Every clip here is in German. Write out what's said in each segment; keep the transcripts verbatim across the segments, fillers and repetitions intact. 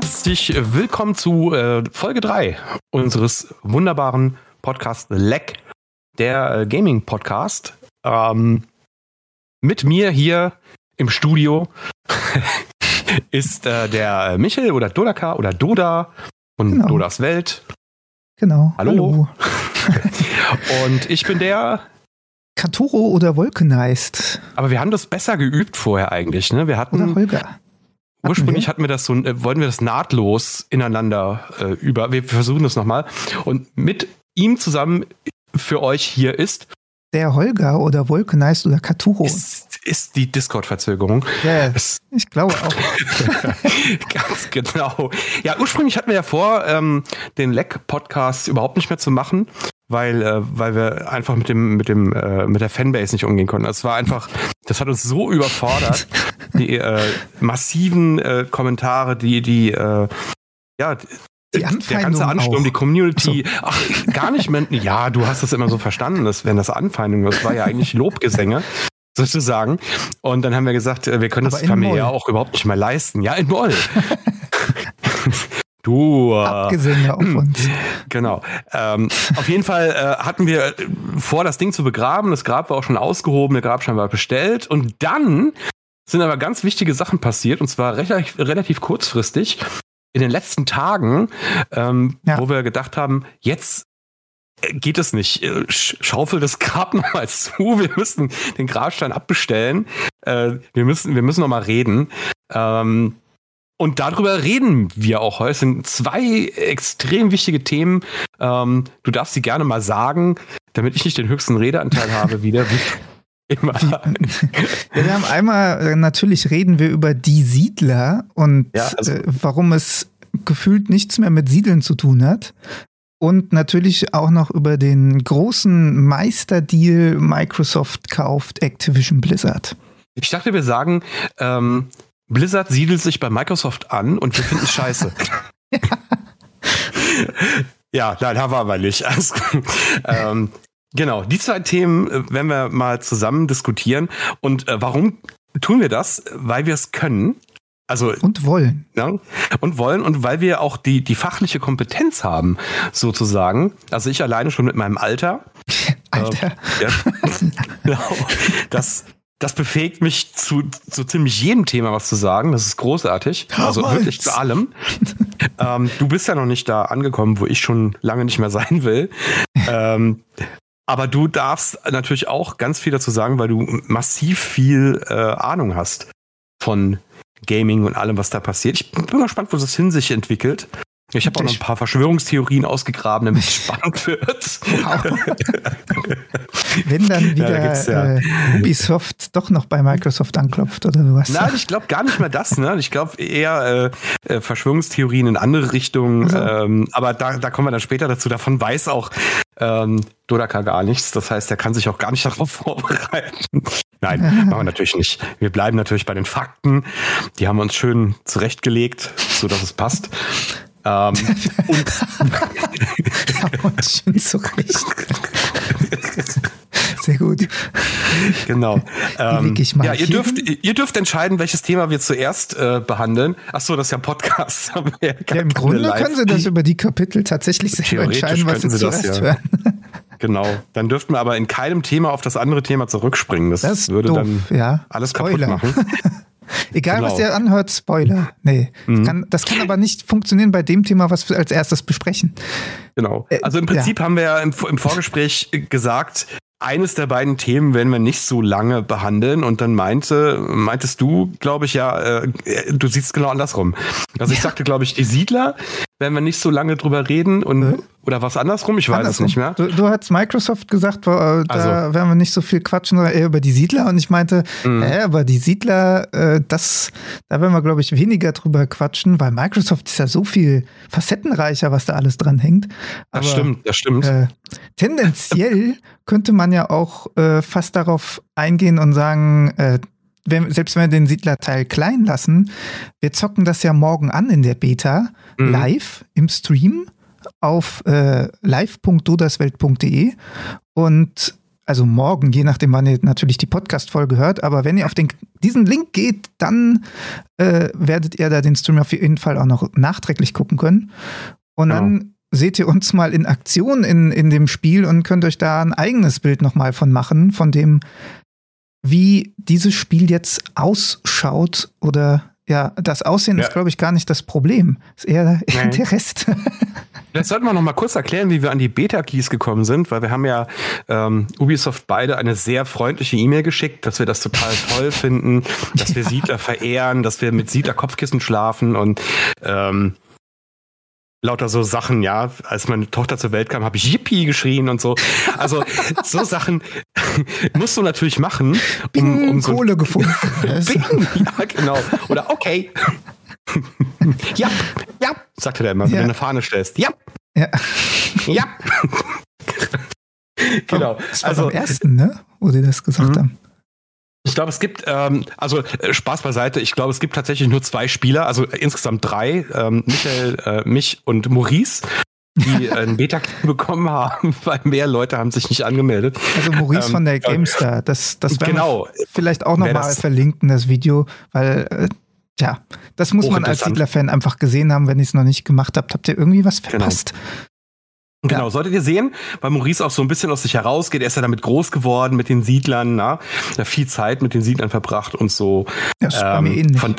Herzlich willkommen zu äh, Folge drei unseres wunderbaren Podcasts Leck, der äh, Gaming-Podcast. Ähm, mit mir hier im Studio ist äh, der äh, Michel oder Dodaka oder Doda und genau. Dodas Welt. Genau. Hallo. Hallo. Und ich bin der Katoro oder Wolkenheist. Aber wir haben das besser geübt vorher eigentlich, ne? Wir hatten oder Holger. Ursprünglich hatten wir das so, äh, wollten wir das nahtlos ineinander äh, über. Wir versuchen das nochmal. Und mit ihm zusammen für euch hier ist der Holger oder Wolkenheist oder Katuro. Ist, ist die Discord-Verzögerung. Ja, yeah, ich glaube auch. Ganz genau. Ja, ursprünglich hatten wir ja vor, ähm, den Leck-Podcast überhaupt nicht mehr zu machen, weil äh, weil wir einfach mit dem mit dem äh, mit der Fanbase nicht umgehen konnten. Das war einfach, das hat uns so überfordert, die äh, massiven äh, Kommentare, die die äh, ja die der ganze Ansturm, auch. Die Community, so. Ach, gar nicht mehr. Ja, du hast das immer so verstanden, dass wenn das Anfeindungen, das war ja eigentlich Lobgesänge sozusagen. Und dann haben wir gesagt, wir können aber das familiär auch überhaupt nicht mehr leisten. Ja, in Moll. Du, abgesehen auf uns. Genau. Ähm, auf jeden Fall äh, hatten wir vor, das Ding zu begraben. Das Grab war auch schon ausgehoben, der Grabstein war bestellt. Und dann sind aber ganz wichtige Sachen passiert, und zwar recht, relativ kurzfristig. In den letzten Tagen, ähm, ja. wo wir gedacht haben, jetzt geht es nicht. Schaufel das Grab nochmal zu. Wir müssen den Grabstein abbestellen. Äh, wir müssen, wir müssen nochmal reden. Ähm, Und darüber reden wir auch heute. Es sind zwei extrem wichtige Themen. Ähm, du darfst sie gerne mal sagen, damit ich nicht den höchsten Redeanteil habe wieder. Wie immer. Wir haben einmal, natürlich reden wir über die Siedler und ja, also, äh, warum es gefühlt nichts mehr mit Siedeln zu tun hat. Und natürlich auch noch über den großen Meisterdeal, Microsoft kauft Activision Blizzard. Ich dachte, wir sagen, ähm, Blizzard siedelt sich bei Microsoft an und wir finden es scheiße. Ja. Ja, nein, haben wir aber nicht. Also, ähm, genau, die zwei Themen äh, werden wir mal zusammen diskutieren. Und äh, warum tun wir das? Weil wir es können. Also, und wollen. Ja, und wollen und weil wir auch die, die fachliche Kompetenz haben, sozusagen. Also ich alleine schon mit meinem Alter. Alter. Äh, ja, genau. Das... Das befähigt mich, zu so ziemlich jedem Thema was zu sagen. Das ist großartig. Also oh, wirklich zu allem. ähm, du bist ja noch nicht da angekommen, wo ich schon lange nicht mehr sein will. Ähm, aber du darfst natürlich auch ganz viel dazu sagen, weil du massiv viel äh, Ahnung hast von Gaming und allem, was da passiert. Ich bin mal gespannt, wo das hin sich entwickelt. Ich habe auch noch ein paar Verschwörungstheorien ausgegraben, damit es spannend wird. Wow. Wenn dann wieder ja, ja. Äh, Ubisoft doch noch bei Microsoft anklopft oder sowas. Nein, ich glaube gar nicht mehr das. Ne? Ich glaube eher äh, Verschwörungstheorien in andere Richtungen. Also. Ähm, aber da, da kommen wir dann später dazu. Davon weiß auch ähm, Dodaka gar nichts. Das heißt, er kann sich auch gar nicht darauf vorbereiten. Nein, machen wir natürlich nicht. Wir bleiben natürlich bei den Fakten. Die haben wir uns schön zurechtgelegt, sodass es passt. Ähm, und sehr gut. Genau. Ähm, ja, ihr dürft, ihr dürft entscheiden, welches Thema wir zuerst äh, behandeln. Achso, das ist ja ein Podcast. Haben wir ja ja, im Grunde Live- können Sie das über die Kapitel tatsächlich selber entscheiden, was Sie zuerst das, ja. hören. Genau. Dann dürften wir aber in keinem Thema auf das andere Thema zurückspringen. Das, das würde doof, dann ja. alles Spoiler. Kaputt machen. Egal, genau. Was ihr anhört, Spoiler. Nee, mhm. das, kann, das kann aber nicht funktionieren bei dem Thema, was wir als erstes besprechen. Genau. Also im Prinzip ja. haben wir ja im, im Vorgespräch gesagt, eines der beiden Themen werden wir nicht so lange behandeln. Und dann meinte, meintest du, glaube ich, ja, äh, du siehst es genau andersrum. Also ich ja. sagte, glaube ich, die Siedler werden wir nicht so lange drüber reden. und äh? Oder was andersrum, ich weiß andersrum. es nicht mehr. Du, du hast Microsoft gesagt, äh, da also. werden wir nicht so viel quatschen, sondern eher über die Siedler. Und ich meinte, mhm. äh, aber die Siedler, äh, das, da werden wir, glaube ich, weniger drüber quatschen, weil Microsoft ist ja so viel facettenreicher, was da alles dran hängt. Aber, das stimmt, das stimmt. Äh, tendenziell könnte man ja auch äh, fast darauf eingehen und sagen, äh, wenn, selbst wenn wir den Siedler-Teil klein lassen, wir zocken das ja morgen an in der Beta, mhm. live im Stream auf äh, live punkt dodaswelt punkt de und also morgen, je nachdem, wann ihr natürlich die Podcast-Folge hört, aber wenn ihr auf den, diesen Link geht, dann äh, werdet ihr da den Stream auf jeden Fall auch noch nachträglich gucken können. Und genau. Dann seht ihr uns mal in Aktion in, in dem Spiel und könnt euch da ein eigenes Bild nochmal von machen, von dem, wie dieses Spiel jetzt ausschaut oder ja, das Aussehen ja. ist, glaube ich, gar nicht das Problem. Ist eher Nein. der Rest. Vielleicht sollten wir noch mal kurz erklären, wie wir an die Beta-Keys gekommen sind, weil wir haben ja ähm, Ubisoft beide eine sehr freundliche E-Mail geschickt, dass wir das total toll finden, dass wir Siedler verehren, dass wir mit Siedler Kopfkissen schlafen und ähm, lauter so Sachen, ja. Als meine Tochter zur Welt kam, habe ich Yippie geschrien und so. Also so Sachen musst du natürlich machen. Um, Bing, um so Kohle gefunden. Bing, ja, genau. Oder okay. Ja, ja, sagte der immer, ja. wenn du eine Fahne stellst. Ja, ja. ja. Genau. Oh, das war also am ersten, ne? Wo die das gesagt mhm. haben. Ich glaube, es gibt, ähm, also äh, Spaß beiseite, ich glaube, es gibt tatsächlich nur zwei Spieler, also äh, insgesamt drei, ähm, Michael, äh, mich und Maurice, die äh, einen Beta-Key bekommen haben, weil mehr Leute haben sich nicht angemeldet. Also Maurice ähm, von der GameStar, das, das werden genau, wir vielleicht auch nochmal verlinken, das Video, weil äh, tja, das muss man als Siedler-Fan einfach gesehen haben, wenn ihr es noch nicht gemacht habt. Habt ihr irgendwie was verpasst? Genau, genau. Ja. Solltet ihr sehen, weil Maurice auch so ein bisschen aus sich herausgeht. Er ist ja damit groß geworden mit den Siedlern. Na? Er hat viel Zeit mit den Siedlern verbracht und so. Das ist ähm, bei mir ähnlich. Von,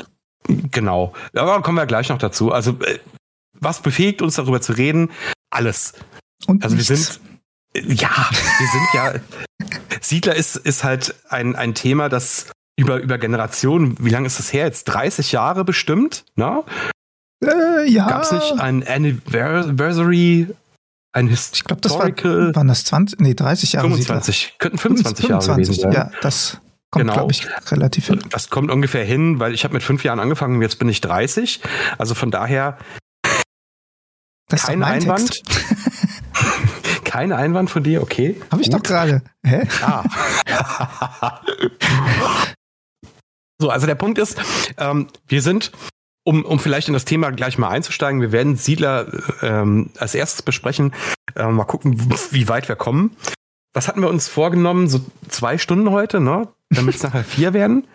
genau, aber kommen wir gleich noch dazu. Also, was befähigt uns, darüber zu reden? Alles. Und also nichts. wir sind... Ja, wir sind ja... Siedler ist, ist halt ein, ein Thema, das... Über, über Generationen, wie lange ist das her? Jetzt dreißig Jahre bestimmt, ne? Äh, ja. Gab's nicht ein Anniversary, ein Historical? Ich glaube, das war, waren das zwanzig, nee, dreißig Jahre. fünfundzwanzig, könnten fünfundzwanzig, fünfundzwanzig Jahre gewesen sein. Ja, das kommt, genau. glaube ich, relativ hin. Das kommt ungefähr hin, weil ich habe mit fünf Jahren angefangen und jetzt bin ich dreißig. Also von daher das kein Einwand. Kein Einwand von dir, okay. Habe ich Gut. doch gerade. Hä? Ah. So, also der Punkt ist, ähm, wir sind, um, um vielleicht in das Thema gleich mal einzusteigen, wir werden Siedler ähm, als erstes besprechen. Äh, mal gucken, wie weit wir kommen. Was hatten wir uns vorgenommen? So zwei Stunden heute, ne? Damit es nachher vier werden?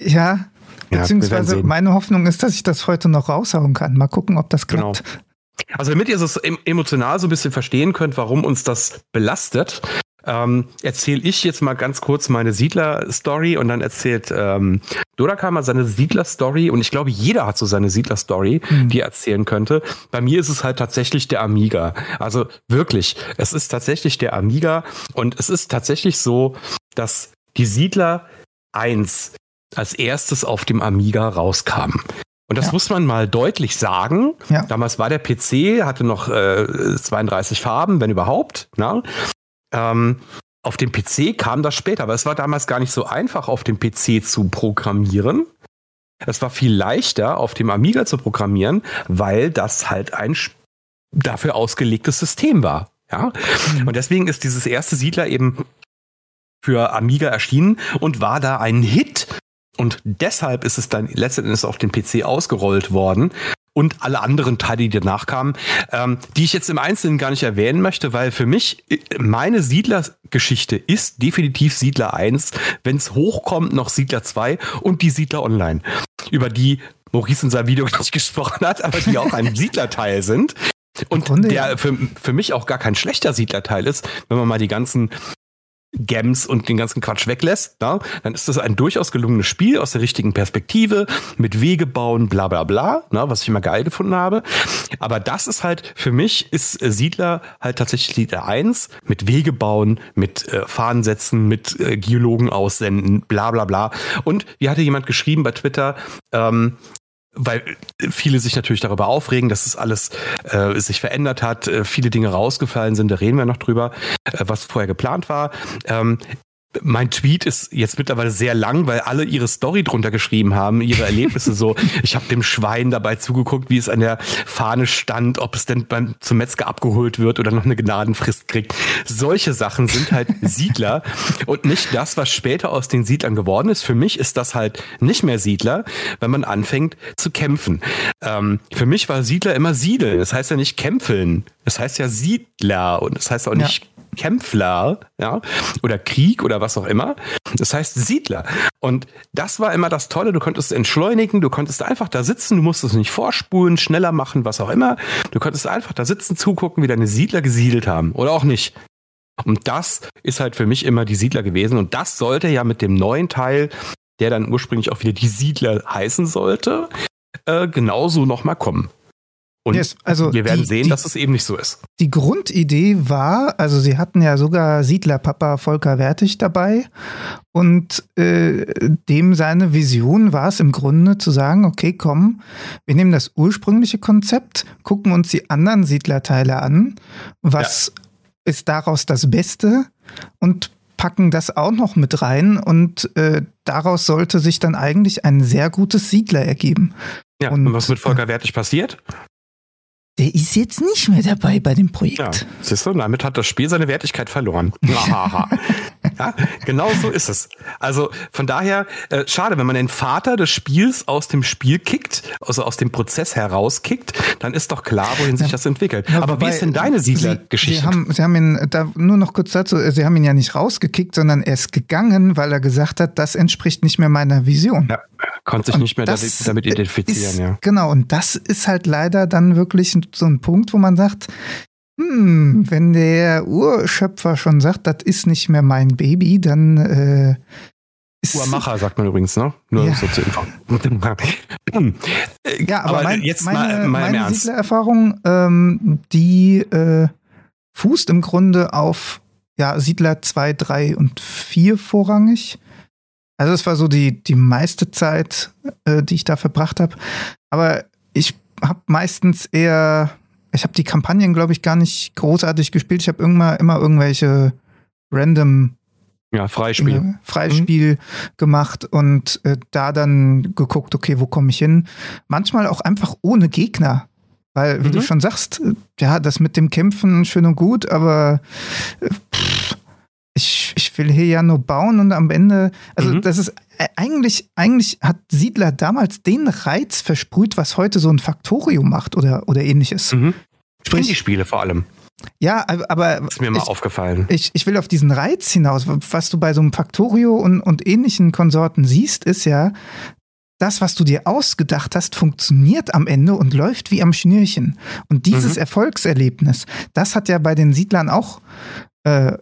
Ja, ja beziehungsweise meine Hoffnung ist, dass ich das heute noch raushauen kann. Mal gucken, ob das klappt. Genau. Also damit ihr es emotional so ein bisschen verstehen könnt, warum uns das belastet, Ähm, erzähle ich jetzt mal ganz kurz meine Siedler-Story und dann erzählt ähm, Dodakama seine Siedler-Story und ich glaube, jeder hat so seine Siedler-Story, mhm. die er erzählen könnte. Bei mir ist es halt tatsächlich der Amiga. Also wirklich, es ist tatsächlich der Amiga und es ist tatsächlich so, dass die Siedler eins als erstes auf dem Amiga rauskam. Und das ja. muss man mal deutlich sagen. Ja. Damals war der P C, hatte noch äh, zweiunddreißig Farben, wenn überhaupt, ne? Ähm, auf dem P C kam das später, aber es war damals gar nicht so einfach, auf dem P C zu programmieren. Es war viel leichter, auf dem Amiga zu programmieren, weil das halt ein dafür ausgelegtes System war. Ja? Mhm. Und deswegen ist dieses erste Siedler eben für Amiga erschienen und war da ein Hit. Und deshalb ist es dann letzten Endes auf dem P C ausgerollt worden. Und alle anderen Teile, die danach kamen, ähm, die ich jetzt im Einzelnen gar nicht erwähnen möchte, weil für mich, meine Siedler-Geschichte ist definitiv Siedler eins, wenn es hochkommt, noch Siedler zwei und die Siedler Online, über die Maurice in seinem Video nicht gesprochen hat, aber die auch ein Siedler-Teil sind. Und der für, für mich auch gar kein schlechter Siedler-Teil ist, wenn man mal die ganzen Gems und den ganzen Quatsch weglässt, na, dann ist das ein durchaus gelungenes Spiel aus der richtigen Perspektive, mit Wege bauen, bla bla bla, na, was ich immer geil gefunden habe. Aber das ist halt, für mich ist Siedler halt tatsächlich Siedler eins, mit Wege bauen, mit äh, Fahnen setzen, mit äh, Geologen aussenden, bla bla bla. Und hier hatte jemand geschrieben bei Twitter, ähm, weil viele sich natürlich darüber aufregen, dass es alles äh, sich verändert hat, äh, viele Dinge rausgefallen sind, da reden wir noch drüber, äh, was vorher geplant war. Ähm, mein Tweet ist jetzt mittlerweile sehr lang, weil alle ihre Story drunter geschrieben haben, ihre Erlebnisse so. Ich habe dem Schwein dabei zugeguckt, wie es an der Fahne stand, ob es denn beim, zum Metzger abgeholt wird oder noch eine Gnadenfrist kriegt. Solche Sachen sind halt Siedler und nicht das, was später aus den Siedlern geworden ist. Für mich ist das halt nicht mehr Siedler, wenn man anfängt zu kämpfen. Ähm, für mich war Siedler immer Siedeln. Das heißt ja nicht kämpfeln. Das heißt ja Siedler und das heißt auch nicht ja. Kämpfler, ja, oder Krieg oder was auch immer. Das heißt Siedler. Und das war immer das Tolle. Du konntest entschleunigen, du konntest einfach da sitzen, du musstest nicht vorspulen, schneller machen, was auch immer. Du konntest einfach da sitzen, zugucken, wie deine Siedler gesiedelt haben oder auch nicht. Und das ist halt für mich immer die Siedler gewesen. Und das sollte ja mit dem neuen Teil, der dann ursprünglich auch wieder die Siedler heißen sollte, äh, genauso nochmal kommen. Und yes, also wir werden die, sehen, die, dass es eben nicht so ist. Die Grundidee war, also sie hatten ja sogar Siedlerpapa Volker Wertig dabei und äh, dem seine Vision war es im Grunde zu sagen, okay, komm, wir nehmen das ursprüngliche Konzept, gucken uns die anderen Siedlerteile an, was ja. ist daraus das Beste und packen das auch noch mit rein und äh, daraus sollte sich dann eigentlich ein sehr gutes Siedler ergeben. Ja, und, und was mit Volker Wertig passiert? Der ist jetzt nicht mehr dabei bei dem Projekt. Ja, siehst du, damit hat das Spiel seine Wertigkeit verloren. Ja, genau so ist es. Also von daher, äh, schade, wenn man den Vater des Spiels aus dem Spiel kickt, also aus dem Prozess herauskickt, dann ist doch klar, wohin sich ja, das entwickelt. Ja, aber wie ist denn deine Siedlergeschichte? Sie, Sie haben, Sie haben ihn, da, nur noch kurz dazu, Sie haben ihn ja nicht rausgekickt, sondern er ist gegangen, weil er gesagt hat, das entspricht nicht mehr meiner Vision. Ja, konnte sich und nicht mehr damit identifizieren. Ist, ja. Genau, und das ist halt leider dann wirklich ein so ein Punkt, wo man sagt, hm, wenn der Urschöpfer schon sagt, das ist nicht mehr mein Baby, dann äh, ist Urmacher, sagt man übrigens, ne? Nur ja. so zu Info. Ja, aber, aber mein, jetzt meine, mal, mal meine Siedlererfahrung, ähm, die äh, fußt im Grunde auf ja, Siedler zwei, drei und vier vorrangig. Also es war so die, die meiste Zeit, äh, die ich da verbracht habe. Aber ich habe meistens eher, ich habe die Kampagnen, glaube ich, gar nicht großartig gespielt. Ich habe immer, immer irgendwelche random ja, Freispiel, äh, Freispiel mhm. gemacht und äh, da dann geguckt, okay, wo komme ich hin? Manchmal auch einfach ohne Gegner. Weil, wie mhm. du schon sagst, ja, das mit dem Kämpfen schön und gut, aber äh, pff, ich, ich will hier ja nur bauen und am Ende, also mhm. das ist Eigentlich, eigentlich hat Siedler damals den Reiz versprüht, was heute so ein Factorio macht oder, oder ähnliches. Mhm. Sprich, die Spiele vor allem. Ja, aber ist mir mal ich, aufgefallen. Ich, ich will auf diesen Reiz hinaus. Was du bei so einem Factorio und, und ähnlichen Konsorten siehst, ist ja, das, was du dir ausgedacht hast, funktioniert am Ende und läuft wie am Schnürchen. Und dieses mhm. Erfolgserlebnis, das hat ja bei den Siedlern auch äh,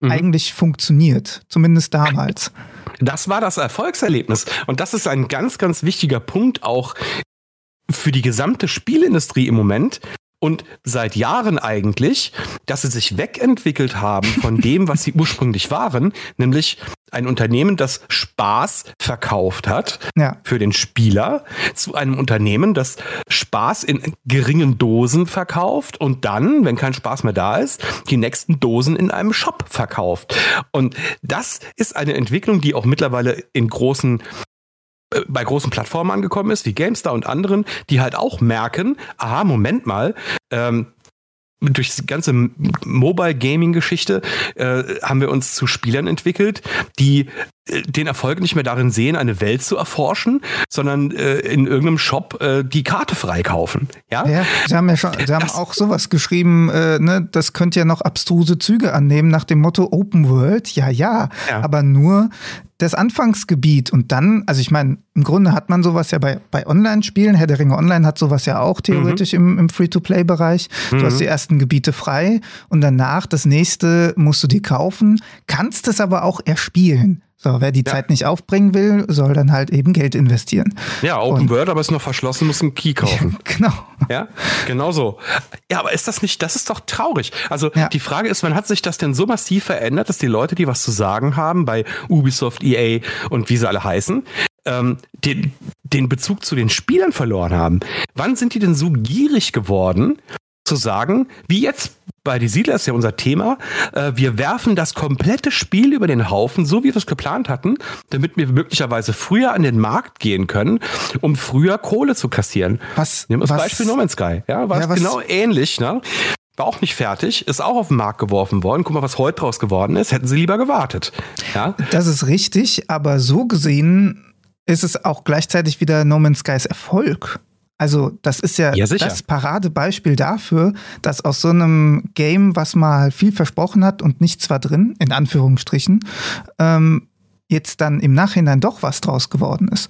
mhm. eigentlich funktioniert. Zumindest damals. Das war das Erfolgserlebnis. Und das ist ein ganz, ganz wichtiger Punkt auch für die gesamte Spielindustrie im Moment und seit Jahren eigentlich, dass sie sich wegentwickelt haben von dem, was sie ursprünglich waren, nämlich ein Unternehmen, das Spaß verkauft hat ja. für den Spieler, zu einem Unternehmen, das Spaß in geringen Dosen verkauft und dann, wenn kein Spaß mehr da ist, die nächsten Dosen in einem Shop verkauft. Und das ist eine Entwicklung, die auch mittlerweile in großen bei großen Plattformen angekommen ist, wie GameStar und anderen, die halt auch merken, aha, Moment mal, ähm, durch die ganze Mobile-Gaming-Geschichte äh, haben wir uns zu Spielern entwickelt, die äh, den Erfolg nicht mehr darin sehen, eine Welt zu erforschen, sondern äh, in irgendeinem Shop äh, die Karte freikaufen. Ja? Ja, sie haben ja schon, sie haben das, auch sowas geschrieben, äh, ne, das könnte ja noch abstruse Züge annehmen, nach dem Motto Open World, ja, ja, ja. aber nur das Anfangsgebiet und dann, also ich meine, im Grunde hat man sowas ja bei, bei Online-Spielen, Herr der Ringe Online hat sowas ja auch theoretisch mhm. im, im Free-to-Play-Bereich. Mhm. Du hast die ersten Gebiete frei und danach das nächste musst du dir kaufen, kannst es aber auch erspielen. So, wer die ja. Zeit nicht aufbringen will, soll dann halt eben Geld investieren. Ja, Open und, World, aber ist noch verschlossen, muss einen Key kaufen. Genau. Ja, genau so. Ja, aber ist das nicht, das ist doch traurig. Also ja. die Frage ist, wann hat sich das denn so massiv verändert, dass die Leute, die was zu sagen haben bei Ubisoft, E A und wie sie alle heißen, ähm, den, den Bezug zu den Spielern verloren haben? Wann sind die denn so gierig geworden, zu sagen, wie jetzt bei Die Siedler ist ja unser Thema, äh, wir werfen das komplette Spiel über den Haufen, so wie wir es geplant hatten, damit wir möglicherweise früher an den Markt gehen können, um früher Kohle zu kassieren. Was, Nehmen wir das was, Beispiel No Man's Sky. Ja, war ja, es genau ähnlich. Ne? War auch nicht fertig, ist auch auf den Markt geworfen worden. Guck mal, was heute draus geworden ist. Hätten sie lieber gewartet. Ja? Das ist richtig, aber so gesehen ist es auch gleichzeitig wieder No Man's Skys Erfolg. Also das ist ja, ja das Paradebeispiel dafür, dass aus so einem Game, was mal viel versprochen hat und nichts war drin, in Anführungsstrichen, ähm, jetzt dann im Nachhinein doch was draus geworden ist.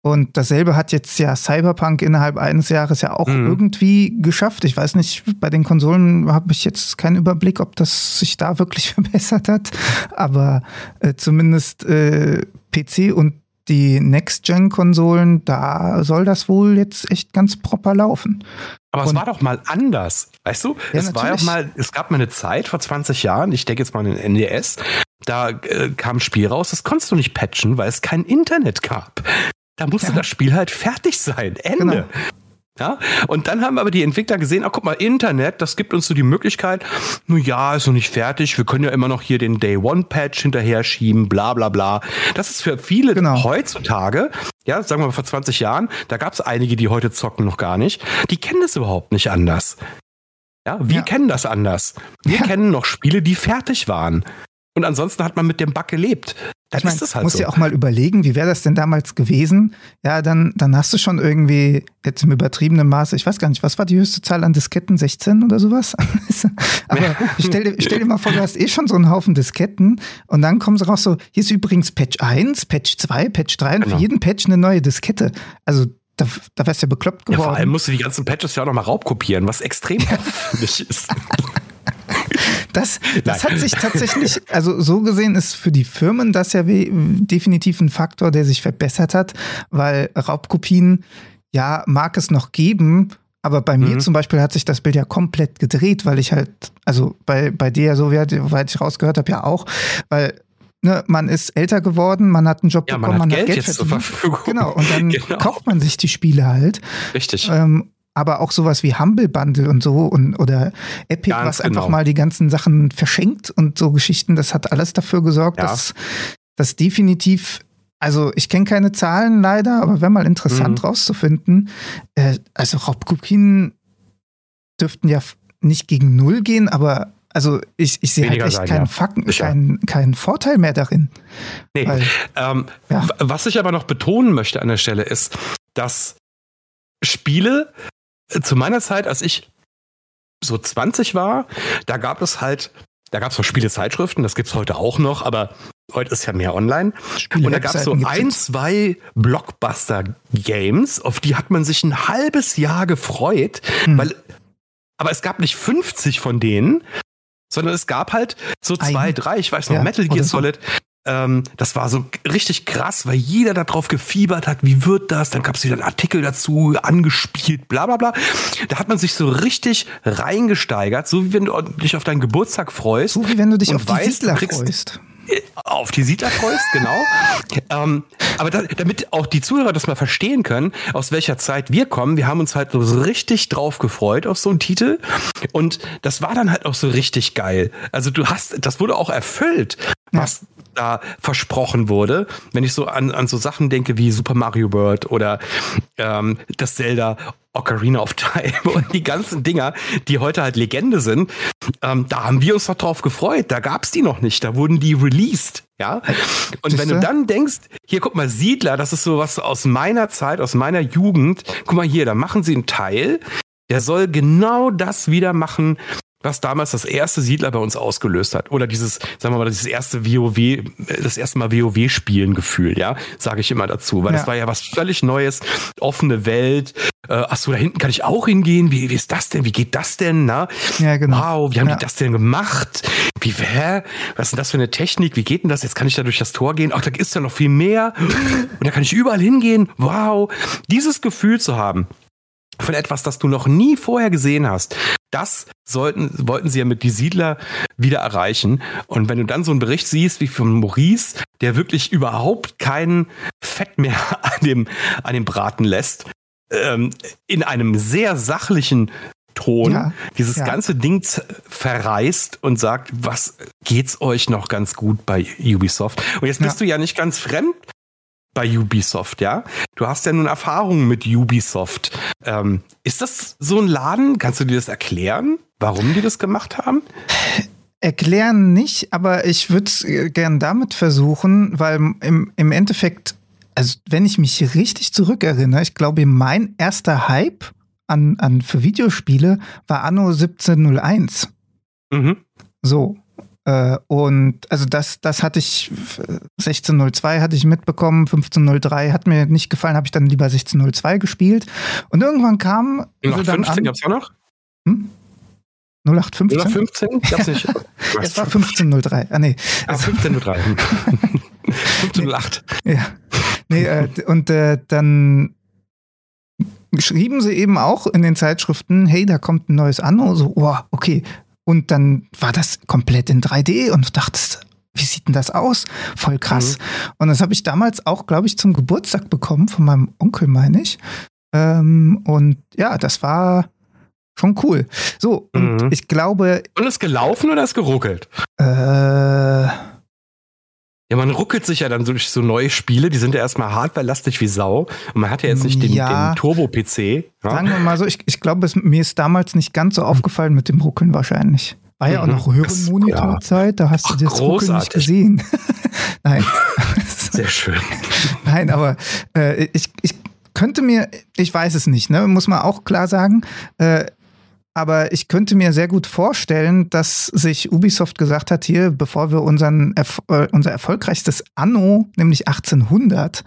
Und dasselbe hat jetzt ja Cyberpunk innerhalb eines Jahres ja auch mhm. irgendwie geschafft. Ich weiß nicht, bei den Konsolen habe ich jetzt keinen Überblick, ob das sich da wirklich verbessert hat. Aber äh, zumindest äh, P C und die Next-Gen-Konsolen, da soll das wohl jetzt echt ganz proper laufen. Aber und es war doch mal anders, weißt du? Ja, es war doch mal, es gab mal eine Zeit vor zwanzig Jahren, ich denke jetzt mal an den N D S, da äh, kam ein Spiel raus, das konntest du nicht patchen, weil es kein Internet gab. Da musste ja. das Spiel halt fertig sein, Ende. Genau. Ja, und dann haben aber die Entwickler gesehen, ach guck mal, Internet, das gibt uns so die Möglichkeit, nun ja, ist noch nicht fertig, wir können ja immer noch hier den Day-One-Patch hinterher schieben, bla bla bla. Das ist für viele genau. heutzutage, ja, sagen wir mal vor zwanzig Jahren, da gab es einige, die heute zocken noch gar nicht, die kennen das überhaupt nicht anders. Ja, wir ja. kennen das anders. Wir ja. kennen noch Spiele, die fertig waren. Und ansonsten hat man mit dem Bug gelebt. Dann ich mein, ist das halt musst so. Ja auch mal überlegen, wie wäre das denn damals gewesen? Ja, dann, dann hast du schon irgendwie jetzt im übertriebenen Maße, ich weiß gar nicht, was war die höchste Zahl an Disketten? sechzehn oder sowas? Aber ja. stell, dir, stell dir mal vor, du hast eh schon so einen Haufen Disketten und dann kommen sie raus so, hier ist übrigens Patch eins, Patch zwei, Patch drei und genau. für jeden Patch eine neue Diskette. Also Da, da wärst du ja bekloppt geworden. Ja, vor allem musst du die ganzen Patches ja auch noch mal raubkopieren, was extrem aufwendig ist. Das, das hat sich tatsächlich, also so gesehen ist für die Firmen das ja we- definitiv ein Faktor, der sich verbessert hat, weil Raubkopien, ja, mag es noch geben, aber bei mhm. mir zum Beispiel hat sich das Bild ja komplett gedreht, weil ich halt, also bei, bei dir ja so, weit ich rausgehört habe, ja auch, weil Ne, man ist älter geworden, man hat einen Job ja, bekommen, man hat, man Geld, hat Geld jetzt zur Verfügung. Genau, und dann genau. kauft man sich die Spiele halt. Richtig. Ähm, aber auch sowas wie Humble Bundle und so und oder Epic, Ganz was genau. einfach mal die ganzen Sachen verschenkt und so Geschichten, das hat alles dafür gesorgt, ja. dass das definitiv, also ich kenne keine Zahlen leider, aber wäre mal interessant mhm. rauszufinden. Äh, also Raubkopien dürften ja nicht gegen Null gehen, aber also ich, ich sehe halt echt sein, keinen, ja. Fakten, keinen, keinen Vorteil mehr darin. Nee. Weil, ähm, ja. Was ich aber noch betonen möchte an der Stelle ist, dass Spiele zu meiner Zeit, als ich so zwanzig war, da gab es halt, da gab es noch Spielezeitschriften, das gibt es heute auch noch, aber heute ist ja mehr online. Und da gab es so ein, zwei Blockbuster-Games, auf die hat man sich ein halbes Jahr gefreut, hm. weil, aber es gab nicht fünfzig von denen, sondern es gab halt so zwei, drei, ich weiß noch, ja, Metal Gear Solid. Ähm, das war so richtig krass, weil jeder darauf gefiebert hat, wie wird das? Dann gab es wieder einen Artikel dazu, angespielt, bla bla bla. Da hat man sich so richtig reingesteigert, so wie wenn du dich auf deinen Geburtstag freust. So wie wenn du dich auf die Siedler freust. Auf die Siedler freust, genau. ähm, aber da, damit auch die Zuhörer das mal verstehen können, aus welcher Zeit wir kommen, wir haben uns halt so richtig drauf gefreut auf so einen Titel und das war dann halt auch so richtig geil. Also du hast, das wurde auch erfüllt, was ja. da versprochen wurde. Wenn ich so an, an so Sachen denke wie Super Mario World oder ähm, das Zelda Ocarina of Time und die ganzen Dinger, die heute halt Legende sind, ähm, da haben wir uns doch drauf gefreut. Da gab's die noch nicht. Da wurden die released. Ja. Und wenn du dann denkst, hier guck mal, Siedler, das ist sowas aus meiner Zeit, aus meiner Jugend. Guck mal hier, da machen sie einen Teil, der soll genau das wieder machen, was damals das erste Siedler bei uns ausgelöst hat. Oder dieses, sagen wir mal, dieses erste WoW, das erste Mal WoW-Spielen-Gefühl, ja, sage ich immer dazu. Weil ja. das war ja was völlig Neues, offene Welt. Äh, ach so, da hinten kann ich auch hingehen. Wie, wie ist das denn? Wie geht das denn? Na? Ja, genau. Wow, wie haben ja. die das denn gemacht? Wie, hä? Was ist denn das für eine Technik? Wie geht denn das? Jetzt kann ich da durch das Tor gehen. Ach, da ist ja noch viel mehr. Und da kann ich überall hingehen. Wow. Dieses Gefühl zu haben von etwas, das du noch nie vorher gesehen hast, das sollten, wollten sie ja mit die Siedler wieder erreichen. Und wenn du dann so einen Bericht siehst, wie von Maurice, der wirklich überhaupt keinen Fett mehr an dem, an dem Braten lässt, ähm, in einem sehr sachlichen Ton ja, dieses ja. ganze Ding verreißt und sagt, was geht's euch noch ganz gut bei Ubisoft? Und jetzt bist ja. du ja nicht ganz fremd bei Ubisoft, ja? Du hast ja nun Erfahrungen mit Ubisoft. Ähm, ist das so ein Laden? Kannst du dir das erklären, warum die das gemacht haben? Erklären nicht, aber ich würde es gern damit versuchen, weil im, im Endeffekt also wenn ich mich richtig zurückerinnere, ich glaube, mein erster Hype an, an für Videospiele war anno siebzehnhunderteins. Mhm. So. Äh, und also das, das hatte ich, sechzehn null zwei hatte ich mitbekommen, fünfzehn null drei hat mir nicht gefallen, habe ich dann lieber sechzehn null zwei gespielt. Und irgendwann kam also dann an... gab's auch noch? Hm? null acht fünfzehn? null acht fünfzehn? Gab's nicht. Es war fünfzehn null drei. Ah, nee. Ah, fünfzehn null drei. fünfzehn null acht. Ja. Nee, äh, und äh, dann schrieben sie eben auch in den Zeitschriften, hey, da kommt ein neues Anno. So, oh, okay. Und dann war das komplett in drei D und du dachtest, wie sieht denn das aus? Voll krass. Mhm. Und das habe ich damals auch, glaube ich, zum Geburtstag bekommen, von meinem Onkel, meine ich. Ähm, und ja, das war schon cool. So, und mhm. ich glaube... Und ist gelaufen oder ist geruckelt? Äh... Ja, man ruckelt sich ja dann durch so neue Spiele, die sind ja erstmal hardwarelastig wie Sau. Und man hat ja jetzt nicht den, ja, den Turbo-P C. Ja. Sagen wir mal so, ich, ich glaube, mir ist damals nicht ganz so aufgefallen mit dem Ruckeln wahrscheinlich. War ja mhm. auch noch höhere Monitorzeit, ja. Da hast du das Ruckeln nicht gesehen. Nein. Sehr schön. Nein, aber äh, ich, ich könnte mir, ich weiß es nicht, ne, muss man auch klar sagen, äh, aber ich könnte mir sehr gut vorstellen, dass sich Ubisoft gesagt hat, hier, bevor wir unseren Erf- äh, unser erfolgreichstes Anno, nämlich achtzehnhundert,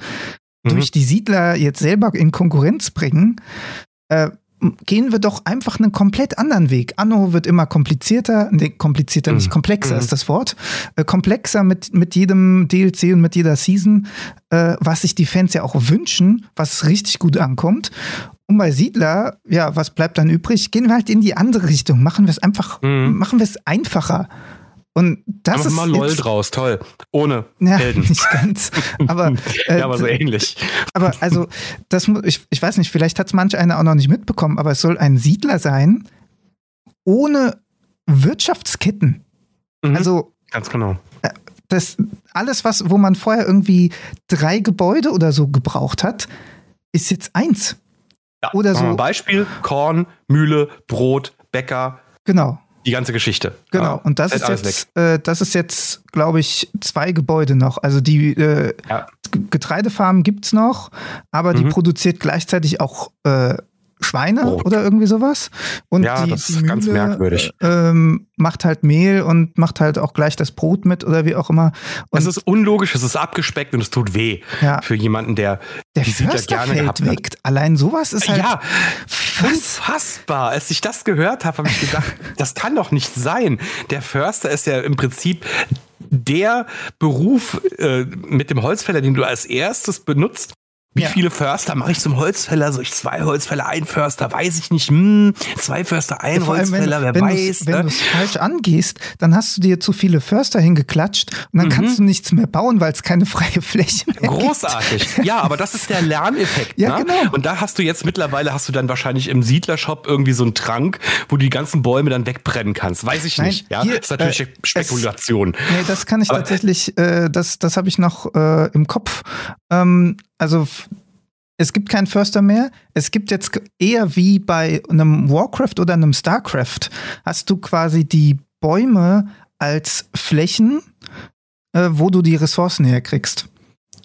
mhm. durch die Siedler jetzt selber in Konkurrenz bringen, äh, gehen wir doch einfach einen komplett anderen Weg. Anno wird immer komplizierter, nee, komplizierter, mhm. nicht komplexer mhm. ist das Wort, äh, komplexer mit, mit jedem D L C und mit jeder Season, äh, was sich die Fans ja auch wünschen, was richtig gut ankommt. Und bei Siedler, ja, was bleibt dann übrig? Gehen wir halt in die andere Richtung, machen wir es einfach, mhm. machen wir es einfacher. Und das einfach ist mal LOL draus, toll. Ohne ja, Helden. Nicht ganz. Aber, äh, ja, aber so ähnlich. Aber also, das ich, ich weiß nicht, vielleicht hat es manch einer auch noch nicht mitbekommen, aber es soll ein Siedler sein, ohne Wirtschaftsketten. Mhm. Also ganz genau. Das, alles, was, wo man vorher irgendwie drei Gebäude oder so gebraucht hat, ist jetzt eins. Ja, oder so. Beispiel: Korn, Mühle, Brot, Bäcker. Genau. Die ganze Geschichte. Genau. Ja, und das ist jetzt, äh, das ist jetzt, glaube ich, zwei Gebäude noch. Also die äh, ja. Getreidefarmen gibt's noch, aber mhm. die produziert gleichzeitig auch äh, Schweine Brot. Oder irgendwie sowas. Und ja, die, das die ist Mühle, ganz merkwürdig. Ähm, macht halt Mehl und macht halt auch gleich das Brot mit oder wie auch immer. Und es ist unlogisch, es ist abgespeckt und es tut weh ja. für jemanden, der der die Siedler gerne gehabt hat. Allein sowas ist halt ja, unfassbar. Als ich das gehört habe, habe ich gedacht, das kann doch nicht sein. Der Förster ist ja im Prinzip der Beruf äh, mit dem Holzfäller, den du als erstes benutzt. Wie ja. viele Förster mache ich zum Holzfäller? Soll ich zwei Holzfäller, ein Förster? Weiß ich nicht. Hm, zwei Förster, ein ja, Holzfäller, wer wenn weiß. Wenn du es falsch angehst, dann hast du dir zu viele Förster hingeklatscht und dann mhm. kannst du nichts mehr bauen, weil es keine freie Fläche mehr Großartig. Gibt. Ja, aber das ist der Lerneffekt. Ja, ne? Genau. Und da hast du jetzt mittlerweile, hast du dann wahrscheinlich im Siedlershop irgendwie so einen Trank, wo du die ganzen Bäume dann wegbrennen kannst. Weiß ich Nein, nicht. Ja, hier, das ist natürlich äh, Spekulation. Es, nee, das kann ich aber, tatsächlich, äh, das, das habe ich noch äh, im Kopf. Ähm, Also es gibt keinen Förster mehr. Es gibt jetzt eher wie bei einem Warcraft oder einem StarCraft, hast du quasi die Bäume als Flächen, äh, wo du die Ressourcen herkriegst.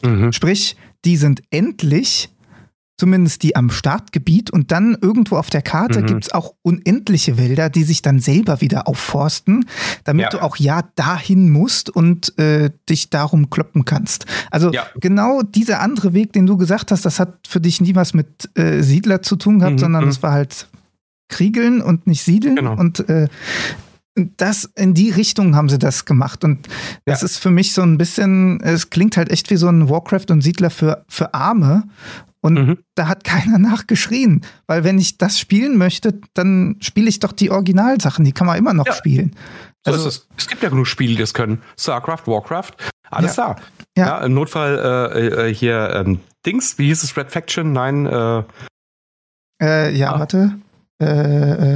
Mhm. Sprich, die sind endlich, zumindest die am Startgebiet. Und dann irgendwo auf der Karte mhm. gibt es auch unendliche Wälder, die sich dann selber wieder aufforsten, damit ja. du auch ja dahin musst und äh, dich darum kloppen kannst. Also ja. genau dieser andere Weg, den du gesagt hast, das hat für dich nie was mit äh, Siedler zu tun gehabt, mhm. sondern es mhm. war halt Kriegeln und nicht Siedeln. Genau. Und äh, das in die Richtung haben sie das gemacht. Und das ja. ist für mich so ein bisschen, es klingt halt echt wie so ein Warcraft und Siedler für, für Arme. Und mhm. da hat keiner nachgeschrien. Weil wenn ich das spielen möchte, dann spiele ich doch die Originalsachen. Die kann man immer noch ja. spielen. Also so ist es. Es gibt ja genug Spiele, die das können. StarCraft, Warcraft, alles ja. da. Ja. Ja, im Notfall äh, äh, hier ähm, Dings, wie hieß es? Red Faction? Nein. Äh, äh, ja, ah. warte. Äh,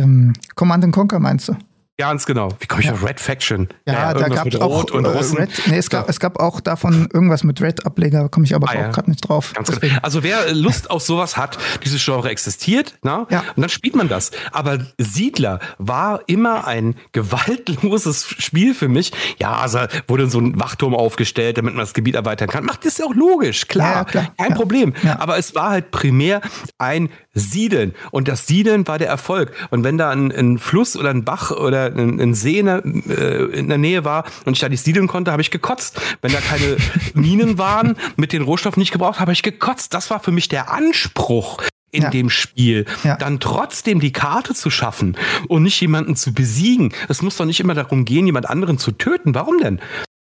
ähm, Command and Conquer meinst du? Ganz genau. Wie komme ich ja. auf Red Faction? Ja, ja, ja da gab es auch und äh, Red, nee, es, gab, ja. es gab auch davon irgendwas mit Red-Ableger, komme ich aber ah, auch ja. gerade nicht drauf. Ganz genau. Also wer Lust auf sowas hat, dieses Genre existiert, na? Ja. Und dann spielt man das. Aber Siedler war immer ein gewaltloses Spiel für mich. Ja, also wurde so ein Wachturm aufgestellt, damit man das Gebiet erweitern kann. Macht das ja auch logisch, klar. Ja, klar. Kein ja. Problem. Ja. Aber es war halt primär ein Siedeln. Und das Siedeln war der Erfolg. Und wenn da ein, ein Fluss oder ein Bach oder ein, ein See in der, äh, in der Nähe war und ich da nicht siedeln konnte, habe ich gekotzt. Wenn da keine Minen waren, mit den Rohstoffen nicht gebraucht, habe ich gekotzt. Das war für mich der Anspruch in ja. dem Spiel. Ja. Dann trotzdem die Karte zu schaffen und nicht jemanden zu besiegen. Es muss doch nicht immer darum gehen, jemand anderen zu töten. Warum denn?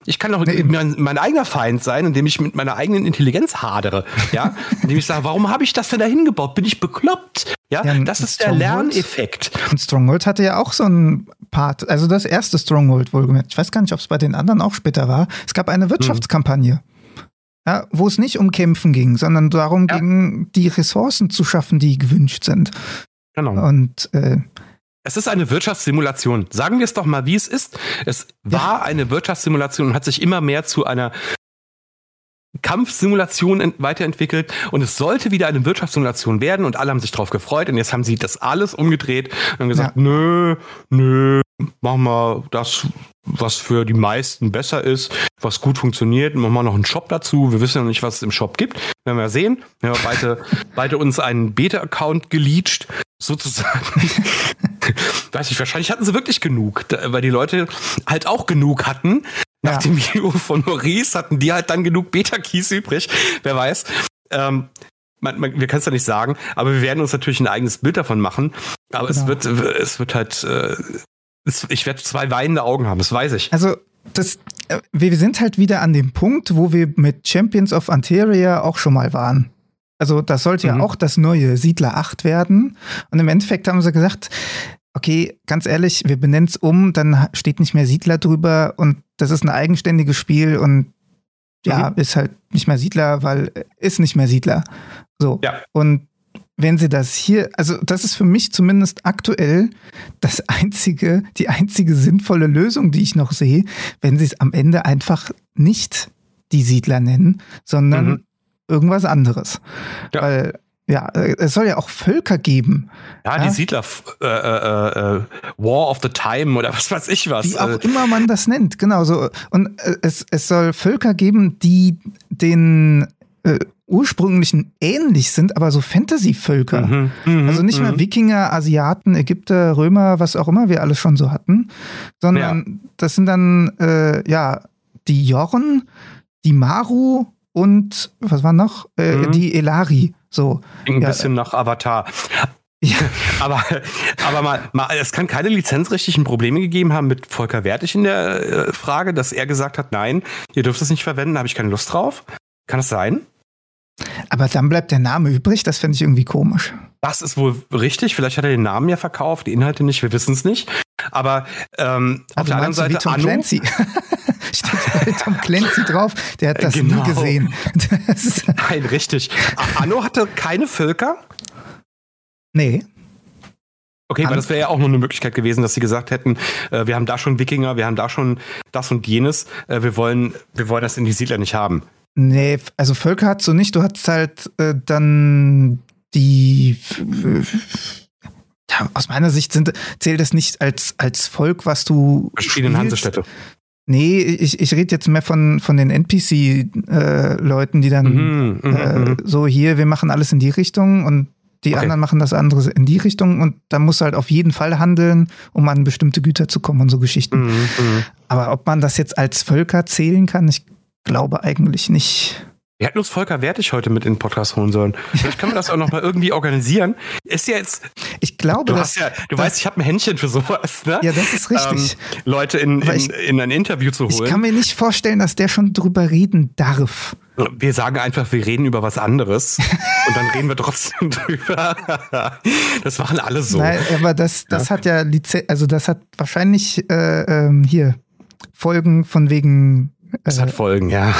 Ich kann doch nee, mein, mein eigener Feind sein, indem ich mit meiner eigenen Intelligenz hadere. Ja? Indem ich sage, warum habe ich das denn da hingebaut? Bin ich bekloppt? Ja, ja, das ist der Lerneffekt. Und Stronghold hatte ja auch so einen Part, also das erste Stronghold wohlgemerkt. Ich weiß gar nicht, ob es bei den anderen auch später war. Es gab eine Wirtschaftskampagne, mhm. ja, wo es nicht um Kämpfen ging, sondern darum ja. ging, die Ressourcen zu schaffen, die gewünscht sind. Genau. Und äh, es ist eine Wirtschaftssimulation. Sagen wir es doch mal, wie es ist. Es ja. war eine Wirtschaftssimulation und hat sich immer mehr zu einer Kampfsimulation weiterentwickelt und es sollte wieder eine Wirtschaftssimulation werden und alle haben sich drauf gefreut und jetzt haben sie das alles umgedreht und haben gesagt, ja. nö, nö, machen wir das, was für die meisten besser ist, was gut funktioniert, machen wir noch einen Shop dazu, wir wissen ja noch nicht, was es im Shop gibt, werden wir sehen, wir haben beide, beide uns einen Beta-Account geleacht, sozusagen. Weiß ich, wahrscheinlich hatten sie wirklich genug, weil die Leute halt auch genug hatten. Nach ja. dem Video von Maurice hatten die halt dann genug Beta-Keys übrig. Wer weiß. Ähm, man, man, wir können es ja nicht sagen, aber wir werden uns natürlich ein eigenes Bild davon machen. Aber genau. es wird, es wird halt, äh, es, ich werde zwei weinende Augen haben, das weiß ich. Also das, äh, wir sind halt wieder an dem Punkt, wo wir mit Champions of Anteria auch schon mal waren. Also das sollte mhm. ja auch das neue Siedler acht werden. Und im Endeffekt haben sie gesagt, okay, ganz ehrlich, wir benennen es um, dann steht nicht mehr Siedler drüber und das ist ein eigenständiges Spiel und ja, mhm. ist halt nicht mehr Siedler, weil ist nicht mehr Siedler. So. Ja. Und wenn sie das hier, also das ist für mich zumindest aktuell das einzige, die einzige sinnvolle Lösung, die ich noch sehe, wenn sie es am Ende einfach nicht die Siedler nennen, sondern mhm. irgendwas anderes. Ja. Weil ja, es soll ja auch Völker geben. Ja, ja? Die Siedler äh, äh, äh, War of the Time oder was weiß ich was. Wie auch immer man das nennt, genau so. Und es, es soll Völker geben, die den äh, ursprünglichen ähnlich sind, aber so Fantasy-Völker. Mhm, mh, also nicht mh. mehr Wikinger, Asiaten, Ägypter, Römer, was auch immer wir alles schon so hatten, sondern ja. das sind dann äh, ja die Jorn, die Maru und was war noch? Äh, mhm. Die Elari. So. Ein ja. bisschen nach Avatar. Ja. aber, aber mal, mal, es kann keine lizenzrechtlichen Probleme gegeben haben mit Volker Wertig in der äh, Frage, dass er gesagt hat, nein, ihr dürft es nicht verwenden, da habe ich keine Lust drauf. Kann das sein? Aber dann bleibt der Name übrig, das fände ich irgendwie komisch. Das ist wohl richtig, vielleicht hat er den Namen ja verkauft, die Inhalte nicht, wir wissen es nicht. Aber ähm, also auf der anderen Seite wie Tom Anno, Clancy. Steht Tom Clancy drauf, der hat das genau. nie gesehen. Das nein, richtig. Anno hatte keine Völker? Nee. Okay, An- weil das wäre ja auch nur eine Möglichkeit gewesen, dass sie gesagt hätten, äh, wir haben da schon Wikinger, wir haben da schon das und jenes, äh, wir wollen, wir wollen das in die Siedler nicht haben. Nee, also Völker hattest du nicht, du hattest halt äh, dann die... Ja, aus meiner Sicht sind, zählt das nicht als, als Volk, was du verschiedene spielst. Hansestädte. Nee, ich, ich rede jetzt mehr von, von den N P C-Leuten, äh, die dann mhm, äh, mhm. so hier, wir machen alles in die Richtung und die okay. anderen machen das andere in die Richtung und da musst du halt auf jeden Fall handeln, um an bestimmte Güter zu kommen und so Geschichten. Mhm, mhm. Aber ob man das jetzt als Völker zählen kann, ich glaube eigentlich nicht. Wir hätten uns Volker Wertig heute mit in den Podcast holen sollen. Vielleicht können wir das auch noch mal irgendwie organisieren. Ist ja jetzt. Ich glaube, du hast ja, du weißt, ich habe ein Händchen für sowas, ne? Ja, das ist richtig. Ähm, Leute in, in, ich, in ein Interview zu holen. Ich kann mir nicht vorstellen, dass der schon drüber reden darf. Wir sagen einfach, wir reden über was anderes und dann reden wir trotzdem drüber. Das machen alle so. Nein, aber das, das ja. hat ja Lizenz, also das hat wahrscheinlich äh, äh, hier Folgen von wegen. Äh, das hat Folgen, ja.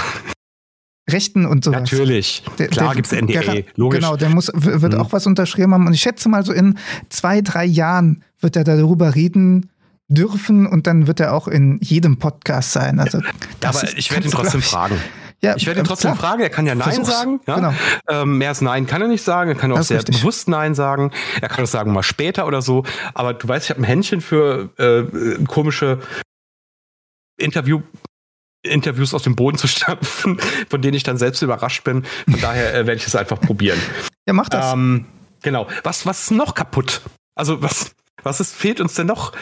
Rechten und sowas. Natürlich. Der, Klar gibt es N D A, gar, logisch. Genau, der muss, wird hm. auch was unterschrieben haben. Und ich schätze mal so in zwei, drei Jahren wird er darüber reden, dürfen und dann wird er auch in jedem Podcast sein. Also, das aber ist, ich werde ihn trotzdem fragen. Ja, ich werde ihn trotzdem klar. fragen, er kann ja Nein Versuch's. sagen. Ja? Genau. Ähm, mehr als Nein kann er nicht sagen, er kann auch sehr richtig. bewusst Nein sagen, er kann es sagen mal später oder so, aber du weißt, ich habe ein Händchen für äh, komische Interview- Interviews aus dem Boden zu stampfen, von denen ich dann selbst überrascht bin, von daher äh, werde ich es einfach probieren. Ja, mach das. Ähm, genau, was, was ist noch kaputt? Also was, was ist, fehlt uns denn noch?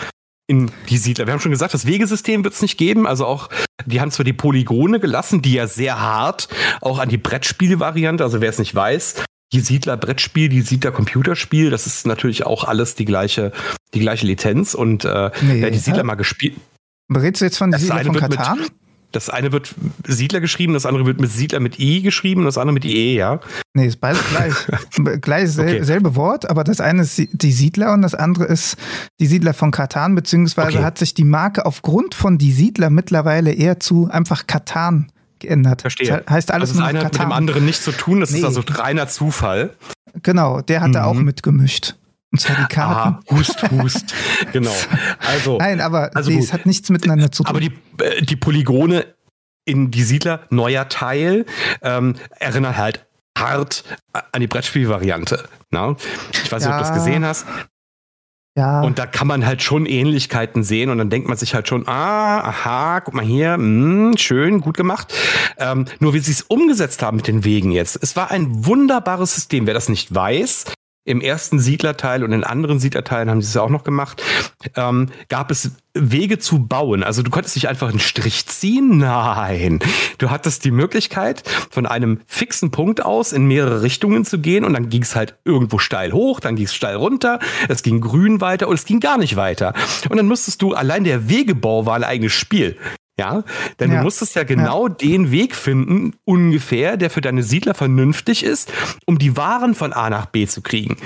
In die Siedler. Wir haben schon gesagt, das Wegesystem wird es nicht geben. Also auch, die haben zwar die Polygone gelassen, die ja sehr hart auch an die Brettspielvariante, also wer es nicht weiß, die Siedler Brettspiel, die Siedler Computerspiel, das ist natürlich auch alles die gleiche, die gleiche Lizenz. Und äh, nee, wer die Siedler ja. mal gespielt. Redest du jetzt von Siedler von Katan? Mit, das eine wird Siedler geschrieben, das andere wird mit Siedler mit I geschrieben, das andere mit I E, ja? Nee, ist beides gleich. Gleich sel- okay. selbe Wort, aber das eine ist die Siedler und das andere ist die Siedler von Katan, beziehungsweise okay. hat sich die Marke aufgrund von die Siedler mittlerweile eher zu einfach Katan geändert. Verstehe. Das heißt alles also das eine hat mit dem anderen nichts zu tun, das nee. ist also reiner Zufall. Genau, der hat mhm. da auch mitgemischt. Und zwar die Karten. Ah, hust, hust. Genau. Also, Nein, aber also nee, es hat nichts miteinander zu tun. Aber die, die Polygone in die Siedler, neuer Teil, ähm, erinnert halt hart an die Brettspielvariante. Na? Ich weiß nicht, ja. ob du das gesehen hast. Ja. Und da kann man halt schon Ähnlichkeiten sehen und dann denkt man sich halt schon, ah, aha, guck mal hier, mh, schön, gut gemacht. Ähm, nur wie sie es umgesetzt haben mit den Wegen jetzt. Es war ein wunderbares System. Wer das nicht weiß, im ersten Siedlerteil und in anderen Siedlerteilen haben sie es ja auch noch gemacht, ähm, gab es Wege zu bauen. Also du konntest nicht einfach einen Strich ziehen. Nein. Du hattest die Möglichkeit, von einem fixen Punkt aus in mehrere Richtungen zu gehen und dann ging es halt irgendwo steil hoch, dann ging es steil runter, es ging grün weiter und es ging gar nicht weiter. Und dann musstest du, allein der Wegebau war ein eigenes Spiel. Ja, denn ja. du musstest ja genau ja. den Weg finden, ungefähr, der für deine Siedler vernünftig ist, um die Waren von A nach B zu kriegen.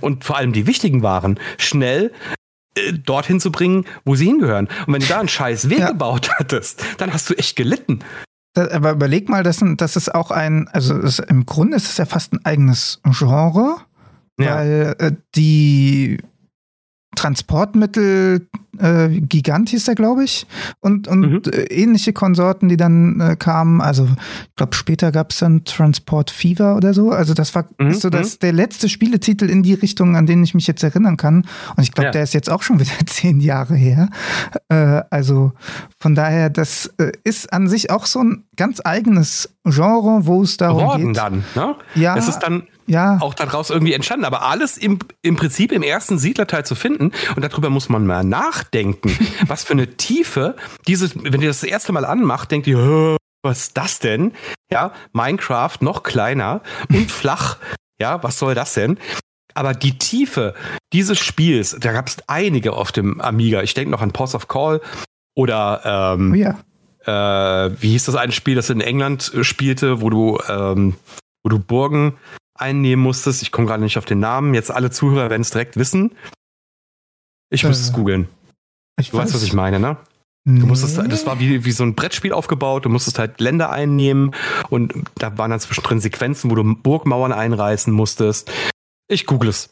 Und vor allem die wichtigen Waren schnell äh, dorthin zu bringen, wo sie hingehören. Und wenn du da einen scheiß Weg ja. gebaut hattest, dann hast du echt gelitten. Das, aber überleg mal, das, das ist auch ein, also ist, im Grunde ist es ja fast ein eigenes Genre, ja. weil äh, die Transportmittel äh, Gigant hieß der, glaube ich, und, und mhm. äh, ähnliche Konsorten, die dann äh, kamen, also ich glaube später gab es dann Transport Fever oder so, also das war mhm. so das, der letzte Spieletitel in die Richtung, an den ich mich jetzt erinnern kann und ich glaube, ja. der ist jetzt auch schon wieder zehn Jahre her, äh, also von daher, das äh, ist an sich auch so ein ganz eigenes Genre, wo es darum Worden geht. Dann, ne? Ja, das ist dann ja. auch daraus irgendwie entstanden, aber alles im, im Prinzip im ersten Siedlerteil zu finden und darüber muss man mal nachdenken, was für eine Tiefe dieses, wenn ihr das, das erste Mal anmacht, denkt ihr, was ist das denn? Ja, Minecraft noch kleiner und flach, ja, was soll das denn? Aber die Tiefe dieses Spiels, da gab es einige auf dem Amiga, ich denke noch an Ports of Call oder ähm, oh ja. äh, wie hieß das eine Spiel, das in England spielte, wo du ähm, wo du Burgen einnehmen musstest. Ich komme gerade nicht auf den Namen. Jetzt alle Zuhörer werden es direkt wissen. Ich äh, muss es googeln. Du weiß. weißt, was ich meine, ne? Nee. Du musstest, das war wie, wie so ein Brettspiel aufgebaut. Du musstest halt Länder einnehmen und da waren dann zwischendrin Sequenzen, wo du Burgmauern einreißen musstest. Ich google es.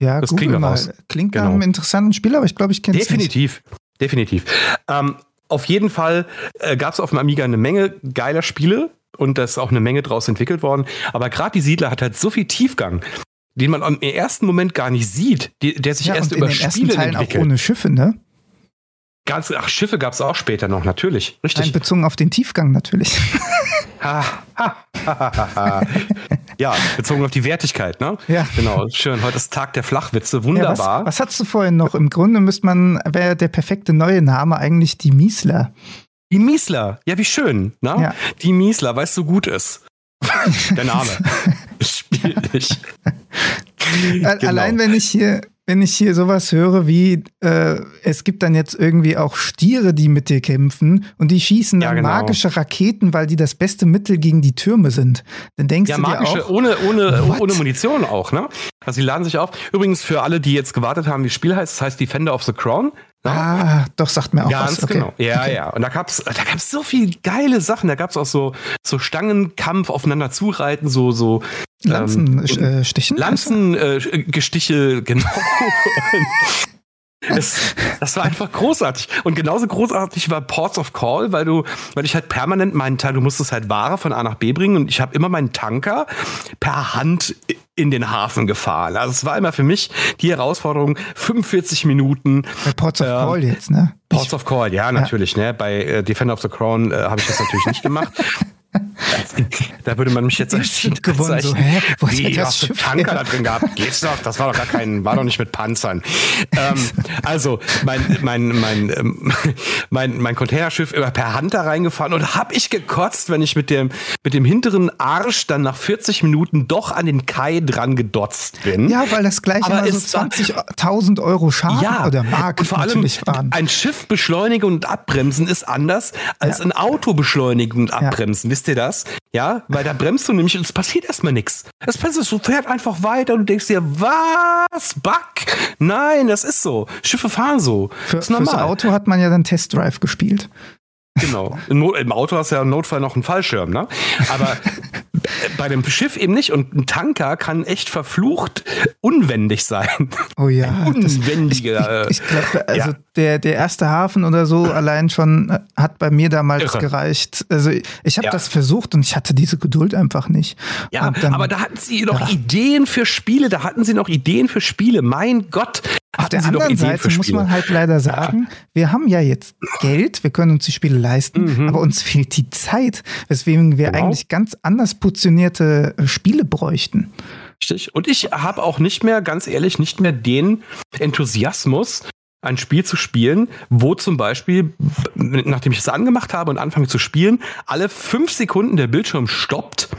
Ja, das google mal. Raus. Klingt nach genau. einem interessanten Spiel, aber ich glaube, ich kenne es nicht. Definitiv. Definitiv. Ähm, auf jeden Fall äh, gab es auf dem Amiga eine Menge geiler Spiele. Und da ist auch eine Menge draus entwickelt worden. Aber gerade die Siedler hat halt so viel Tiefgang, den man im ersten Moment gar nicht sieht, der sich ja, erst über Spiele entwickelt. Ja, und in den ersten Teilen entwickelt. Auch ohne Schiffe, ne? Ganz, ach, Schiffe gab es auch später noch, natürlich. Richtig. Nein, bezogen auf den Tiefgang natürlich. Ha, ha, ha, ha, ha. Ja, bezogen auf die Wertigkeit, ne? Ja. Genau, schön. Heute ist Tag der Flachwitze, wunderbar. Ja, was, was hattest du vorhin noch? Im Grunde müsste man, wäre der perfekte neue Name eigentlich die Miesler. Die Miesler, ja, wie schön, ne? Ja. Die Miesler, weil es so gut ist. Der Name. Spiel nicht. Genau. Allein wenn ich hier, wenn ich hier sowas höre wie, äh, es gibt dann jetzt irgendwie auch Stiere, die mit dir kämpfen und die schießen ja, dann genau. magische Raketen, weil die das beste Mittel gegen die Türme sind. Dann denkst ja, du magische, dir auch, ohne, ohne, ohne Munition auch, ne? Also die laden sich auf. Übrigens für alle, die jetzt gewartet haben, wie das Spiel heißt, das heißt Defender of the Crown. Ah, doch, sagt mir auch Ganz was. Ganz okay. genau. Ja, okay. ja. Und da gab's, da gab's so viel geile Sachen. Da gab's auch so, so Stangenkampf, aufeinander zureiten, so, so. Lanzenstichen? Ähm, Lanzengestichel, äh, genau. Das, das war einfach großartig. Und genauso großartig war Ports of Call, weil du, weil ich halt permanent meinen Tanker, du musstest halt Ware von A nach B bringen und ich habe immer meinen Tanker per Hand in den Hafen gefahren. Also es war immer für mich die Herausforderung, fünfundvierzig Minuten. Bei Ports of äh, Call jetzt, ne? Ports of Call, ja, natürlich. Ja. Ne? Bei äh, Defender of the Crown äh, habe ich das natürlich nicht gemacht. Da würde man mich jetzt als gewonnen so, hä? Wo ist nee, das Schiff Tanker da drin gehabt? Geht's doch, das war doch gar kein, war doch nicht mit Panzern. Ähm, also mein mein mein ähm, mein mein Containerschiff immer per Hand da reingefahren und hab ich gekotzt, wenn ich mit dem mit dem hinteren Arsch dann nach vierzig Minuten doch an den Kai dran gedotzt bin. Ja, weil das gleich aber so zwanzigtausend Euro Schaden ja, oder Mark und vor allem waren. Ein Schiff beschleunigen und abbremsen ist anders als ja. ein Auto beschleunigen und abbremsen. Ja. Wisst ihr das? Ja, weil da bremst du nämlich und es passiert erstmal nichts. Es passiert, du fährst einfach weiter und du denkst dir, was? Bug? Nein, das ist so. Schiffe fahren so. Für, ist normal. Fürs Auto hat man ja dann Test Drive gespielt. Genau. Im, Not- im Auto hast du ja im Notfall noch einen Fallschirm, ne? Aber bei dem Schiff eben nicht. Und ein Tanker kann echt verflucht unwendig sein. Oh ja. Ein unwendiger. Das, ich ich, ich glaube, also ja. der, der erste Hafen oder so allein schon hat bei mir damals Irre. gereicht. Also ich habe ja. das versucht und ich hatte diese Geduld einfach nicht. Ja, dann, aber da hatten sie noch ja. Ideen für Spiele. Da hatten sie noch Ideen für Spiele. Mein Gott. Auf der anderen Seite muss man halt leider sagen, ja. wir haben ja jetzt Geld, wir können uns die Spiele leisten, mhm. aber uns fehlt die Zeit, weswegen wir genau. eigentlich ganz anders positionierte Spiele bräuchten. Richtig. Und ich habe auch nicht mehr, ganz ehrlich, nicht mehr den Enthusiasmus, ein Spiel zu spielen, wo zum Beispiel, nachdem ich es angemacht habe und anfange zu spielen, alle fünf Sekunden der Bildschirm stoppt,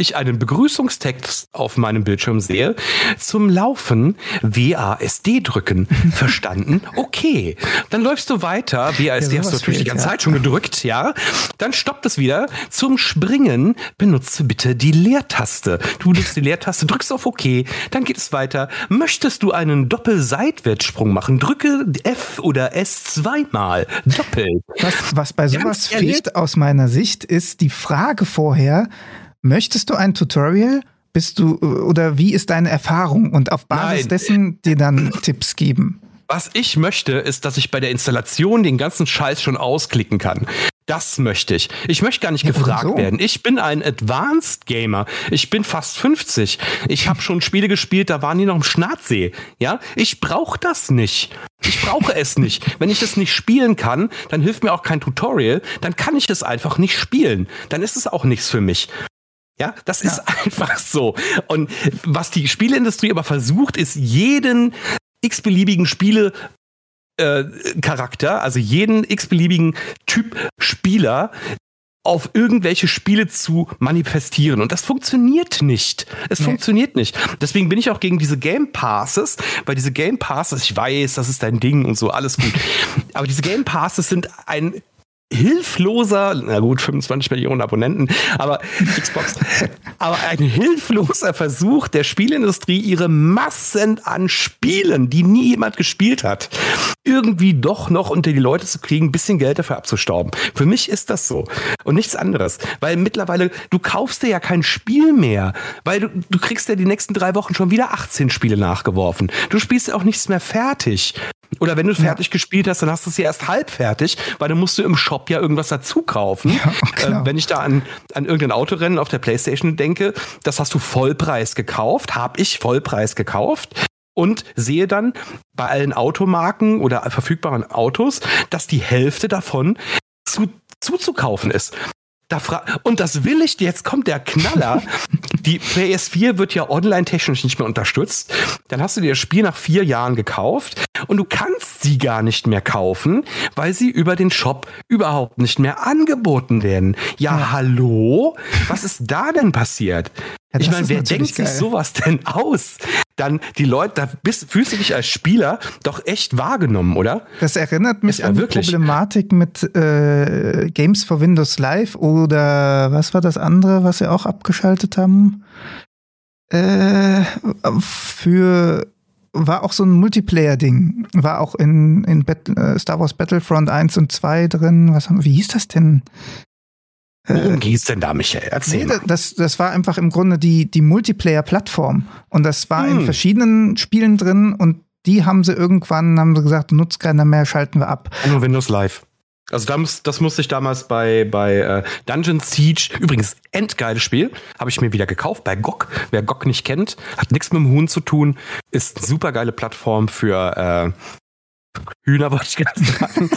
ich einen Begrüßungstext auf meinem Bildschirm sehe, zum Laufen W A S D drücken. Verstanden? Okay. Dann läufst du weiter. W A S D ja, hast du natürlich fehlt, die ganze ja. Zeit schon gedrückt, ja. Dann stoppt es wieder. Zum Springen benutze bitte die Leertaste. Du benutzt die Leertaste, drückst auf OK, dann geht es weiter. Möchtest du einen Doppelseitwärtssprung machen, drücke F oder S zweimal. Doppel. Was, was bei sowas fehlt aus meiner Sicht, ist die Frage vorher, möchtest du ein Tutorial? Bist du oder wie ist deine Erfahrung? Und auf Basis Nein. dessen dir dann Tipps geben. Was ich möchte, ist, dass ich bei der Installation den ganzen Scheiß schon ausklicken kann. Das möchte ich. Ich möchte gar nicht ja, gefragt so. werden. Ich bin ein Advanced Gamer. Ich bin fast fünfzig. Ich habe schon Spiele gespielt, da waren die noch im Schnatzsee. Ja, ich brauche das nicht. Ich brauche es nicht. Wenn ich es nicht spielen kann, dann hilft mir auch kein Tutorial. Dann kann ich es einfach nicht spielen. Dann ist es auch nichts für mich. Ja, das ja. ist einfach so. Und was die Spieleindustrie aber versucht, ist jeden x-beliebigen Spiele äh, Charakter, also jeden x-beliebigen Typ Spieler auf irgendwelche Spiele zu manifestieren. Und das funktioniert nicht. Es nee. funktioniert nicht. Deswegen bin ich auch gegen diese Game Passes, weil diese Game Passes, ich weiß, das ist dein Ding und so, alles gut. Aber diese Game Passes sind ein hilfloser, na gut, fünfundzwanzig Millionen Abonnenten, aber Xbox, aber ein hilfloser Versuch der Spielindustrie, ihre Massen an Spielen, die nie jemand gespielt hat, irgendwie doch noch unter die Leute zu kriegen, ein bisschen Geld dafür abzustauben. Für mich ist das so. Und nichts anderes. Weil mittlerweile, du kaufst dir ja kein Spiel mehr, weil du, du kriegst ja die nächsten drei Wochen schon wieder achtzehn Spiele nachgeworfen. Du spielst ja auch nichts mehr fertig. Oder wenn du fertig ja. gespielt hast, dann hast du es ja erst halb fertig, weil dann musst du im Shop ja irgendwas dazu kaufen. Ja, äh, wenn ich da an, an irgendein Autorennen auf der PlayStation denke, das hast du Vollpreis gekauft, hab ich Vollpreis gekauft und sehe dann bei allen Automarken oder verfügbaren Autos, dass die Hälfte davon zu, zuzukaufen ist. Da fra- und das will ich, jetzt kommt der Knaller. Die P S vier wird ja online technisch nicht mehr unterstützt. Dann hast du dir das Spiel nach vier Jahren gekauft und du kannst sie gar nicht mehr kaufen, weil sie über den Shop überhaupt nicht mehr angeboten werden. Ja, ja. hallo? Was ist da denn passiert? Ja, ich meine, wer denkt geil. sich sowas denn aus? Dann die Leute, da bist, fühlst du dich als Spieler doch echt wahrgenommen, oder? Das erinnert mich ja, an die wirklich. Problematik mit äh, Games for Windows Live oder was war das andere, was sie auch abgeschaltet haben? Äh, für war auch so ein Multiplayer-Ding. War auch in, in Bet- Star Wars Battlefront eins und zwei drin. Was haben, wie hieß das denn? Worum geht's denn da, Michael? Erzähl nee, das, das war einfach im Grunde die, die Multiplayer-Plattform. Und das war hm. in verschiedenen Spielen drin und die haben sie irgendwann, haben sie gesagt, nutzt keiner mehr, schalten wir ab. Nur Windows Live. Also da muss, das musste ich damals bei, bei äh, Dungeon Siege, übrigens endgeiles Spiel, habe ich mir wieder gekauft bei G O G. Wer G O G nicht kennt, hat nichts mit dem Huhn zu tun, ist eine super geile Plattform für äh, Hühner, wollte ich gerade sagen.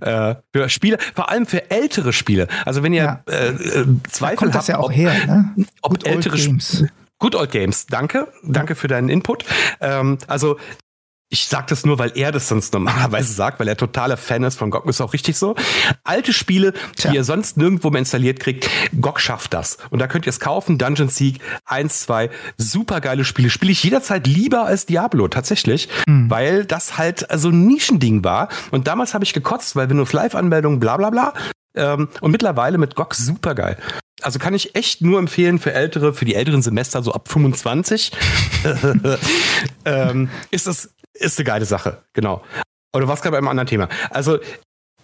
äh, für Spiele, vor allem für ältere Spiele. Also wenn ihr ja. äh, äh, Zweifel kommt das habt, ja auch ob, her, ne? ob Good ältere Spiele. Good Old Games, danke. Danke für deinen Input. Ähm, also ich sag das nur, weil er das sonst normalerweise sagt, weil er totaler Fan ist von G O G, ist auch richtig so. Alte Spiele, Tja. die ihr sonst nirgendwo mehr installiert kriegt, G O G schafft das. Und da könnt ihr es kaufen, Dungeon Siege eins, zwei, super geile Spiele. Spiele ich jederzeit lieber als Diablo, tatsächlich, hm. weil das halt so also ein Nischending war. Und damals habe ich gekotzt, weil Windows Live-Anmeldungen, bla bla bla. Ähm, und mittlerweile mit G O G super geil. Also kann ich echt nur empfehlen für ältere, für die älteren Semester, so ab fünfundzwanzig, ähm, ist das ist eine geile Sache, genau. Aber du warst gerade bei einem anderen Thema. Also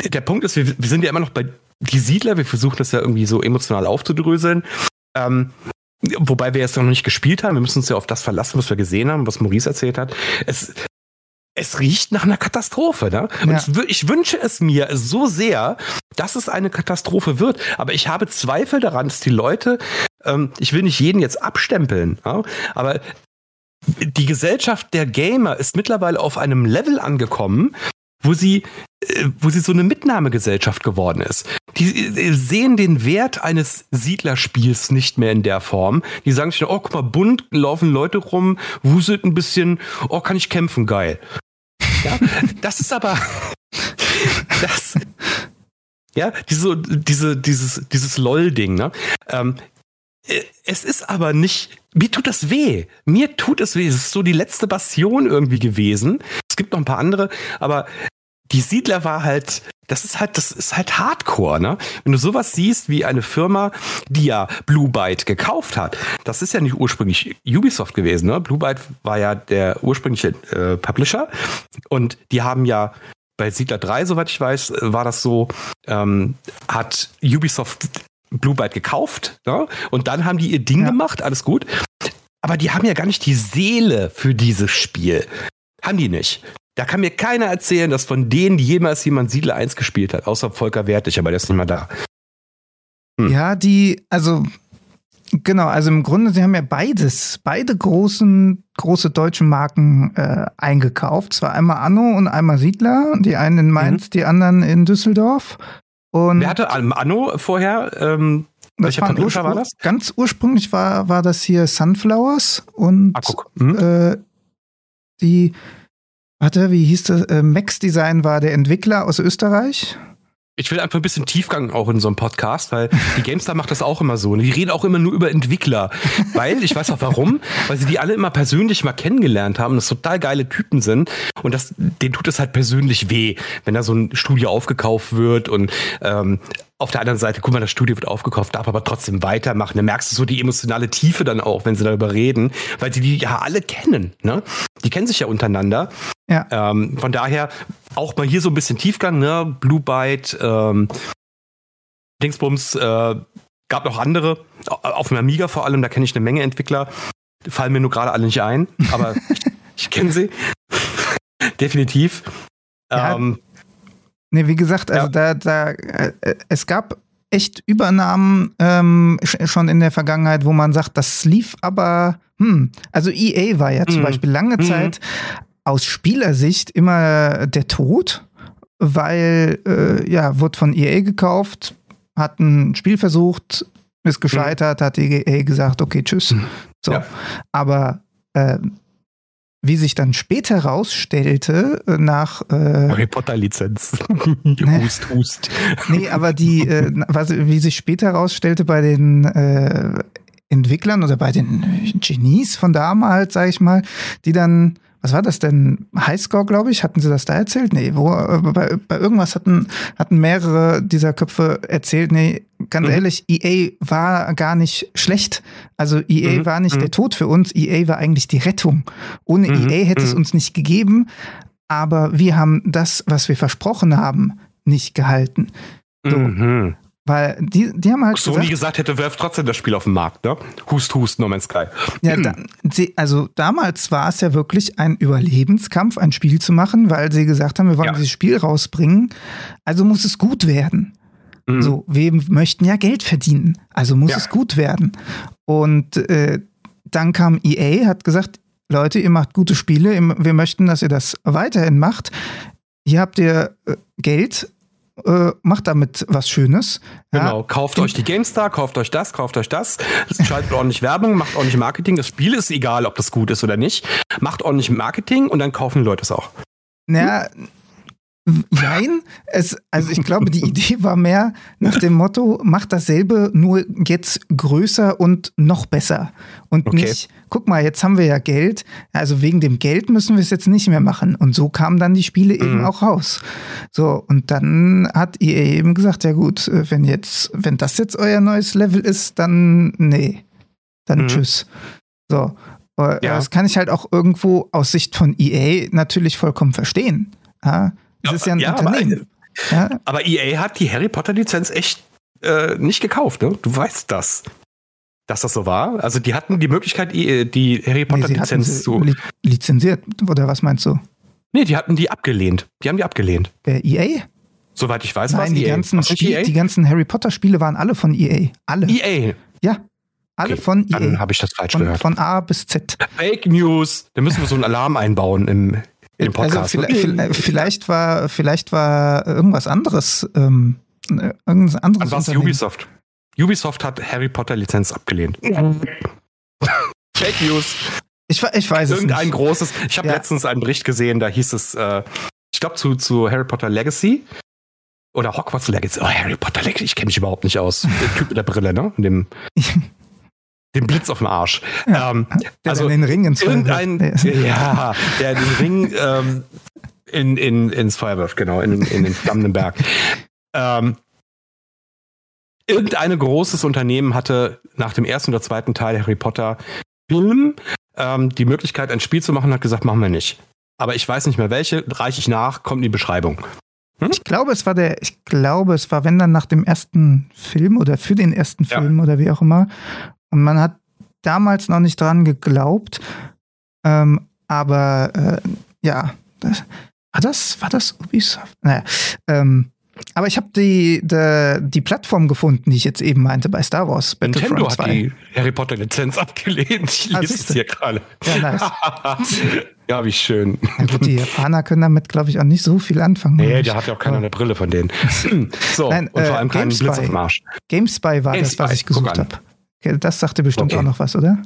der Punkt ist, wir, wir sind ja immer noch bei die Siedler, wir versuchen das ja irgendwie so emotional aufzudröseln. Ähm, wobei wir jetzt noch nicht gespielt haben, wir müssen uns ja auf das verlassen, was wir gesehen haben, was Maurice erzählt hat. Es, es riecht nach einer Katastrophe, ne? Und ja. es, ich wünsche es mir so sehr, dass es eine Katastrophe wird. Aber ich habe Zweifel daran, dass die Leute, ähm, ich will nicht jeden jetzt abstempeln, ja? aber die Gesellschaft der Gamer ist mittlerweile auf einem Level angekommen, wo sie, wo sie so eine Mitnahmegesellschaft geworden ist. Die sehen den Wert eines Siedlerspiels nicht mehr in der Form. Die sagen sich, oh, guck mal, bunt laufen Leute rum, wuselt ein bisschen, oh, kann ich kämpfen, geil. Ja, das ist aber... das, ja, diese, diese, dieses, dieses LOL-Ding, ne? Ähm, Es ist aber nicht, mir tut das weh. Mir tut es weh. Es ist so die letzte Bastion irgendwie gewesen. Es gibt noch ein paar andere, aber die Siedler war halt, das ist halt, das ist halt Hardcore, ne? Wenn du sowas siehst wie eine Firma, die ja Blue Byte gekauft hat, das ist ja nicht ursprünglich Ubisoft gewesen, ne? Blue Byte war ja der ursprüngliche äh, Publisher und die haben ja bei Siedler drei, soweit ich weiß, war das so, ähm, hat Ubisoft Blue Byte gekauft, ne? Und dann haben die ihr Ding ja. gemacht, alles gut. Aber die haben ja gar nicht die Seele für dieses Spiel. Haben die nicht. Da kann mir keiner erzählen, dass von denen jemals jemand Siedler eins gespielt hat, außer Volker Wertig, aber der ist nicht mal da. Hm. Ja, die, also genau, also im Grunde, sie haben ja beides, beide großen, große deutsche Marken äh, eingekauft. Zwar einmal Anno und einmal Siedler, die einen in Mainz, mhm. die anderen in Düsseldorf. Und wer hatte Anno vorher? Ähm, das war, ursprünglich, war das? Ganz ursprünglich war, war das hier Sunflowers und ah, mhm. äh, die, warte, wie hieß das? Äh, Max Design war der Entwickler aus Österreich. Ich will einfach ein bisschen Tiefgang auch in so einem Podcast, weil die GameStar macht das auch immer so. Die reden auch immer nur über Entwickler, weil, ich weiß auch warum, weil sie die alle immer persönlich mal kennengelernt haben und das total geile Typen sind und das, denen tut es halt persönlich weh, wenn da so ein Studio aufgekauft wird und ähm, auf der anderen Seite, guck mal, das Studio wird aufgekauft, darf aber trotzdem weitermachen. Da merkst du so die emotionale Tiefe dann auch, wenn sie darüber reden, weil sie die ja alle kennen, ne? Die kennen sich ja untereinander. Ja. Ähm, von daher auch mal hier so ein bisschen Tiefgang, ne? Blue Byte, ähm, Dingsbums, äh, gab noch andere, auf dem Amiga vor allem, da kenne ich eine Menge Entwickler, fallen mir nur gerade alle nicht ein, aber ich, ich kenne sie. Definitiv. Ja. Ähm, nee, wie gesagt, also ja. da, da, äh, es gab echt Übernahmen ähm, schon in der Vergangenheit, wo man sagt, das lief aber, hm, also E A war ja mhm. zum Beispiel lange mhm. Zeit aus Spielersicht immer der Tod, weil, äh, ja, wurde von E A gekauft, hat ein Spiel versucht, ist gescheitert, mhm. hat E A gesagt, okay, tschüss. Mhm. So, ja. aber äh, wie sich dann später rausstellte, nach äh, Harry Potter-Lizenz. ne, hust, hust. Nee, aber die, äh, was, wie sich später rausstellte bei den äh, Entwicklern oder bei den Genies von damals, sag ich mal, die dann, was war das denn? Highscore, glaube ich, hatten sie das da erzählt? Nee, wo, äh, bei, bei irgendwas hatten, hatten mehrere dieser Köpfe erzählt, nee, ganz mhm. ehrlich, E A war gar nicht schlecht. Also E A mhm. war nicht mhm. der Tod für uns, E A war eigentlich die Rettung. Ohne mhm. E A hätte mhm. es uns nicht gegeben, aber wir haben das, was wir versprochen haben, nicht gehalten. So. Mhm. Weil die, die haben halt Sony gesagt, gesagt hätte Valve trotzdem das Spiel auf dem Markt, ne? Hust, hust, No Man's Sky. Ja, da, sie, also damals war es ja wirklich ein Überlebenskampf, ein Spiel zu machen, weil sie gesagt haben, wir wollen ja. dieses Spiel rausbringen, also muss es gut werden. Mhm. So, wir möchten ja Geld verdienen, also muss ja. es gut werden. Und äh, dann kam E A, hat gesagt, Leute, ihr macht gute Spiele, wir möchten, dass ihr das weiterhin macht. Hier habt ihr äh, Geld, Äh, macht damit was Schönes. Genau, ja. kauft euch die GameStar, kauft euch das, kauft euch das. Schaltet ordentlich Werbung, macht ordentlich Marketing. Das Spiel ist egal, ob das gut ist oder nicht. Macht ordentlich Marketing und dann kaufen die Leute es auch. Naja, hm? nein. Es, also ich glaube, die Idee war mehr nach dem Motto, macht dasselbe, nur jetzt größer und noch besser. Und okay. nicht, guck mal, jetzt haben wir ja Geld, also wegen dem Geld müssen wir es jetzt nicht mehr machen. Und so kamen dann die Spiele eben mhm. auch raus. So, und dann hat E A eben gesagt, ja gut, wenn jetzt, wenn das jetzt euer neues Level ist, dann nee, dann mhm. tschüss. So, ja. Das kann ich halt auch irgendwo aus Sicht von E A natürlich vollkommen verstehen. Ja, es ist ja ein ja, Unternehmen. Aber, ja. aber E A hat die Harry Potter Lizenz echt äh, nicht gekauft, ne? Du weißt das. Dass das so war? Also die hatten die Möglichkeit, die Harry Potter-Lizenz nee, zu... Li- lizenziert? Oder was meinst du? Nee, die hatten die abgelehnt. Die haben die abgelehnt. Äh, E A? Soweit ich weiß, war es E A. Ganzen Spiel, E A? Die ganzen Harry Potter-Spiele waren alle von E A. Alle. E A? Ja, alle okay, von E A. Dann habe ich das falsch von, gehört. Von A bis Z. Fake News. Da müssen wir so einen Alarm einbauen im, im Podcast. Also vielleicht, vielleicht, war, vielleicht war irgendwas anderes. Ähm, irgendwas anderes. Also war es Ubisoft. Ubisoft hat Harry Potter Lizenz abgelehnt. Fake News. Ich, ich weiß es Irgendein nicht. großes. Ich habe ja. letztens einen Bericht gesehen, da hieß es, äh, ich glaube, zu, zu Harry Potter Legacy oder Hogwarts Legacy. Oh, Harry Potter Legacy, ich kenne mich überhaupt nicht aus. Der Typ mit der Brille, ne? Und dem, dem Blitz auf dem Arsch. Ja, ähm, der also den Ring ins irgendein, Ja, der den Ring ähm, in, in, ins Feuer wirft, genau, in, in den flammenden Berg. ähm, Irgendein großes Unternehmen hatte nach dem ersten oder zweiten Teil Harry Potter Film ähm, die Möglichkeit, ein Spiel zu machen und hat gesagt, machen wir nicht. Aber ich weiß nicht mehr welche, reiche ich nach, kommt in die Beschreibung. Hm? Ich glaube, es war der, ich glaube, es war, wenn dann nach dem ersten Film oder für den ersten ja. Film oder wie auch immer. Und man hat damals noch nicht dran geglaubt. Ähm, aber äh, ja, das, war das, war das Ubisoft? Naja, ähm, aber ich habe die, die, die Plattform gefunden, die ich jetzt eben meinte, bei Star Wars Battlefront Nintendo zwei. Nintendo hat die Harry Potter Lizenz abgelehnt. Ich lese ah, es hier gerade. Ja, nice. ja, wie schön. Ja, gut, die Japaner können damit, glaube ich, auch nicht so viel anfangen. Nee, da hat ja auch keiner eine Brille von denen. so, Nein, und äh, vor allem keinen Blitz auf dem Arsch. GameSpy war GameSpy, das, was ich gesucht habe. Das sagte bestimmt okay. auch noch was, oder?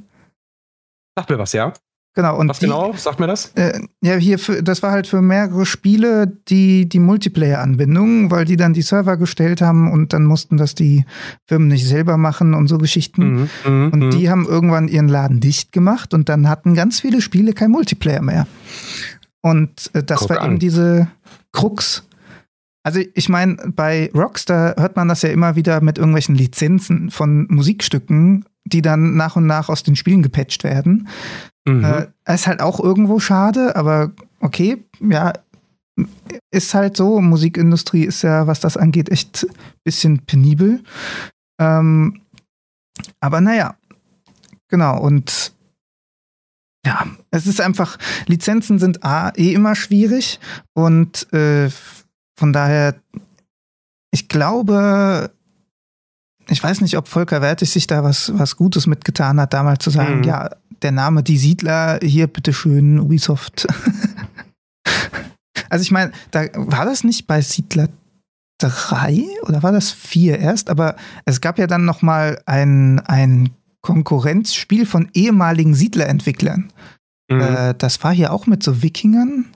Sagt mir was, ja. Genau, und was die, genau? Sagt mir das? Äh, ja, hier für, das war halt für mehrere Spiele die, die Multiplayer-Anbindung, weil die dann die Server gestellt haben und dann mussten das die Firmen nicht selber machen und so Geschichten. Mhm, mh, und die mh. haben irgendwann ihren Laden dicht gemacht und dann hatten ganz viele Spiele kein Multiplayer mehr. Und äh, das Guck war an. eben diese Krux. Also ich meine, bei Rockstar hört man das ja immer wieder mit irgendwelchen Lizenzen von Musikstücken, die dann nach und nach aus den Spielen gepatcht werden. Mhm. Äh, ist halt auch irgendwo schade, aber okay, ja, ist halt so. Musikindustrie ist ja, was das angeht, echt ein bisschen penibel. Ähm, aber naja, genau. Und ja, es ist einfach, Lizenzen sind A, eh immer schwierig und äh, von daher, ich glaube, ich weiß nicht, ob Volker Wertig sich da was, was Gutes mitgetan hat, damals zu sagen, mhm. ja, der Name Die Siedler, hier bitteschön, Ubisoft. also ich meine, da war das nicht bei Siedler drei oder war das vier erst? Aber es gab ja dann noch mal ein, ein Konkurrenzspiel von ehemaligen Siedler-Entwicklern. Mhm. Äh, das war hier auch mit so Wikingern,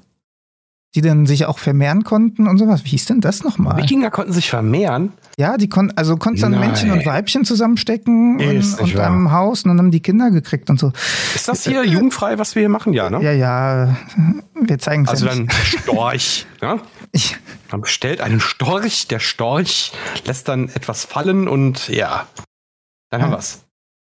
die dann sich auch vermehren konnten und sowas. Wie hieß denn das nochmal? Wikinger konnten sich vermehren? Ja, die konnten, also konnten dann Männchen und Weibchen zusammenstecken und, und einem Haus und dann haben die Kinder gekriegt und so. Ist das hier äh, jugendfrei, was wir hier machen? Ja, ne? Ja, ja. Wir zeigen es also ja nicht. Also dann Storch. Ne? Man bestellt einen Storch, der Storch lässt dann etwas fallen und ja, dann ja. haben wir's.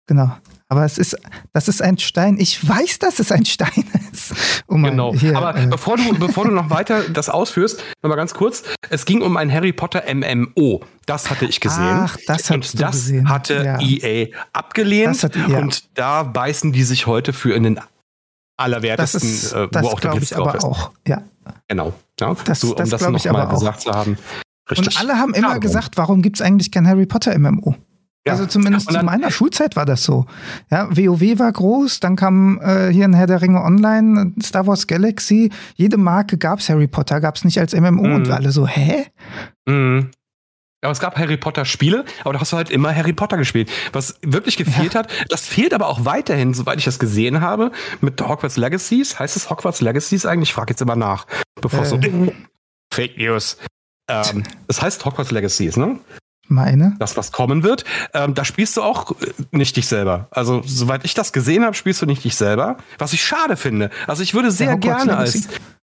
Genau. Aber es ist, das ist ein Stein. Ich weiß, dass es ein Stein ist. Oh mein, genau. Hier, aber äh. bevor du, bevor du noch weiter das ausführst, nochmal ganz kurz. Es ging um ein Harry Potter M M O. Das hatte ich gesehen. Ach, das hast und du das gesehen. Und das hatte ja. E A abgelehnt. Das hat, ja. Und da beißen die sich heute für in den allerwertesten, das ist, äh, wo das auch der Blitz drauf ist. Auch. Ja. Genau. Ja, das, so, um das, das nochmal gesagt zu haben. Richtig. Und alle haben immer ja, gesagt, warum gibt es eigentlich kein Harry Potter M M O? Ja. Also zumindest dann, zu meiner Schulzeit war das so. Ja, WoW war groß, dann kam äh, hier ein Herr der Ringe Online, Star Wars Galaxy, jede Marke gab's Harry Potter, gab's nicht als M M O mm. und wir alle so, hä? Mm. Aber es gab Harry Potter Spiele, aber da hast du halt immer Harry Potter gespielt. Was wirklich gefehlt ja. hat, das fehlt aber auch weiterhin, soweit ich das gesehen habe, mit Hogwarts Legacies. Heißt es Hogwarts Legacies eigentlich? Ich frage jetzt immer nach, bevor äh. so Fake News. Ähm, es heißt Hogwarts Legacies, ne? Meine? Das, was kommen wird. Ähm, da spielst du auch nicht dich selber. Also, soweit ich das gesehen habe, spielst du nicht dich selber. Was ich schade finde. Also, ich würde sehr ja, gerne Legacy. als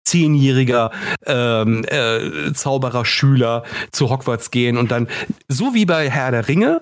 zehnjähriger ähm, äh, Zauberer, Schüler zu Hogwarts gehen und dann, so wie bei Herr der Ringe,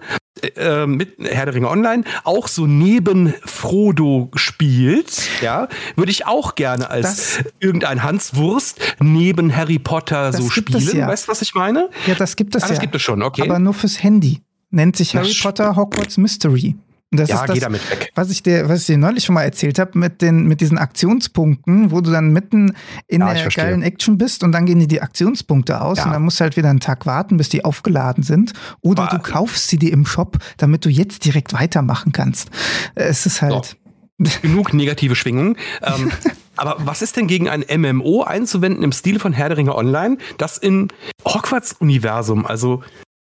äh, mit Herr der Ringe Online, auch so neben Frodo spielt, ja, würde ich auch gerne als das, irgendein Hanswurst neben Harry Potter so spielen. Ja. Weißt du, was ich meine? Ja, das gibt es ah, das ja. Das gibt es schon, okay. Aber nur fürs Handy. Nennt sich Harry das Potter Hogwarts Mystery. Und das ja, ist das, geh damit weg. Was ich dir, was ich dir neulich schon mal erzählt habe, mit den, mit diesen Aktionspunkten, wo du dann mitten in ja, der geilen Action bist und dann gehen dir die Aktionspunkte aus ja. und dann musst du halt wieder einen Tag warten, bis die aufgeladen sind. Oder War. du kaufst sie dir im Shop, damit du jetzt direkt weitermachen kannst. Es ist halt... So. Genug negative Schwingungen. ähm, aber was ist denn gegen ein M M O einzuwenden im Stil von Herr der Ringe Online, das in Hogwarts-Universum, also...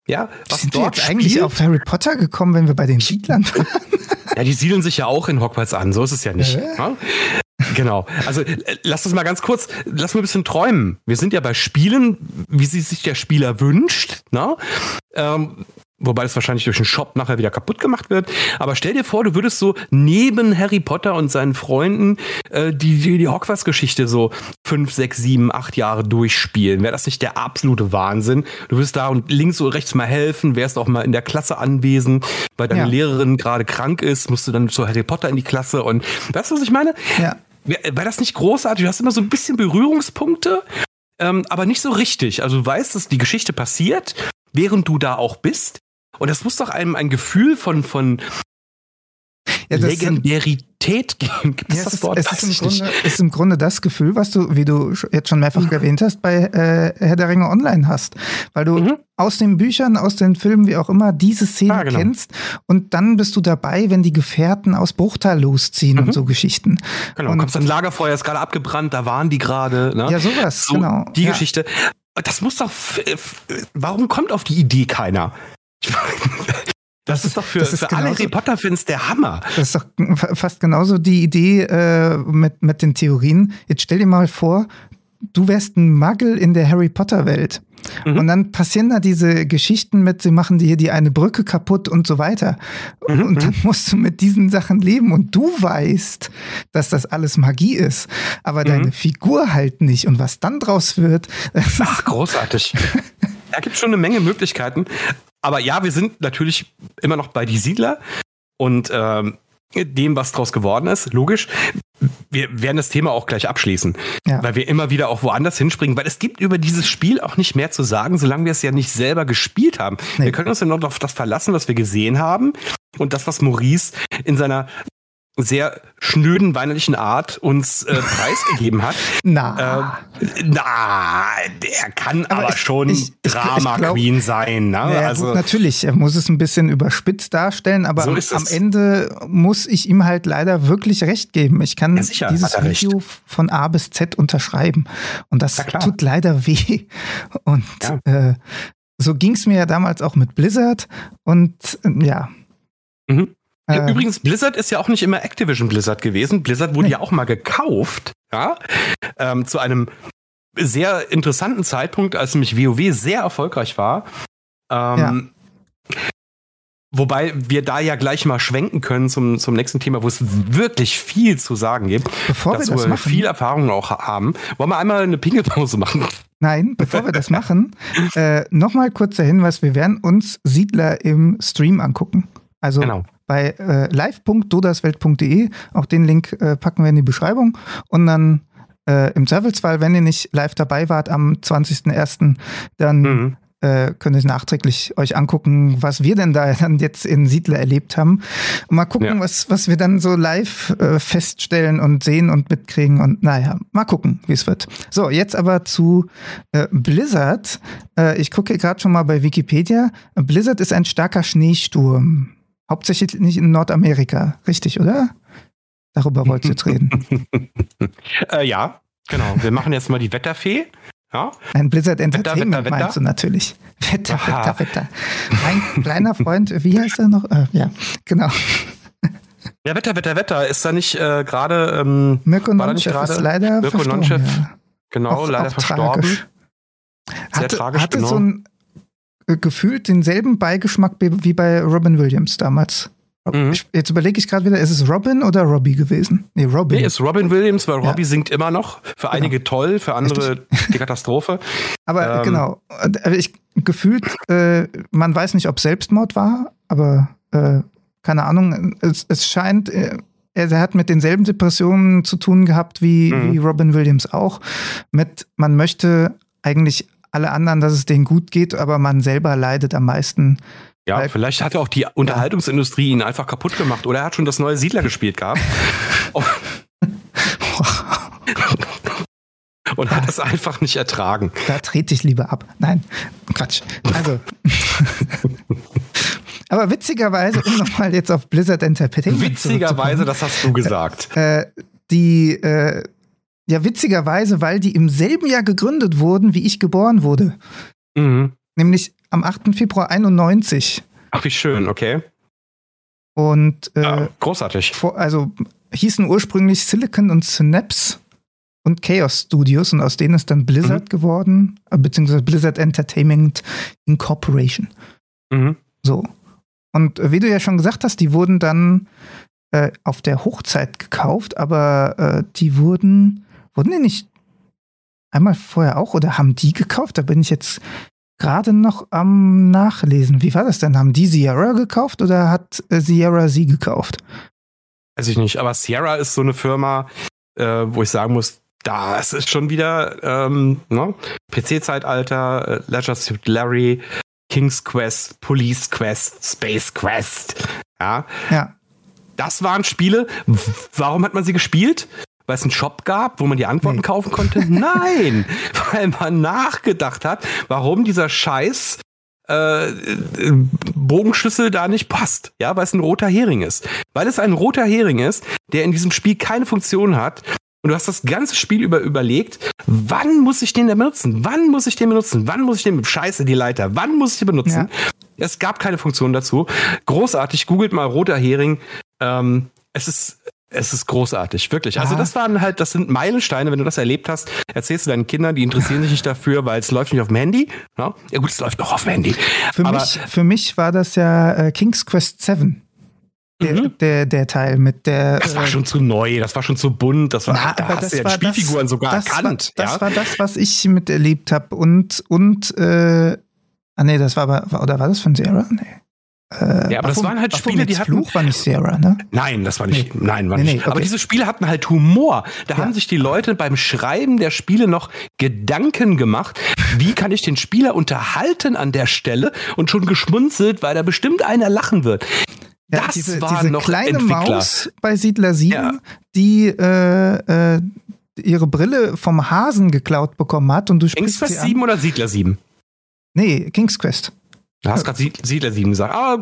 Ja, was sind wir jetzt eigentlich spielt? Auf Harry Potter gekommen, wenn wir bei den Siedlern waren? Ja, die siedeln sich ja auch in Hogwarts an, so ist es ja nicht. Ja. Ja? Genau, also äh, lass uns mal ganz kurz, lass mal ein bisschen träumen. Wir sind ja bei Spielen, wie sie sich der Spieler wünscht, ne? Ähm, wobei das wahrscheinlich durch den Shop nachher wieder kaputt gemacht wird. Aber stell dir vor, du würdest so neben Harry Potter und seinen Freunden äh, die, die, die Hogwarts-Geschichte so fünf, sechs, sieben, acht Jahre durchspielen. Wäre das nicht der absolute Wahnsinn? Du würdest da und links und rechts mal helfen, wärst auch mal in der Klasse anwesend, weil deine ja. Lehrerin gerade krank ist, musst du dann zu Harry Potter in die Klasse und weißt du, was ich meine? Ja. Wäre das nicht großartig? Du hast immer so ein bisschen Berührungspunkte, ähm, aber nicht so richtig. Also du weißt, dass die Geschichte passiert, während du da auch bist. Und das muss doch einem ein Gefühl von, von ja, das Legendarität geben. Gibt es ja, das ist, Wort? Es ist, im Grunde, ist im Grunde das Gefühl, was du, wie du jetzt schon mehrfach mhm. erwähnt hast, bei äh, Herr der Ringe Online hast. Weil du mhm. aus den Büchern, aus den Filmen, wie auch immer, diese Szene ah, genau. kennst. Und dann bist du dabei, wenn die Gefährten aus Bruchtal losziehen mhm. und so Geschichten. Genau, und kommst an Lagerfeuer, ist gerade abgebrannt, da waren die gerade. Ne? Ja, sowas, so, genau. Die ja. Geschichte. Das muss doch, warum kommt auf die Idee keiner? Das ist doch für, ist für alle Harry Potter-Fans der Hammer. Das ist doch fast genauso die Idee äh, mit, mit den Theorien. Jetzt stell dir mal vor, du wärst ein Muggle in der Harry Potter-Welt. Mhm. Und dann passieren da diese Geschichten mit, sie machen dir hier die eine Brücke kaputt und so weiter. Mhm. Und dann musst du mit diesen Sachen leben und du weißt, dass das alles Magie ist, aber mhm. deine Figur halt nicht. Und was dann draus wird... Ach, großartig. Da gibt es schon eine Menge Möglichkeiten. Aber ja, wir sind natürlich immer noch bei die Siedler und ähm, dem, was draus geworden ist, logisch. Wir werden das Thema auch gleich abschließen, ja. weil wir immer wieder auch woanders hinspringen, weil es gibt über dieses Spiel auch nicht mehr zu sagen, solange wir es ja nicht selber gespielt haben. Nee. Wir können uns ja noch auf das verlassen, was wir gesehen haben und das, was Maurice in seiner sehr schnöden, weinerlichen Art uns äh, preisgegeben hat. Na. Äh, na, er kann aber, aber ich, schon ich, ich, Drama ich glaub, Queen sein. Ne? Ja, also, gut, natürlich, er muss es ein bisschen überspitzt darstellen, aber so am Ende muss ich ihm halt leider wirklich recht geben. Ich kann ja, sicher, dieses Video recht. von A bis Z unterschreiben. Und das tut leider weh. Und ja. äh, so ging es mir ja damals auch mit Blizzard. Und äh, ja. Mhm. Übrigens, Blizzard ist ja auch nicht immer Activision Blizzard gewesen. Blizzard wurde nee. ja auch mal gekauft, ja, ähm, zu einem sehr interessanten Zeitpunkt, als nämlich WoW sehr erfolgreich war. Ähm, ja. Wobei wir da ja gleich mal schwenken können zum, zum nächsten Thema, wo es wirklich viel zu sagen gibt. Bevor dass wir das wir machen, viel Erfahrung auch haben, wollen wir einmal eine Pingelpause machen. Nein, bevor wir das machen, äh, nochmal kurzer Hinweis, wir werden uns Siedler im Stream angucken. Also genau. bei äh, live punkt dodaswelt punkt de. Auch den Link äh, packen wir in die Beschreibung. Und dann äh, im Zweifelsfall, wenn ihr nicht live dabei wart am zwanzigsten ersten, dann mhm. äh, könnt ihr nachträglich euch angucken, was wir denn da dann jetzt in Siedler erlebt haben. Und mal gucken, ja. was, was wir dann so live äh, feststellen und sehen und mitkriegen. Und naja, mal gucken, wie es wird. So, jetzt aber zu äh, Blizzard. Äh, ich gucke gerade schon mal bei Wikipedia. Blizzard ist ein starker Schneesturm. Hauptsächlich nicht in Nordamerika. Richtig, oder? Darüber wolltest du jetzt reden. äh, ja, genau. Wir machen jetzt mal die Wetterfee. Ja? Ein Blizzard Entertainment Wetter, Wetter, meinst Wetter? Du natürlich. Wetter, Aha. Wetter, Wetter. Mein kleiner Freund, wie heißt er noch? Äh, ja, genau. Ja, Wetter, Wetter, Wetter. Ist da nicht äh, gerade... Ähm, Mirko Nonchev ist leider Mirko verstorben. Nonchev, ja. Genau, auch, leider auch verstorben. Tragisch. Sehr hatte, tragisch, hatte genau. So ein gefühlt denselben Beigeschmack wie bei Robin Williams damals. Mhm. Ich, jetzt überlege ich gerade wieder, ist es Robin oder Robbie gewesen? Nee, Robin. Nee, ist Robin Williams, weil Robbie ja. singt immer noch. Für genau. einige toll, für andere die Katastrophe. Aber ähm, genau, ich, gefühlt, äh, man weiß nicht, ob Selbstmord war, aber äh, keine Ahnung, es, es scheint... Äh, Er hat mit denselben Depressionen zu tun gehabt wie, mhm. wie Robin Williams auch. Mit, man möchte eigentlich alle anderen, dass es denen gut geht, aber man selber leidet am meisten. Ja, weil, vielleicht hat ja auch die Unterhaltungsindustrie ihn einfach kaputt gemacht. Oder er hat schon das neue Siedler gespielt gehabt. oh. Und hat das einfach nicht ertragen. Da trete ich lieber ab. Nein, Quatsch. Also... Aber witzigerweise, um nochmal jetzt auf Blizzard Entertainment witzigerweise, das hast du gesagt. Äh, die, äh, ja, witzigerweise, weil die im selben Jahr gegründet wurden, wie ich geboren wurde. Mhm. Nämlich am achten Februar einundneunzig. Ach, wie schön, okay. Und, äh, ja, großartig. Vor, also hießen ursprünglich Silicon und Synapse und Chaos Studios und aus denen ist dann Blizzard mhm. geworden, beziehungsweise Blizzard Entertainment Incorporation. Mhm. So. Und wie du ja schon gesagt hast, die wurden dann äh, auf der Hochzeit gekauft, aber äh, die wurden, wurden die nicht einmal vorher auch oder haben die gekauft? Da bin ich jetzt gerade noch am Nachlesen. Wie war das denn? Haben die Sierra gekauft oder hat äh, Sierra sie gekauft? Weiß ich nicht, aber Sierra ist so eine Firma, äh, wo ich sagen muss, das ist schon wieder ähm, ne? P C-Zeitalter, äh, Leisure Suit Larry, King's Quest, Police Quest, Space Quest. Ja. ja. Das waren Spiele. Warum hat man sie gespielt? Weil es einen Shop gab, wo man die Antworten nee. kaufen konnte? Nein! Weil man nachgedacht hat, warum dieser Scheiß äh, Bogenschlüssel da nicht passt. Ja, weil es ein roter Hering ist. Weil es ein roter Hering ist, der in diesem Spiel keine Funktion hat. Und du hast das ganze Spiel über überlegt, wann muss ich den denn benutzen? Wann muss ich den benutzen? Wann muss ich den? Scheiße, die Leiter. Wann muss ich den benutzen? Ja. Es gab keine Funktion dazu. Großartig. Googelt mal roter Hering. Ähm, es ist, es ist großartig. Wirklich. Ja. Also das waren halt, das sind Meilensteine. Wenn du das erlebt hast, erzählst du deinen Kindern, die interessieren sich nicht dafür, weil es läuft nicht auf dem Handy. Ja gut, es läuft noch auf dem Handy. Für, Aber mich, für mich war das ja äh, King's Quest sieben. Der, der, der Teil mit der... Das war schon zu neu, das war schon zu bunt, das war, na, da hast du ja die Spielfiguren das, sogar das erkannt. War, das ja? war das, was ich miterlebt habe und, und, äh, ah nee, das war aber, oder war das von Sierra? Nee. Äh, ja, aber Baphom, das waren halt Baphom Spiele, die hatten... Fluch war nicht Sierra, ne? Nein, das war nicht, nee. nein, war nee, nee, nicht. Okay. Aber diese Spiele hatten halt Humor. Da ja. haben sich die Leute beim Schreiben der Spiele noch Gedanken gemacht, wie kann ich den Spieler unterhalten an der Stelle und schon geschmunzelt, weil da bestimmt einer lachen wird. Ja, das diese, war diese noch kleine Entwickler. Maus bei Siedler sieben, ja. die äh, äh, ihre Brille vom Hasen geklaut bekommen hat. Und du King's Quest sie sieben an. Oder Siedler sieben? Nee, King's Quest. Du hast gerade Siedler sieben gesagt. Ah,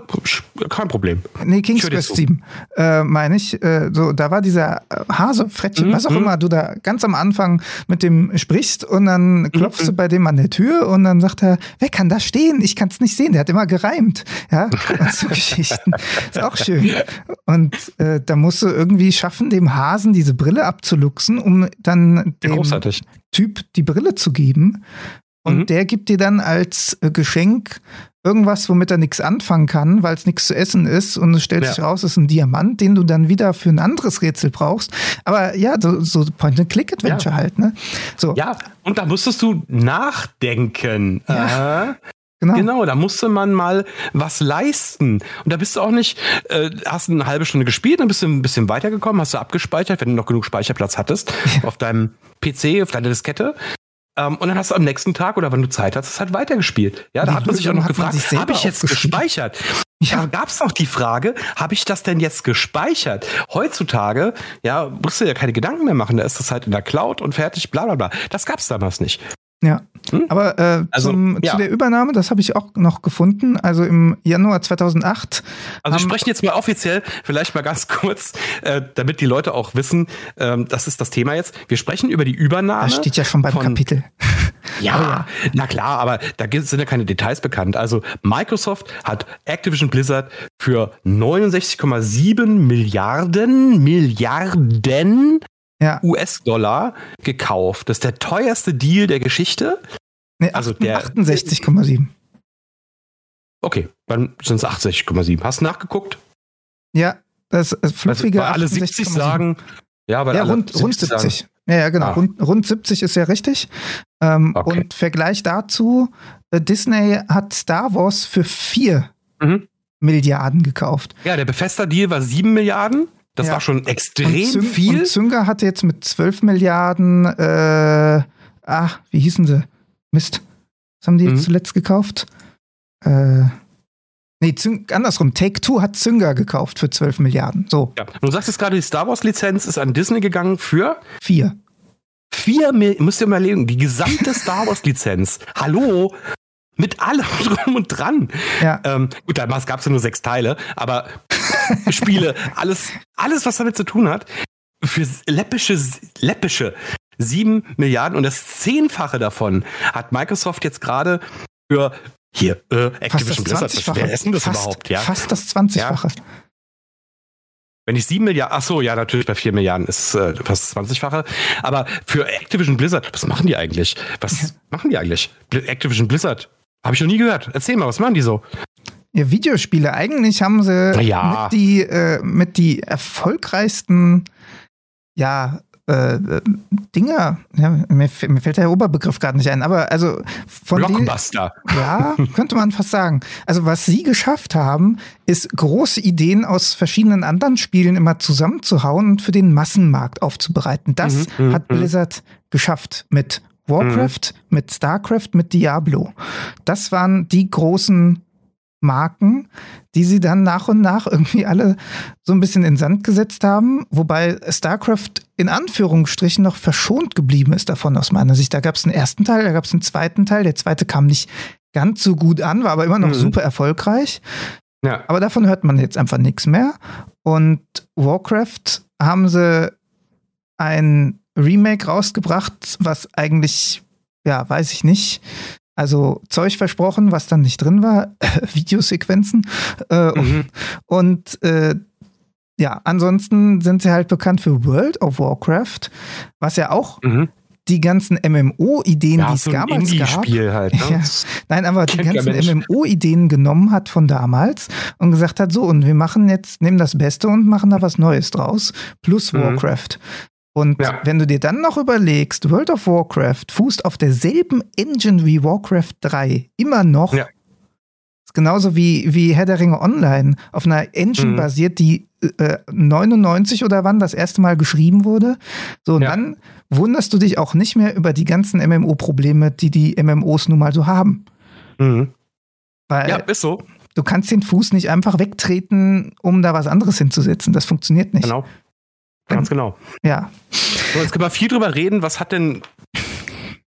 kein Problem. Nee, King's Quest sieben, äh, meine ich. Äh, so, da war dieser Hase, Frettchen, mhm, was auch immer, du da ganz am Anfang mit dem sprichst und dann klopfst mhm. du bei dem an der Tür und dann sagt er, wer kann da stehen? Ich kann es nicht sehen. Der hat immer gereimt. Ja, und so Geschichten. Ist auch schön. Und äh, da musst du irgendwie schaffen, dem Hasen diese Brille abzuluxen, um dann dem Großartig. Typ die Brille zu geben. Und mhm. der gibt dir dann als äh, Geschenk irgendwas, womit er nichts anfangen kann, weil es nichts zu essen ist. Und es stellt ja. sich raus, es ist ein Diamant, den du dann wieder für ein anderes Rätsel brauchst. Aber ja, so, so Point-and-Click-Adventure ja. halt. Ne? So. Ja, und da musstest du nachdenken. Ja. Äh, Genau. Genau, da musste man mal was leisten. Und da bist du auch nicht, äh, hast eine halbe Stunde gespielt, dann bist du ein bisschen weitergekommen, hast du abgespeichert, wenn du noch genug Speicherplatz hattest, auf deinem P C, auf deiner Diskette. Ähm, und dann hast du am nächsten Tag oder wenn du Zeit hast, hast du halt weitergespielt. Ja, da die hat man sich auch noch gefragt, habe ich jetzt gespeichert? Ja. Da gab es noch die Frage, habe ich das denn jetzt gespeichert? Heutzutage, ja, musst du ja keine Gedanken mehr machen, da ist das halt in der Cloud und fertig, bla bla bla. Das gab es damals nicht. Ja, hm? aber äh, also, zum, ja. zu der Übernahme, das habe ich auch noch gefunden, also im Januar zweitausendacht. Also wir sprechen jetzt mal offiziell, vielleicht mal ganz kurz, äh, damit die Leute auch wissen, äh, das ist das Thema jetzt, wir sprechen über die Übernahme. Das steht ja schon beim von, Kapitel. Ja, ja, na klar, aber da sind ja keine Details bekannt. Also Microsoft hat Activision Blizzard für neunundsechzig Komma sieben Milliarden, Milliarden, ja, U S-Dollar gekauft. Das ist der teuerste Deal der Geschichte. Nee, also der achtundsechzig Komma sieben. Okay, dann sind es achtundsechzig Komma sieben. Hast du nachgeguckt? Ja, das ist flüssige, also, weil alle siebzig sagen, ja, weil ja, alle rund, rund siebzig. Sagen, ja, ja, genau. Ah. Rund, rund siebzig ist ja richtig. Ähm, okay. Und Vergleich dazu, äh, Disney hat Star Wars für vier mhm. Milliarden gekauft. Ja, der Bethesda-Deal war sieben Milliarden. Das ja. war schon extrem und Züng, viel. Und Zynga hatte jetzt mit zwölf Milliarden, äh, ach, wie hießen sie? Mist. Was haben die mhm. jetzt zuletzt gekauft? Äh, nee, Züng, andersrum. Take-Two hat Zynga gekauft für zwölf Milliarden. So. Ja. Du sagst jetzt gerade, die Star Wars-Lizenz ist an Disney gegangen für? Vier. Vier Milliarden, müsst ihr mal legen, die gesamte Star Wars-Lizenz. Hallo? Mit allem drum und dran. Ja. Ähm, gut, damals gab es ja nur sechs Teile, aber Spiele, alles, alles, was damit zu tun hat, für läppische, läppische sieben Milliarden und das Zehnfache davon hat Microsoft jetzt gerade für hier, äh, Activision Blizzard. Wer ist denn das fast, überhaupt? Ja? Fast das zwanzigfache. Ja. Wenn ich sieben Milliarden, ach so, ja, natürlich bei vier Milliarden ist äh, fast das zwanzigfache. Aber für Activision Blizzard, was machen die eigentlich? Was ja. machen die eigentlich? Activision Blizzard. Habe ich noch nie gehört. Erzähl mal, was machen die so? Ja, Videospiele. Eigentlich haben sie ja. mit, die, äh, mit die erfolgreichsten ja, äh, Dinger. Ja, mir, f- mir fällt der Oberbegriff gerade nicht ein, aber also von Blockbuster. Die, ja, könnte man fast sagen. Also was sie geschafft haben, ist große Ideen aus verschiedenen anderen Spielen immer zusammenzuhauen und für den Massenmarkt aufzubereiten. Das mhm, hat m- Blizzard m- geschafft mit Warcraft, mhm. mit StarCraft, mit Diablo. Das waren die großen Marken, die sie dann nach und nach irgendwie alle so ein bisschen in Sand gesetzt haben, wobei StarCraft in Anführungsstrichen noch verschont geblieben ist davon aus meiner Sicht. Da gab es einen ersten Teil, da gab es einen zweiten Teil, der zweite kam nicht ganz so gut an, war aber immer noch mhm. super erfolgreich. Ja. Aber davon hört man jetzt einfach nichts mehr. Und Warcraft haben sie ein Remake rausgebracht, was eigentlich, ja, weiß ich nicht, also Zeug versprochen, was dann nicht drin war, Videosequenzen äh, mhm. und äh, ja, ansonsten sind sie halt bekannt für World of Warcraft, was ja auch mhm. die ganzen M M O-Ideen, ja, die es so damals gab, halt, ne? ja. nein, aber Kennt die ganzen M M O-Ideen genommen hat von damals und gesagt hat, so, und wir machen jetzt, nehmen das Beste und machen da was Neues draus, plus mhm. Warcraft. Und ja. wenn du dir dann noch überlegst, World of Warcraft fußt auf derselben Engine wie Warcraft drei, immer noch, ja. ist genauso wie, wie Herr der Ringe Online, auf einer Engine mhm. basiert, die äh, neunundneunzig oder wann das erste Mal geschrieben wurde. So, und ja. dann wunderst du dich auch nicht mehr über die ganzen M M O-Probleme, die die M M Os nun mal so haben. Mhm. Weil ja, ist so. Du kannst den Fuß nicht einfach wegtreten, um da was anderes hinzusetzen. Das funktioniert nicht. Genau. Ganz genau. Ja. So, jetzt können wir viel drüber reden. Was hat denn,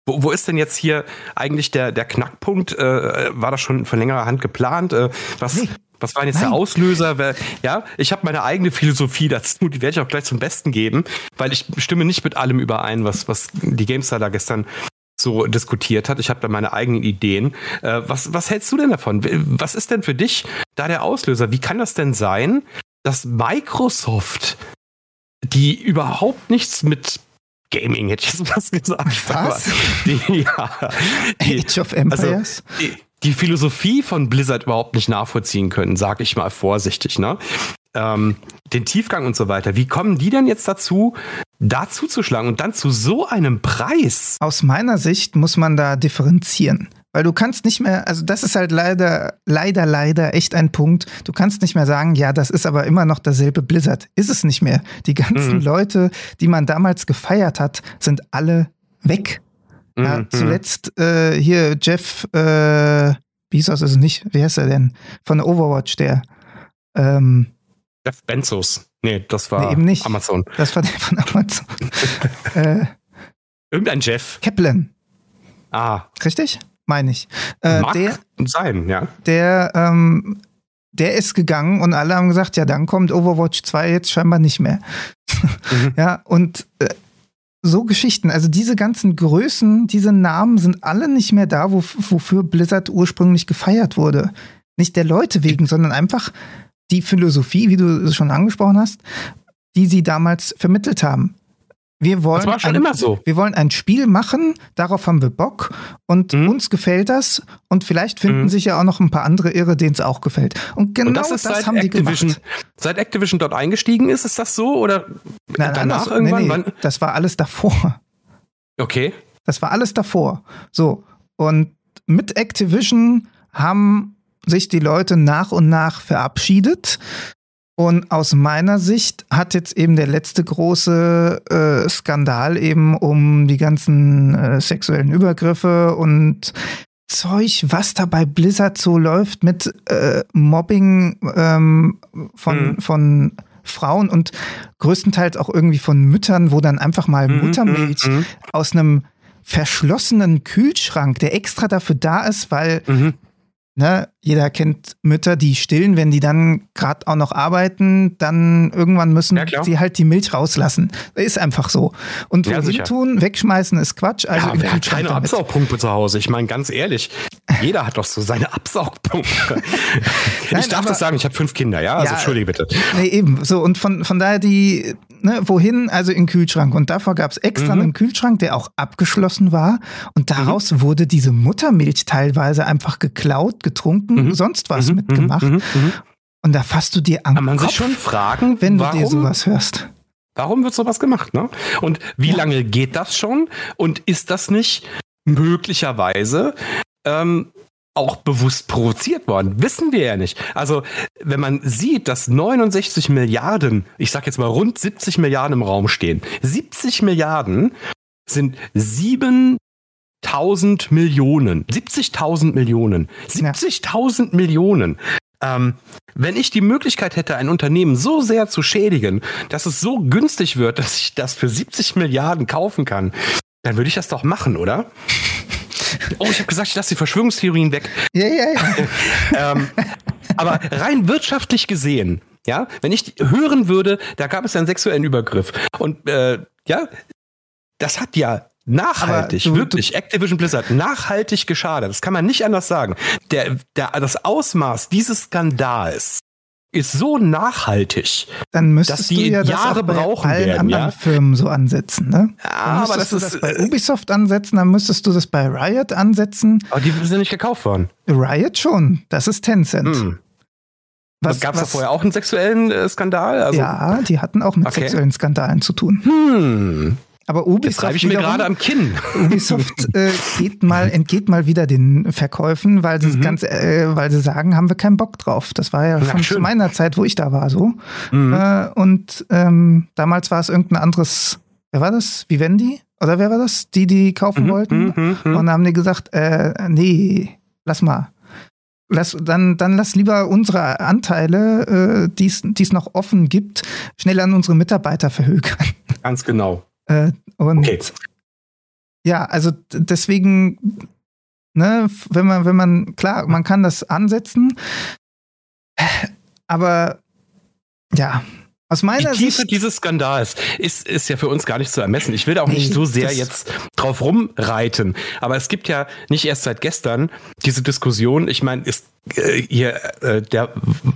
wo, wo ist denn jetzt hier eigentlich der, der Knackpunkt? Äh, war das schon von längerer Hand geplant? Äh, was, nee. was war denn jetzt Nein. der Auslöser? Wer, ja, ich habe meine eigene Philosophie dazu, die werde ich auch gleich zum Besten geben, weil ich stimme nicht mit allem überein, was, was die GameStar da gestern so diskutiert hat. Ich habe da meine eigenen Ideen. Äh, was, was hältst du denn davon? Was ist denn für dich da der Auslöser? Wie kann das denn sein, dass Microsoft, die überhaupt nichts mit Gaming, hätte ich jetzt was gesagt. Was? Die, ja, die, Age of Empires? Also, die, die Philosophie von Blizzard überhaupt nicht nachvollziehen können, sag ich mal vorsichtig, ne? Ähm, den Tiefgang und so weiter. Wie kommen die denn jetzt dazu, da zuzuschlagen und dann zu so einem Preis? Aus meiner Sicht muss man da differenzieren. Weil du kannst nicht mehr, also das ist halt leider, leider, leider echt ein Punkt. Du kannst nicht mehr sagen, ja, das ist aber immer noch dasselbe Blizzard. Ist es nicht mehr. Die ganzen mhm. Leute, die man damals gefeiert hat, sind alle weg. Mhm. Ja, zuletzt äh, hier Jeff, äh, Bezos ist es nicht, wie heißt er denn? Von Overwatch, der. Ähm, Jeff Benzos. Nee, das war nee, eben nicht. Amazon. Das war der von Amazon. äh, Irgendein Jeff. Kaplan. Ah. Richtig? Meine ich. Äh, Mag der, sein, ja. Der, ähm, der ist gegangen und alle haben gesagt, ja, dann kommt Overwatch zwei jetzt scheinbar nicht mehr. Mhm. Ja, und äh, so Geschichten, also diese ganzen Größen, diese Namen sind alle nicht mehr da, wo, wofür Blizzard ursprünglich gefeiert wurde. Nicht der Leute wegen, sondern einfach die Philosophie, wie du es schon angesprochen hast, die sie damals vermittelt haben. Wir wollen, das war schon ein, immer so. Wir wollen ein Spiel machen, darauf haben wir Bock und mhm. uns gefällt das und vielleicht finden mhm. sich ja auch noch ein paar andere Irre, denen es auch gefällt. Und genau und das, ist das seit haben Activision, die gemacht. Seit Activision dort eingestiegen ist, ist das so? Oder nein, danach nein, irgendwann? Nee, nee. Das war alles davor. Okay. Das war alles davor. So, und mit Activision haben sich die Leute nach und nach verabschiedet. Und aus meiner Sicht hat jetzt eben der letzte große äh, Skandal eben um die ganzen äh, sexuellen Übergriffe und Zeug, was da bei Blizzard so läuft mit äh, Mobbing ähm, von, mhm. von Frauen und größtenteils auch irgendwie von Müttern, wo dann einfach mal mhm, Muttermilch mhm. aus einem verschlossenen Kühlschrank, der extra dafür da ist, weil mhm. Ne, jeder kennt Mütter, die stillen, wenn die dann gerade auch noch arbeiten, dann irgendwann müssen ja, sie halt die Milch rauslassen. Ist einfach so. Und ja, wohin tun, wegschmeißen ist Quatsch. Also ja, wer hat keine damit. Absaugpumpe zu Hause? Ich meine, ganz ehrlich, jeder hat doch so seine Absaugpumpe. Nein, ich darf aber, das sagen, ich habe fünf Kinder, ja? Also ja, entschuldige bitte. Nee, eben. So, und von, von daher die, ne, wohin? Also in den Kühlschrank. Und davor gab es extra mhm. einen Kühlschrank, der auch abgeschlossen war. Und daraus mhm. wurde diese Muttermilch teilweise einfach geklaut, getrunken, mhm. sonst was mhm, mitgemacht. Mhm, mhm. Und da fasst du dir an den Kopf, sich schon fragen, wenn warum, du dir sowas hörst. Warum wird sowas gemacht, ne? Und wie ja. lange geht das schon? Und ist das nicht möglicherweise ähm, auch bewusst provoziert worden? Wissen wir ja nicht. Also, wenn man sieht, dass neunundsechzig Milliarden, ich sag jetzt mal rund siebzig Milliarden im Raum stehen, siebzig Milliarden sind sieben tausend Millionen. siebzigtausend Millionen. siebzigtausend ja. Millionen. Ähm, wenn ich die Möglichkeit hätte, ein Unternehmen so sehr zu schädigen, dass es so günstig wird, dass ich das für siebzig Milliarden kaufen kann, dann würde ich das doch machen, oder? Oh, ich habe gesagt, ich lasse die Verschwörungstheorien weg. Ja, ja, ja. ähm, aber rein wirtschaftlich gesehen, ja, wenn ich hören würde, da gab es einen sexuellen Übergriff. Und äh, ja, das hat ja nachhaltig, du, wirklich, du, Activision Blizzard, nachhaltig geschadet. Das kann man nicht anders sagen. Der, der, das Ausmaß dieses Skandals ist so nachhaltig, dann dass die ja Jahre das brauchen werden. Dann müsstest du ja bei allen anderen ja? Firmen so ansetzen. Ne? Ja, aber das ist, du das bei Ubisoft ansetzen, dann müsstest du das bei Riot ansetzen. Aber die sind nicht gekauft worden. Riot schon, das ist Tencent. Hm. Gab es da vorher auch einen sexuellen äh, Skandal? Also, ja, die hatten auch mit okay. sexuellen Skandalen zu tun. Hm. Aber Ubisoft, das ich mir gerade am Kinn. Ubisoft äh, geht mal, entgeht mal wieder den Verkäufen, weil sie mhm. ganz, äh, weil sie sagen, haben wir keinen Bock drauf. Das war ja, ja schon schön. Zu meiner Zeit, wo ich da war, so. Mhm. Äh, und ähm, damals war es irgendein anderes, wer war das? Vivendi? Oder wer war das? Die, die kaufen mhm. wollten. Mhm. Mhm. Und haben die gesagt, äh, nee, lass mal. Lass, dann, dann lass lieber unsere Anteile, äh, die es noch offen gibt, schnell an unsere Mitarbeiter verhökern. Ganz genau. Und okay. ja, also deswegen, ne, wenn man, wenn man, klar, man kann das ansetzen, aber ja, aus meiner Sicht. Die Tiefe Sicht, dieses Skandals ist, ist ja für uns gar nicht zu ermessen. Ich will da auch nee, nicht so sehr jetzt drauf rumreiten, aber es gibt ja nicht erst seit gestern diese Diskussion, ich meine, ist hier, der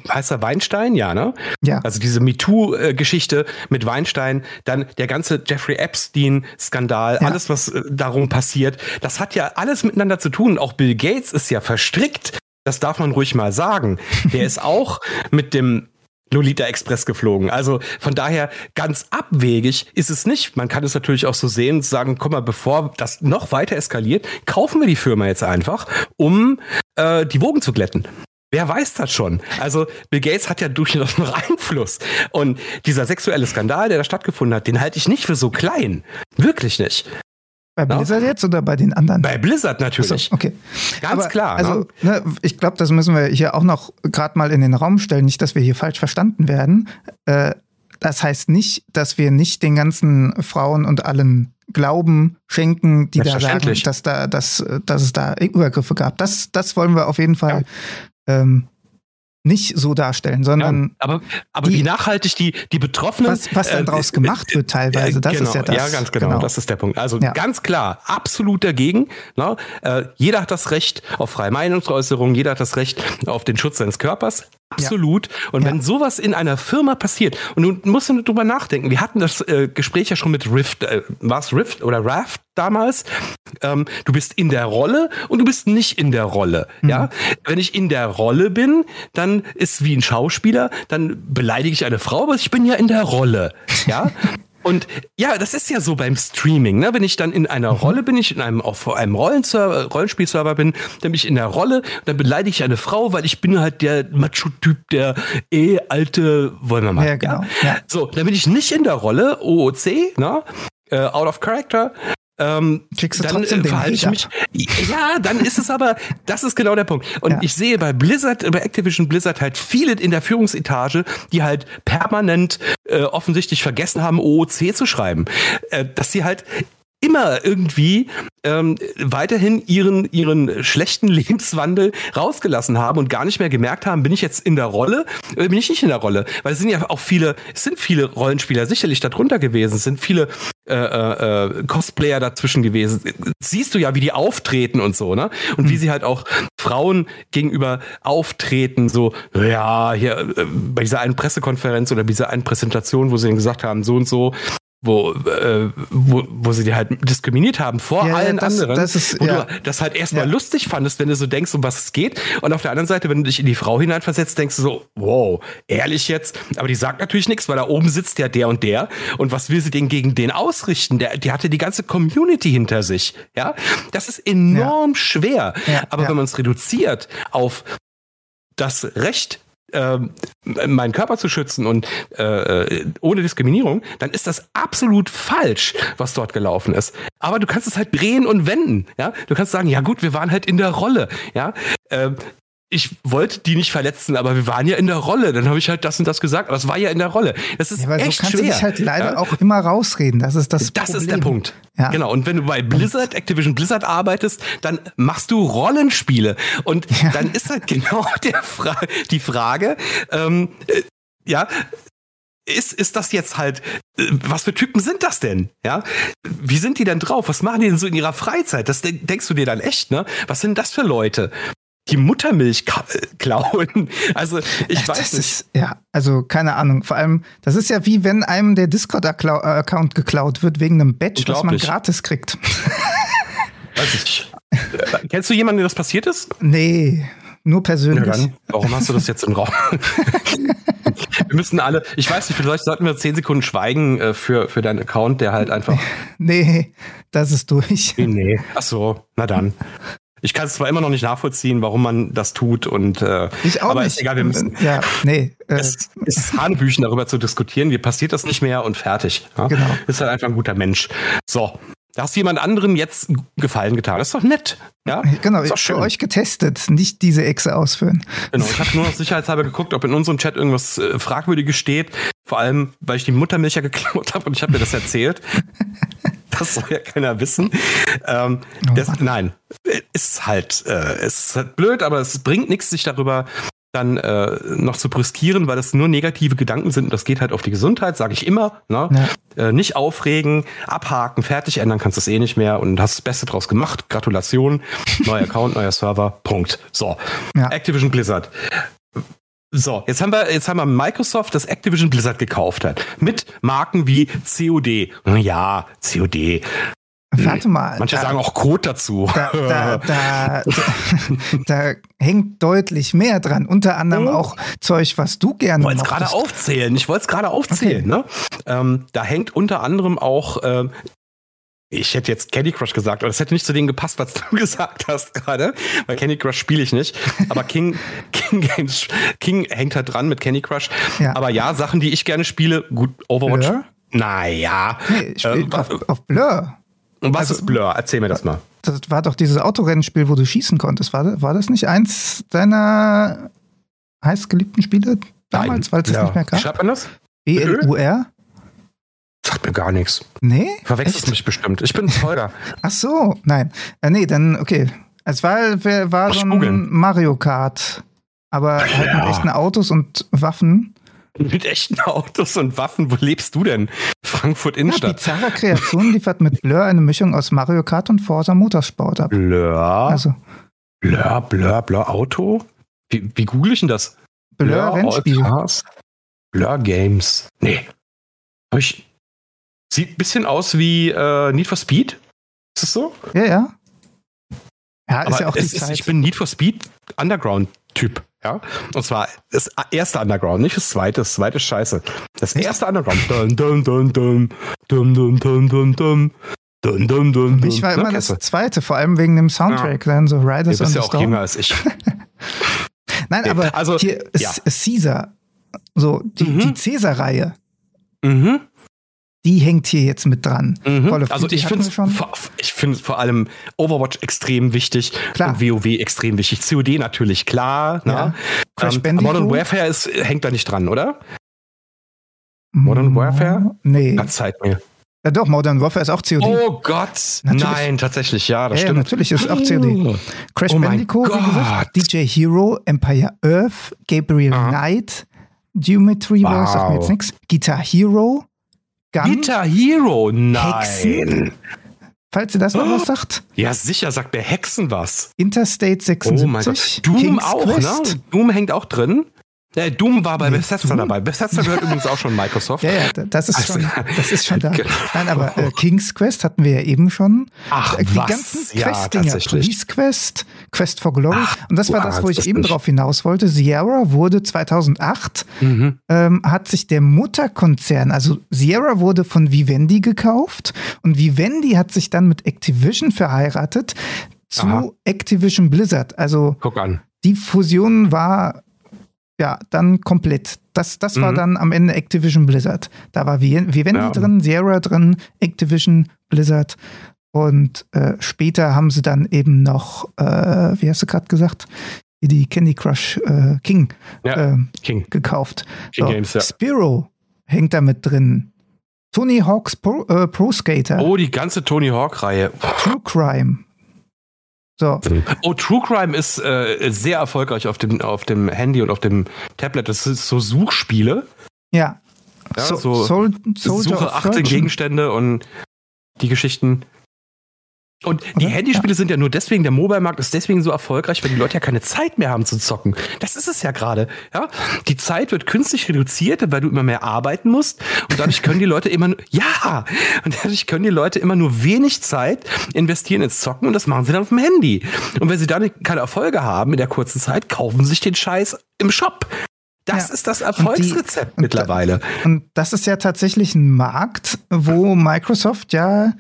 heißt er Weinstein, ja, ne? Ja. Also diese MeToo-Geschichte mit Weinstein, dann der ganze Jeffrey Epstein-Skandal, ja. alles, was darum passiert, das hat ja alles miteinander zu tun. Auch Bill Gates ist ja verstrickt, das darf man ruhig mal sagen. Der ist auch mit dem Lolita Express geflogen. Also von daher ganz abwegig ist es nicht. Man kann es natürlich auch so sehen und sagen, komm mal, bevor das noch weiter eskaliert, kaufen wir die Firma jetzt einfach, um äh, die Wogen zu glätten. Wer weiß das schon? Also Bill Gates hat ja durchaus noch Einfluss. Und dieser sexuelle Skandal, der da stattgefunden hat, den halte ich nicht für so klein. Wirklich nicht. Bei Blizzard no? jetzt oder bei den anderen? Bei Blizzard natürlich. Okay. Ganz aber, klar. Also, no? ne, ich glaube, das müssen wir hier auch noch gerade mal in den Raum stellen. Nicht, dass wir hier falsch verstanden werden. Äh, das heißt nicht, dass wir nicht den ganzen Frauen und allen Glauben schenken, die da sagen, dass, da, dass, dass es da Übergriffe gab. Das, das wollen wir auf jeden Fall ja. ähm, nicht so darstellen, sondern ja, aber, aber die, wie nachhaltig die, die Betroffenen... Was, was dann draus äh, gemacht wird teilweise, das genau, ist ja das. Ja, ganz genau, genau, das ist der Punkt. Also ja. ganz klar, absolut dagegen. Na, äh, jeder hat das Recht auf freie Meinungsäußerung, jeder hat das Recht auf den Schutz seines Körpers. Absolut. Ja. Und wenn ja. sowas in einer Firma passiert, und nun musst du drüber nachdenken, wir hatten das äh, Gespräch ja schon mit Rift, äh, war es Rift oder Raft damals, ähm, du bist in der Rolle und du bist nicht in der Rolle. Mhm. Ja? Wenn ich in der Rolle bin, dann ist wie ein Schauspieler, dann beleidige ich eine Frau, aber ich bin ja in der Rolle. Ja. Und ja, das ist ja so beim Streaming, ne? Wenn ich dann in einer Rolle bin, ich in einem, auf einem Rollenserver, Rollenspielserver bin, dann bin ich in der Rolle, dann beleidige ich eine Frau, weil ich bin halt der Macho-Typ, der eh alte, wollen wir mal. Ja, genau. Ja? So, dann bin ich nicht in der Rolle, O O C, ne? uh, out of character. Ähm, Kriegst du dann trotzdem den verhalte ich mich. Ja, dann ist es aber, das ist genau der Punkt. Und ja. ich sehe bei Blizzard, bei Activision Blizzard halt viele in der Führungsetage, die halt permanent äh, offensichtlich vergessen haben, O O C zu schreiben. Äh, dass sie halt immer irgendwie ähm, weiterhin ihren, ihren schlechten Lebenswandel rausgelassen haben und gar nicht mehr gemerkt haben, bin ich jetzt in der Rolle oder bin ich nicht in der Rolle? Weil es sind ja auch viele, es sind viele Rollenspieler sicherlich darunter gewesen, es sind viele äh, äh, Cosplayer dazwischen gewesen. Siehst du ja, wie die auftreten und so, ne? Und mhm. wie sie halt auch Frauen gegenüber auftreten, so, ja, hier äh, bei dieser einen Pressekonferenz oder bei dieser einen Präsentation, wo sie dann gesagt haben, so und so, Wo, äh, wo, wo sie die halt diskriminiert haben vor ja, allen das, anderen. Das ist, wo ja. du das halt erstmal ja. lustig fandest, wenn du so denkst, um was es geht. Und auf der anderen Seite, wenn du dich in die Frau hineinversetzt, denkst du so, wow, ehrlich jetzt? Aber die sagt natürlich nichts, weil da oben sitzt ja der und der. Und was will sie denn gegen den ausrichten? Der, die hatte die ganze Community hinter sich. Ja, das ist enorm ja. schwer. Ja, Aber ja. wenn man es reduziert auf das Recht, Ähm, meinen Körper zu schützen und äh, ohne Diskriminierung, dann ist das absolut falsch, was dort gelaufen ist. Aber du kannst es halt drehen und wenden. Ja? Du kannst sagen, ja gut, wir waren halt in der Rolle. Ja? Ähm, ich wollte die nicht verletzen, aber wir waren ja in der Rolle. Dann habe ich halt das und das gesagt, aber es war ja in der Rolle. Das ist ja, aber echt so kannst schwer. Du dich halt leider ja? auch immer rausreden. Das ist das, das Problem. Das ist der Punkt. Ja. Genau, und wenn du bei Blizzard, Activision Blizzard arbeitest, dann machst du Rollenspiele. Und ja. dann ist halt genau der Fra- die Frage, ähm, äh, ja, ist, ist das jetzt halt, äh, was für Typen sind das denn? Ja, wie sind die denn drauf? Was machen die denn so in ihrer Freizeit? Das de- denkst du dir dann echt, ne? Was sind das für Leute? Die Muttermilch klauen. Also, ich das weiß nicht. Ist, ja, also, keine Ahnung. Vor allem, das ist ja wie wenn einem der Discord-Account geklaut wird wegen einem Badge, was man gratis kriegt. Weiß ich. Kennst du jemanden, der das passiert ist? Nee, nur persönlich. Ja, warum hast du das jetzt im Raum? Wir müssen alle, ich weiß nicht, vielleicht sollten wir zehn Sekunden schweigen für, für deinen Account, der halt einfach. Nee, das ist durch. Nee, nee. Ach so, na dann. Ich kann es zwar immer noch nicht nachvollziehen, warum man das tut, und äh, ich auch aber nicht. Ist egal, wir müssen. Ja, nee, äh. Es ist hanebüchen, darüber zu diskutieren. Wie passiert das nicht mehr und fertig. Ja? Genau. Ist halt einfach ein guter Mensch. So, da hast du jemand anderem jetzt Gefallen getan. Das ist doch nett. Ja? Genau, ich habe für euch getestet, nicht diese Echse ausführen. Genau, ich habe nur noch sicherheitshalber geguckt, ob in unserem Chat irgendwas äh, Fragwürdiges steht. Vor allem, weil ich die Muttermilch ja geklaut habe und ich habe mir das erzählt. Das soll ja keiner wissen. Ähm, oh das, nein, ist halt, äh, ist halt blöd, aber es bringt nichts, sich darüber dann äh, noch zu brüskieren, weil das nur negative Gedanken sind. Und das geht halt auf die Gesundheit, sage ich immer. Ne? Ja. Äh, nicht aufregen, abhaken, fertig, ändern kannst du es eh nicht mehr und hast das Beste draus gemacht. Gratulation, neuer Account, neuer Server, Punkt. So, ja. Activision Blizzard. So, jetzt haben wir, jetzt haben wir Microsoft, das Activision Blizzard gekauft hat. Mit Marken wie C O D. Ja, C O D. Warte mal. Manche da, sagen auch Code dazu. Da, da, da, da, da hängt deutlich mehr dran. Unter anderem mhm. auch Zeug, was du gerne machst. Ich wollte es gerade aufzählen. Ich wollte es gerade aufzählen. Okay. Ne? Ähm, da hängt unter anderem auch ähm, ich hätte jetzt Candy Crush gesagt, aber das hätte nicht zu denen gepasst, was du gesagt hast gerade, weil Candy Crush spiele ich nicht. Aber King, King Games, King hängt halt dran mit Candy Crush. Ja. Aber ja, Sachen, die ich gerne spiele, gut, Overwatch. Blur? Naja. Nee, ich spiele ähm, auf, auf Blur. Und was also, ist Blur? Erzähl mir das mal. Das war doch dieses Autorennenspiel, wo du schießen konntest. War, war das nicht eins deiner heißgeliebten Spiele damals, weil es ja. nicht mehr gab? Wie schreibt man das? B L U R? Sagt mir gar nichts. Nee? Verwechselst mich bestimmt. Ich bin teurer. Ach so, nein. Äh, nee, dann, okay. Es war, war so ein Mario Kart. Aber ja. halt mit echten Autos und Waffen. Mit echten Autos und Waffen? Wo lebst du denn? Frankfurt Innenstadt. Ja, bizarre Kreation liefert mit Blur eine Mischung aus Mario Kart und Forza Motorsport ab. Blur? Also. Blur, Blur, Blur Auto? Wie, wie google ich denn das? Blur, Blur Rennspiel. Autos. Blur Games. Nee. Hab ich Sieht ein bisschen aus wie äh, Need for Speed. Ist das so? Ja, ja. Ja, ist aber ja auch die ist, Zeit. Ich bin Need for Speed Underground-Typ. Ja? Und zwar das erste Underground, nicht das zweite. Das zweite ist scheiße. Das erste Underground. Dum, dum, dum, dum. Dum, dum, dum, dum, dum. Dum, dum, dum, dum. Ich war immer das zweite, vor allem wegen dem Soundtrack. Ja. Dann so Riders on the Storm. Du bist ja auch jünger als ich. Nein, okay. aber also, hier ja. ist Caesar. So, die, mhm. die Caesar-Reihe. Mhm. Die hängt hier jetzt mit dran. Mhm. Call of Duty also ich finde ich finde vor allem Overwatch extrem wichtig klar. und WoW extrem wichtig. C O D natürlich, klar. Ja. Na? Ähm, Modern Warfare ist, hängt da nicht dran, oder? Modern Warfare? Nee. Na, Zeit mir. Ja doch, Modern Warfare ist auch C O D. Oh Gott, natürlich. Nein, tatsächlich, ja, das ja, stimmt. Ja, natürlich ist es auch C O D. Crash oh Bandicoot, wie gesagt, D J Hero, Empire Earth, Gabriel ah. Knight, Geometry Wars, wow. sagt mir jetzt nichts, Guitar Hero, Guitar Hero, nein. Hexen? Falls ihr das noch oh. was sagt. Ja, sicher sagt der Hexen was. Interstate sechsundsiebzig. Oh mein Gott. Doom King's auch, Quest. Ne? Doom hängt auch drin. Äh, Doom war bei nee, Bethesda Doom? dabei. Bethesda gehört übrigens auch schon Microsoft. Ja, ja, das ist, also, schon, das ist schon da. Genau. Nein, aber äh, King's Quest hatten wir ja eben schon. Ach, die was? ganzen ja, Quest-Dinger. Police Quest, Quest for Glory. Ach, und das war das, wo ich das eben nicht. drauf hinaus wollte. Sierra wurde zweitausendacht, mhm. ähm, hat sich der Mutterkonzern, also Sierra wurde von Vivendi gekauft und Vivendi hat sich dann mit Activision verheiratet zu Aha. Activision Blizzard. Also Guck an. die Fusion war Ja, dann komplett. Das, das mhm. war dann am Ende Activision Blizzard. Da war Vivendi ja. drin, Sierra drin, Activision Blizzard. Und äh, später haben sie dann eben noch, äh, wie hast du gerade gesagt, die Candy Crush äh, King, ja. äh, King gekauft. King so. Games, ja. Spyro hängt da mit drin. Tony Hawk's Pro, äh, Pro Skater. Oh, die ganze Tony Hawk-Reihe. True Crime. So. Oh, True Crime ist äh, sehr erfolgreich auf dem, auf dem Handy und auf dem Tablet. Das ist so Suchspiele. Ja. ja so, so Sol- Suche achtzehn Gegenstände und die Geschichten. Und die Oder? Handyspiele ja. sind ja nur deswegen, der Mobile-Markt ist deswegen so erfolgreich, weil die Leute ja keine Zeit mehr haben zu zocken. Das ist es ja gerade. Ja? Die Zeit wird künstlich reduziert, weil du immer mehr arbeiten musst. Und dadurch können die Leute immer, ja, und dadurch können die Leute immer nur wenig Zeit investieren ins Zocken und das machen sie dann auf dem Handy. Und wenn sie dann keine Erfolge haben in der kurzen Zeit, kaufen sie sich den Scheiß im Shop. Das ja. ist das Erfolgsrezept und die, mittlerweile. Und, und das ist ja tatsächlich ein Markt, wo Microsoft ja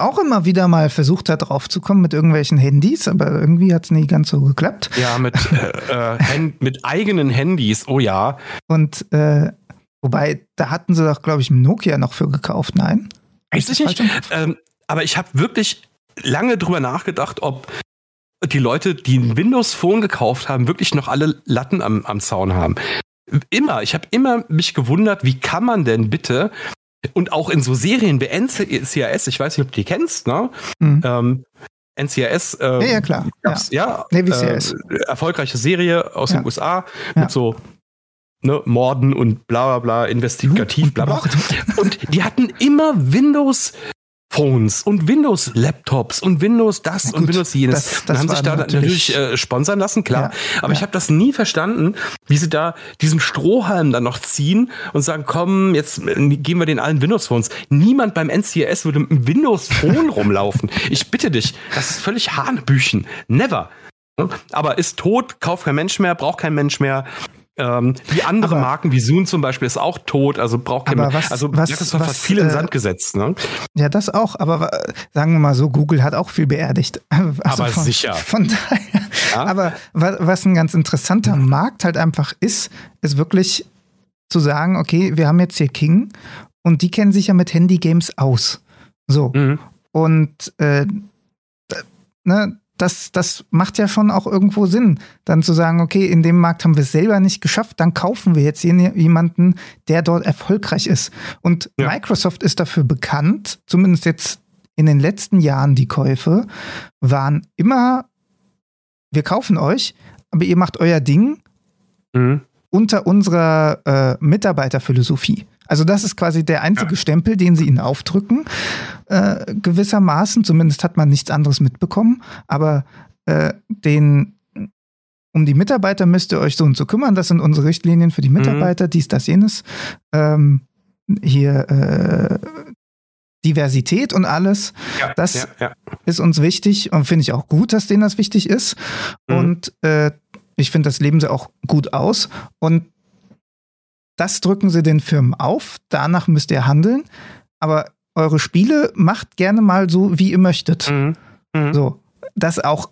auch immer wieder mal versucht hat, draufzukommen mit irgendwelchen Handys, aber irgendwie hat es nie ganz so geklappt. Ja, mit, äh, äh, Hand, mit eigenen Handys, oh ja. Und äh, wobei, da hatten sie doch, glaube ich, Nokia noch für gekauft, nein? Weiß ich nicht, ähm, aber ich habe wirklich lange drüber nachgedacht, ob die Leute, die ein Windows-Phone gekauft haben, wirklich noch alle Latten am, am Zaun haben. Immer, ich habe immer mich gewundert, wie kann man denn bitte und auch in so Serien wie N C I S, ich weiß nicht, ob du die kennst, ne? Mhm. Ähm, N C I S. Ähm, ja, ja, klar. Ja, ja nee, wie C I S. Äh, erfolgreiche Serie aus ja. den U S A ja. mit so ne, Morden und bla bla bla, investigativ, bla bla. Und die hatten immer Windows Windows-Phones und Windows-Laptops und Windows das gut, und Windows jenes. Das, das und haben sich da natürlich, natürlich äh, sponsern lassen, klar. Ja, aber ja. ich habe das nie verstanden, wie sie da diesen Strohhalm dann noch ziehen und sagen, komm, jetzt geben wir den allen Windows-Phones. Niemand beim N C S würde mit einem Windows-Phone rumlaufen. Ich bitte dich, das ist völlig Hanebüchen. Never. Aber ist tot, kauft kein Mensch mehr, braucht kein Mensch mehr. Ähm, die andere aber, Marken wie Zoom zum Beispiel ist auch tot, also braucht kein was, also was, das war fast viel äh, in den Sand gesetzt, ne? Ja, das auch, aber sagen wir mal so, Google hat auch viel beerdigt. Also aber von, sicher. Von daher. Ja? Aber was, was ein ganz interessanter mhm. Markt halt einfach ist, ist wirklich zu sagen, okay, wir haben jetzt hier King und die kennen sich ja mit Handy-Games aus. So. Mhm. Und äh, ne, Das, das macht ja schon auch irgendwo Sinn, dann zu sagen, okay, in dem Markt haben wir es selber nicht geschafft, dann kaufen wir jetzt jemanden, der dort erfolgreich ist. Und ja. Microsoft ist dafür bekannt, zumindest jetzt in den letzten Jahren die Käufe, waren immer, wir kaufen euch, aber ihr macht euer Ding mhm. unter unserer äh, Mitarbeiterphilosophie. Also das ist quasi der einzige ja. Stempel, den sie ihnen aufdrücken, äh, gewissermaßen. Zumindest hat man nichts anderes mitbekommen. Aber äh, den, um die Mitarbeiter müsst ihr euch so und so kümmern. Das sind unsere Richtlinien für die Mitarbeiter, mhm. dies, das, jenes. Ähm, hier äh, Diversität und alles. Ja, das ja, ja. ist uns wichtig und finde ich auch gut, dass denen das wichtig ist. Mhm. Und äh, ich finde, das leben sie auch gut aus. Und das drücken sie den Firmen auf, danach müsst ihr handeln, aber eure Spiele macht gerne mal so, wie ihr möchtet. Mhm. Mhm. So, das ist auch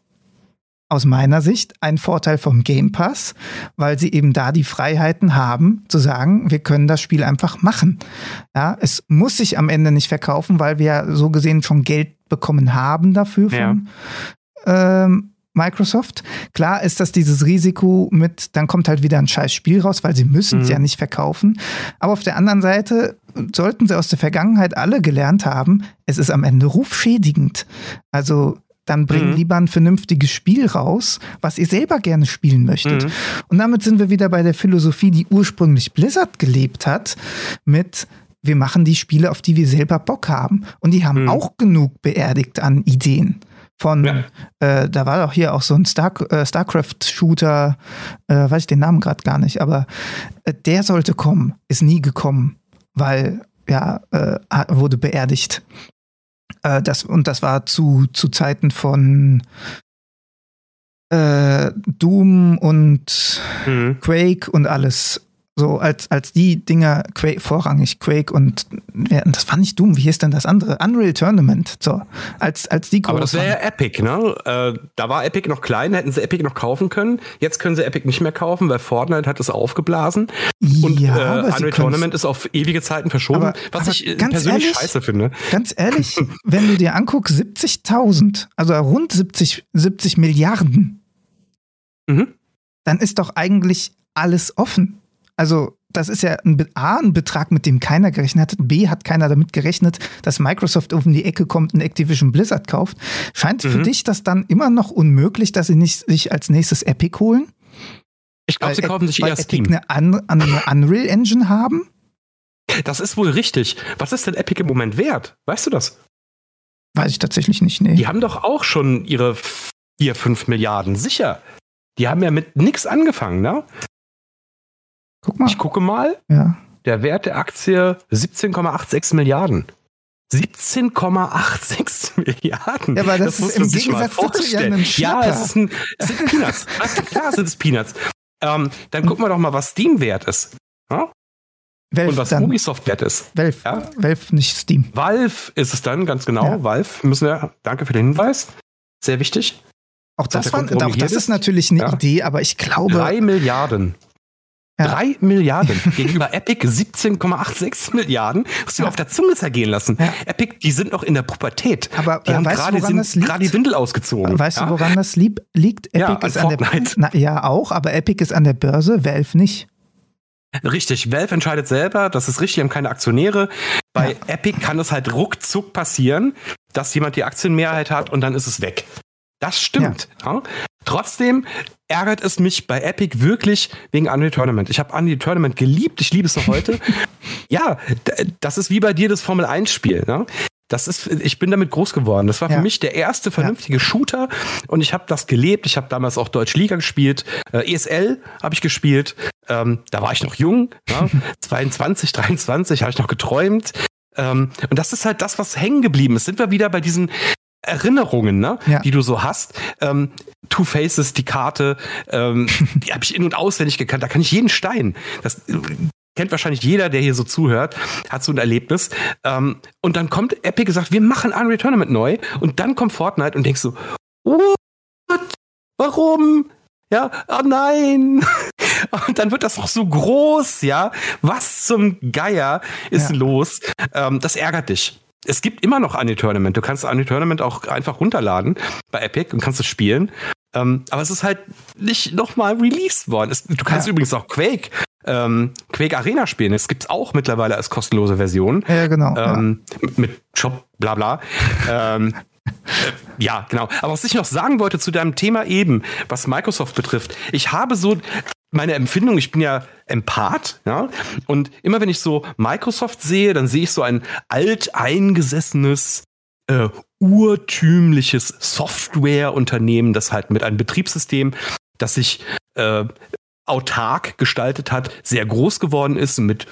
aus meiner Sicht ein Vorteil vom Game Pass, weil sie eben da die Freiheiten haben, zu sagen, wir können das Spiel einfach machen. Ja, es muss sich am Ende nicht verkaufen, weil wir ja so gesehen schon Geld bekommen haben dafür von ja. ähm, Microsoft. Klar ist das dieses Risiko mit, dann kommt halt wieder ein scheiß Spiel raus, weil sie müssen es mhm. ja nicht verkaufen. Aber auf der anderen Seite sollten sie aus der Vergangenheit alle gelernt haben, es ist am Ende rufschädigend. Also dann bringt mhm. lieber ein vernünftiges Spiel raus, was ihr selber gerne spielen möchtet. Mhm. Und damit sind wir wieder bei der Philosophie, die ursprünglich Blizzard gelebt hat, mit wir machen die Spiele, auf die wir selber Bock haben. Und die haben mhm. auch genug beerdigt an Ideen. Von, ja. äh, da war doch hier auch so ein Star, äh, StarCraft-Shooter, äh, weiß ich den Namen gerade gar nicht, aber äh, der sollte kommen, ist nie gekommen, weil, ja, äh, wurde beerdigt. Äh, das, und das war zu, zu Zeiten von äh, Doom und mhm. Quake und alles. So, als, als die Dinger, Quake, vorrangig Quake und, ja, das war nicht Doom, wie hieß denn das andere? Unreal Tournament, so, als, als die groß Aber das wäre ja Epic, ne? Äh, da war Epic noch klein, hätten sie Epic noch kaufen können. Jetzt können sie Epic nicht mehr kaufen, weil Fortnite hat es aufgeblasen. Und ja, äh, Unreal Tournament ist auf ewige Zeiten verschoben, aber, was aber ich persönlich ehrlich, scheiße finde. Ganz ehrlich, wenn du dir anguckst, siebzigtausend, also rund siebzig, siebzig Milliarden, mhm. dann ist doch eigentlich alles offen. Also das ist ja ein, A, ein Betrag, mit dem keiner gerechnet hat. B, hat keiner damit gerechnet, dass Microsoft um die Ecke kommt und Activision Blizzard kauft. Scheint mhm. für dich das dann immer noch unmöglich, dass sie nicht sich als nächstes Epic holen? Ich glaube, sie kaufen sich eher Steam. Weil Epic eine, Un- eine Unreal Engine haben? Das ist wohl richtig. Was ist denn Epic im Moment wert? Weißt du das? Weiß ich tatsächlich nicht, nee. Die haben doch auch schon ihre vier, fünf Milliarden, sicher. Die haben ja mit nichts angefangen, ne? Guck mal. Ich gucke mal, ja. Der Wert der Aktie siebzehn Komma sechsundachtzig Milliarden. siebzehn Komma sechsundachtzig Milliarden. Ja, aber das, das ist im Gegensatz dazu ja ein Schnapper. Ja, es ist ein, es sind Peanuts. Klar sind es Peanuts. Ähm, dann gucken wir doch mal, was Steam wert ist. Ja? Valve und was dann. Ubisoft wert ist. Valve. Ja? Valve, nicht Steam. Valve ist es dann, ganz genau. Ja. Valve müssen wir, danke für den Hinweis. Sehr wichtig. Auch das, das, war, Grund, auch das ist natürlich eine ja. Idee, aber ich glaube. Drei Milliarden. Ja. drei Milliarden gegenüber Epic siebzehn Komma sechsundachtzig Milliarden. Musst du ja. mir auf der Zunge zergehen lassen. Ja. Epic, die sind noch in der Pubertät. Aber die äh, haben gerade die Windel ausgezogen. Weißt ja? du, woran das lieb- liegt? Epic ja, an ist an Fortnite. Der Na, ja, auch, aber Epic ist an der Börse, Valve nicht. Richtig, Valve entscheidet selber, das ist richtig, die haben keine Aktionäre. Bei ja. Epic kann es halt ruckzuck passieren, dass jemand die Aktienmehrheit hat und dann ist es weg. Das stimmt. Ja. Ja? Trotzdem ärgert es mich bei Epic wirklich wegen Unreal Tournament. Ich habe Unreal Tournament geliebt, ich liebe es noch heute. Ja, das ist wie bei dir das Formel eins Spiel. Ne? Das ist, ich bin damit groß geworden. Das war ja. für mich der erste vernünftige ja. Shooter und ich habe das gelebt. Ich habe damals auch Deutsche Liga gespielt, äh, E S L habe ich gespielt. Ähm, da war ich noch jung, ja? zweiundzwanzig, dreiundzwanzig habe ich noch geträumt. Ähm, und das ist halt das, was hängen geblieben ist. Sind wir wieder bei diesen Erinnerungen, ne? Ja. Die du so hast. Ähm, Two Faces, die Karte, ähm, die habe ich in- und auswendig gekannt. Da kann ich jeden Stein. Das kennt wahrscheinlich jeder, der hier so zuhört, hat so ein Erlebnis. Ähm, und dann kommt Epic und sagt, wir machen Unreal Tournament neu. Und dann kommt Fortnite und denkst so, what? Warum? Ja, oh nein. Und dann wird das noch so groß, ja. Was zum Geier ist ja. los? Ähm, das ärgert dich. Es gibt immer noch Unreal Tournament. Du kannst Unreal Tournament auch einfach runterladen bei Epic und kannst es spielen. Ähm, aber es ist halt nicht nochmal released worden. Es, du kannst ja. übrigens auch Quake Ähm, Quake Arena spielen. Das gibt's auch mittlerweile als kostenlose Version. Ja, genau. Ähm, ja. Mit Shop, bla bla. ähm, äh, ja, genau. Aber was ich noch sagen wollte zu deinem Thema eben, was Microsoft betrifft, ich habe so meine Empfindung, ich bin ja Empath, ja, und immer wenn ich so Microsoft sehe, dann sehe ich so ein alteingesessenes, äh, urtümliches Softwareunternehmen, das halt mit einem Betriebssystem, das sich äh, autark gestaltet hat, sehr groß geworden ist mit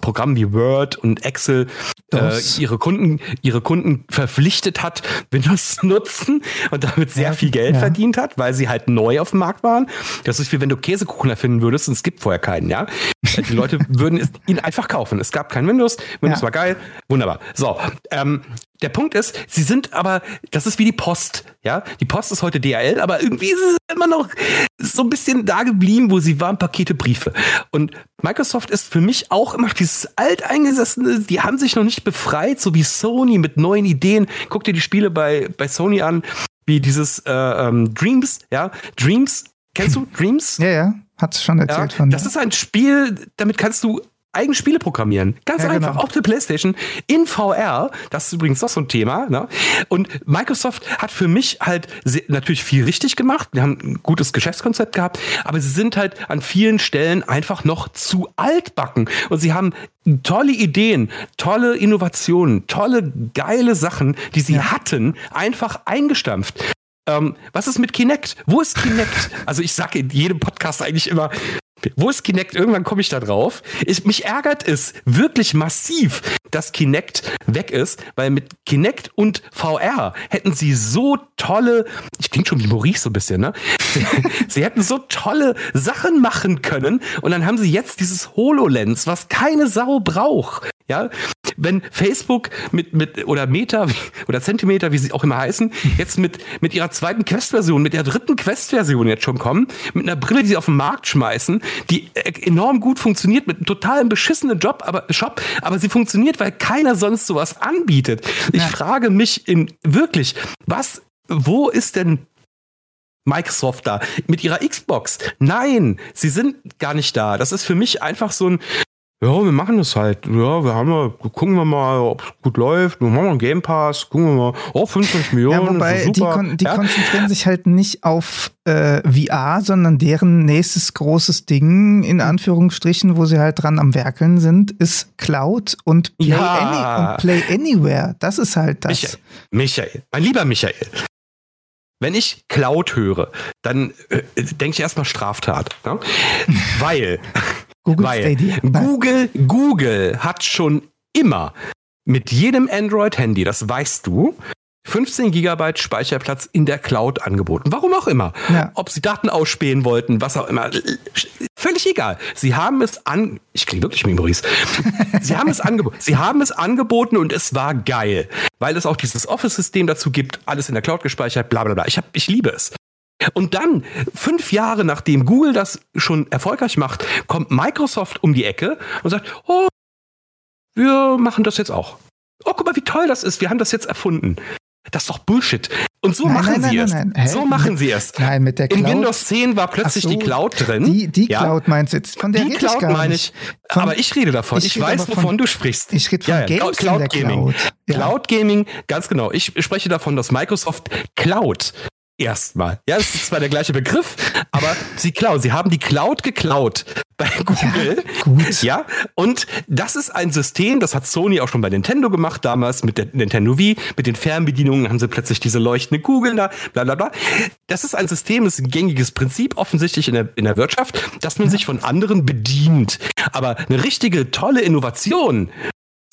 Programmen wie Word und Excel, äh, ihre Kunden ihre Kunden verpflichtet hat, Windows zu nutzen und damit sehr ja, viel Geld ja. verdient hat, weil sie halt neu auf dem Markt waren. Das ist wie wenn du Käsekuchen erfinden würdest und es gibt vorher keinen, ja? Die Leute würden ihn einfach kaufen. Es gab kein Windows, Windows ja. war geil, wunderbar. So, ähm, der Punkt ist, sie sind aber, das ist wie die Post, ja? Die Post ist heute D H L, aber irgendwie ist es immer noch so ein bisschen da geblieben, wo sie waren, Pakete, Briefe. Und Microsoft ist für mich auch immer dieses alteingesessene, die haben sich noch nicht befreit, so wie Sony mit neuen Ideen. Guck dir die Spiele bei, bei Sony an, wie dieses äh, ähm, Dreams, ja? Dreams, kennst du Dreams? Ja, ja, hat's schon erzählt ja, von Das ja. ist ein Spiel, damit kannst du eigene Spiele programmieren. Ganz ja, einfach. Genau. Auf der PlayStation in V R. Das ist übrigens auch so ein Thema. Ne? Und Microsoft hat für mich halt natürlich viel richtig gemacht. Wir haben ein gutes Geschäftskonzept gehabt. Aber sie sind halt an vielen Stellen einfach noch zu altbacken. Und sie haben tolle Ideen, tolle Innovationen, tolle geile Sachen, die sie ja. hatten, einfach eingestampft. Ähm, was ist mit Kinect? Wo ist Kinect? Also ich sage in jedem Podcast eigentlich immer, wo ist Kinect? Irgendwann komme ich da drauf. Ich, mich ärgert es wirklich massiv, dass Kinect weg ist, weil mit Kinect und V R hätten sie so tolle, ich klinge schon wie Maurice so ein bisschen, ne? Sie, sie hätten so tolle Sachen machen können und dann haben sie jetzt dieses HoloLens, was keine Sau braucht, ja? Wenn Facebook mit, mit, oder Meta, oder Zentimeter, wie sie auch immer heißen, jetzt mit, mit ihrer zweiten Quest-Version, mit der dritten Quest-Version jetzt schon kommen, mit einer Brille, die sie auf den Markt schmeißen, die enorm gut funktioniert, mit einem totalen beschissenen Job, aber, Shop, aber sie funktioniert, weil keiner sonst sowas anbietet. Ich ja. frage mich in, wirklich, was, wo ist denn Microsoft da? Mit ihrer Xbox? Nein, sie sind gar nicht da. Das ist für mich einfach so ein, ja, wir machen das halt. Ja, wir haben mal, gucken wir mal, ob es gut läuft. Wir machen mal einen Game Pass, gucken wir mal. Oh, fünfundzwanzig Millionen. Ja, wobei, super. Die, kon- die ja? konzentrieren sich halt nicht auf äh, V R, sondern deren nächstes großes Ding, in Anführungsstrichen, wo sie halt dran am Werkeln sind, ist Cloud und Play, ja. Any- und Play Anywhere. Das ist halt das. Michael, Michael, mein lieber Michael. Wenn ich Cloud höre, dann äh, denke ich erstmal Straftat. Ne? Weil... Google Weil Google, Google hat schon immer mit jedem Android-Handy, das weißt du, fünfzehn Gigabyte Speicherplatz in der Cloud angeboten. Warum auch immer. Ja. Ob sie Daten ausspähen wollten, was auch immer. Völlig egal. Sie haben es an... Ich klinge wirklich wie Maurice. Sie haben es angeboten. Sie haben es angeboten und es war geil. Weil es auch dieses Office-System dazu gibt. Alles in der Cloud gespeichert, bla bla bla. Ich, hab, ich liebe es. Und dann, fünf Jahre nachdem Google das schon erfolgreich macht, kommt Microsoft um die Ecke und sagt, oh, wir machen das jetzt auch. Oh, guck mal, wie toll das ist, wir haben das jetzt erfunden. Das ist doch Bullshit. Und so nein, machen nein, sie nein, es. Nein, nein. So machen sie es. Nein, mit der Cloud. In Windows zehn war plötzlich so, die Cloud drin. Die, die ja. Cloud meinst du jetzt? Von der die rede Cloud ich gar meine ich. Von, aber ich rede davon. Ich, ich rede weiß, von, wovon du sprichst. Ich rede von ja, ja. Games Cloud in der Cloud. Gaming. Ja. Cloud Gaming, ganz genau. Ich spreche davon, dass Microsoft Cloud Erstmal. Ja, das ist zwar der gleiche Begriff, aber sie klauen, sie haben die Cloud geklaut bei Google. Ja, gut. Ja, und das ist ein System, das hat Sony auch schon bei Nintendo gemacht, damals mit der Nintendo Wii, mit den Fernbedienungen haben sie plötzlich diese leuchtende Kugel da, bla bla bla. Das ist ein System, das ist ein gängiges Prinzip, offensichtlich in der, in der Wirtschaft, dass man ja. sich von anderen bedient. Aber eine richtige, tolle Innovation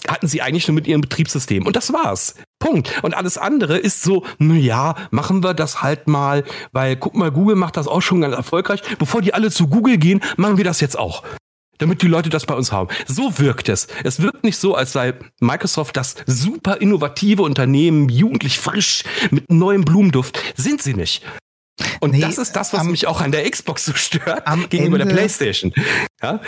hatten sie eigentlich nur mit ihrem Betriebssystem. Und das war's. Punkt. Und alles andere ist so, naja, machen wir das halt mal, weil guck mal, Google macht das auch schon ganz erfolgreich. Bevor die alle zu Google gehen, machen wir das jetzt auch. Damit die Leute das bei uns haben. So wirkt es. Es wirkt nicht so, als sei Microsoft das super innovative Unternehmen, jugendlich frisch, mit neuem Blumenduft. Sind sie nicht. Und nee, das ist das, was am, mich auch an der Xbox so stört, gegenüber Ende. Der PlayStation. Ja.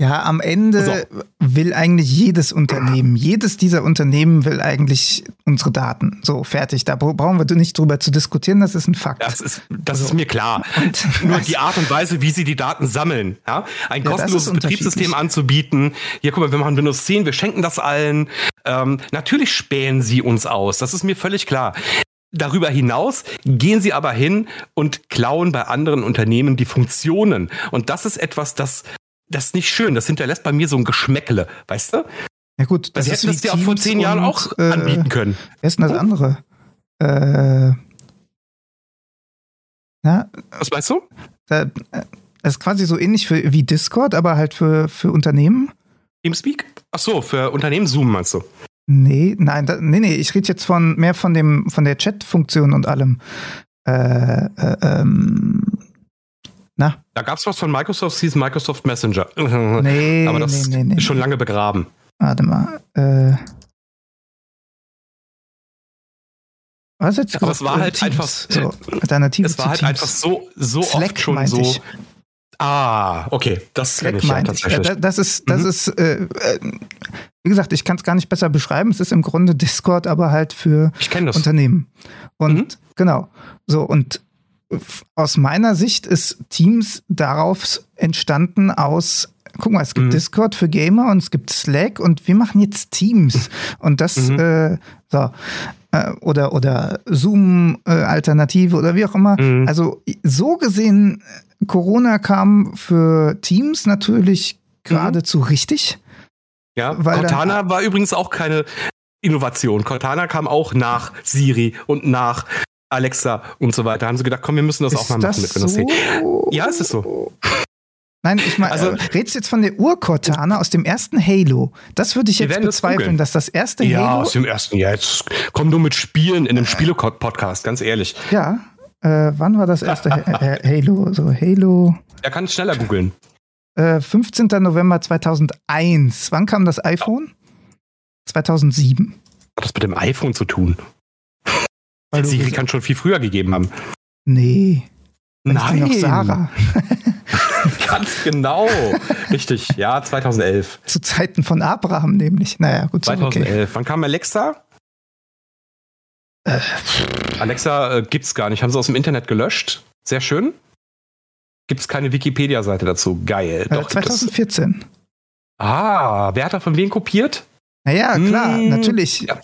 Ja, am Ende so. Will eigentlich jedes Unternehmen, jedes dieser Unternehmen will eigentlich unsere Daten. So, fertig. Da brauchen wir nicht drüber zu diskutieren, das ist ein Fakt. Das ist, das so. ist mir klar. Und nur die Art und Weise, wie sie die Daten sammeln. Ja? Ein ja, kostenloses Betriebssystem anzubieten. Hier, guck mal, wir machen Windows zehn, wir schenken das allen. Ähm, natürlich spähen sie uns aus, das ist mir völlig klar. Darüber hinaus gehen sie aber hin und klauen bei anderen Unternehmen die Funktionen. Und das ist etwas, das Das ist nicht schön. Das hinterlässt bei mir so ein Geschmäckle, weißt du? Ja gut, das, das hätten sie auch vor zehn Jahren auch äh, anbieten können. Wer ist denn das oh. andere? Äh, na, Was meinst du? Das ist quasi so ähnlich für, wie Discord, aber halt für, für Unternehmen. TeamSpeak? Ach so, für Unternehmen Zoom meinst du? Nee, nein, da, nee, nee. Ich rede jetzt von mehr von dem von der Chat-Funktion und allem. Äh, äh, ähm. Na? Da gab es was von Microsoft, sie hieß Microsoft Messenger. Nee, aber das nee, nee, nee, ist schon lange begraben. Warte mal. Äh. Was jetzt? Aber es war halt Teams. einfach so. Alternative es war halt Teams. einfach so, so Slack oft schon so. Ich. Ah, okay. Das Slack ich ja tatsächlich. Ja, das ist, das mhm. ist äh, wie gesagt, ich kann es gar nicht besser beschreiben. Es ist im Grunde Discord, aber halt für Unternehmen. Und mhm. genau. So, und aus meiner Sicht ist Teams darauf entstanden aus, guck mal, es gibt mhm. Discord für Gamer und es gibt Slack und wir machen jetzt Teams. Und das, mhm. äh, so, äh, oder, oder Zoom-Alternative äh, oder wie auch immer. Mhm. Also so gesehen, Corona kam für Teams natürlich geradezu mhm. richtig. Ja, weil Cortana dann, war übrigens auch keine Innovation. Cortana kam auch nach Siri und nach Alexa und so weiter, haben sie gedacht, komm, wir müssen das ist auch mal machen mit Windows zehn. So? Ja, es ist so. Nein, ich meine, also, äh, redest du jetzt von der Ur-Cortana aus dem ersten Halo? Das würde ich jetzt bezweifeln, das dass das erste ja, Halo... Ja, aus dem ersten, ja, jetzt komm nur mit Spielen in einem Spiele-Podcast, ganz ehrlich. Ja, äh, wann war das erste ha- Halo? So, Halo... Er kann schneller googeln. Äh, fünfzehnter November zweitausendeins. Wann kam das iPhone? zweitausendsieben. Hat das mit dem iPhone zu tun? Weil Siri kann schon viel früher gegeben haben. Nee. Nein. Noch Sarah. Ganz genau. Richtig. Ja, zweitausendelf. Zu Zeiten von Abraham nämlich. Naja, gut. zweitausendelf. Okay. Wann kam Alexa? Äh. Alexa äh, gibt's gar nicht. Haben sie aus dem Internet gelöscht. Sehr schön. Gibt's keine Wikipedia-Seite dazu. Geil. Äh, Doch, zweitausendvierzehn. Ah, wer hat da von wem kopiert? Naja, klar, mmh, natürlich. Ja.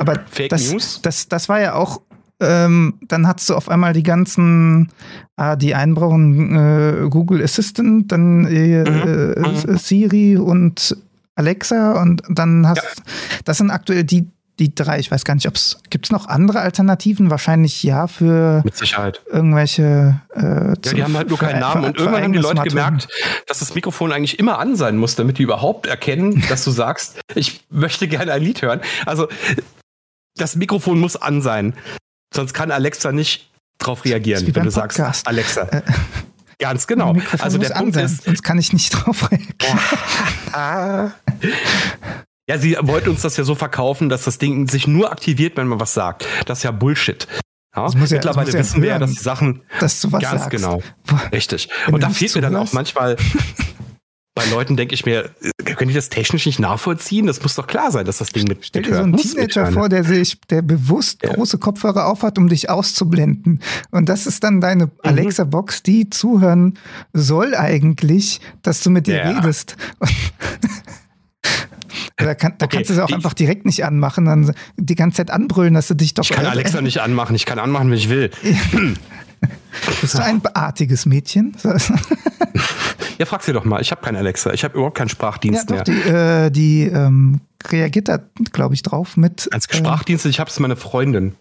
Aber Fake das, News. Das, das war ja auch, ähm, dann hattest du auf einmal die ganzen, ah, die einen brauchen äh, Google Assistant, dann äh, mhm. äh, Siri und Alexa und dann hast ja. das sind aktuell die, die drei, ich weiß gar nicht, ob es, gibt es noch andere Alternativen? Wahrscheinlich ja, für mit Sicherheit. Irgendwelche äh, ja, die haben halt nur keinen Namen und irgendwann haben die Leute gemerkt, dass das Mikrofon eigentlich immer an sein muss, damit die überhaupt erkennen, dass du sagst, ich möchte gerne ein Lied hören. Also das Mikrofon muss an sein, sonst kann Alexa nicht drauf reagieren, wenn du Podcast. sagst, Alexa. Äh. Ganz genau. Also der Punkt ist, sonst kann ich nicht drauf reagieren. Ah. Ja, sie wollten uns das ja so verkaufen, dass das Ding sich nur aktiviert, wenn man was sagt. Das ist ja Bullshit. Ja? Das muss ja, Mittlerweile das muss ja wissen wir ja, dass die Sachen dass du was ganz sagst. Genau. Richtig. Wenn Und da fehlt mir dann auch manchmal, bei Leuten denke ich mir, können die das technisch nicht nachvollziehen? Das muss doch klar sein, dass das Ding mit Stell dir so einen Teenager vor, der sich, der bewusst ja. große Kopfhörer aufhat, um dich auszublenden. Und das ist dann deine mhm. Alexa-Box, die zuhören soll eigentlich, dass du mit dir ja. redest. Da, kann, da okay. kannst du es auch ich, einfach direkt nicht anmachen, dann die ganze Zeit anbrüllen, dass du dich doch... Ich kann äh, Alexa nicht anmachen, ich kann anmachen, wenn ich will. Bist du ein artiges Mädchen? Ja, frag sie doch mal. Ich habe keinen Alexa. Ich habe überhaupt keinen Sprachdienst ja, doch, mehr. Die, äh, die ähm, reagiert da, glaube ich, drauf mit... Als Sprachdienst, äh, ich habe es meine Freundin.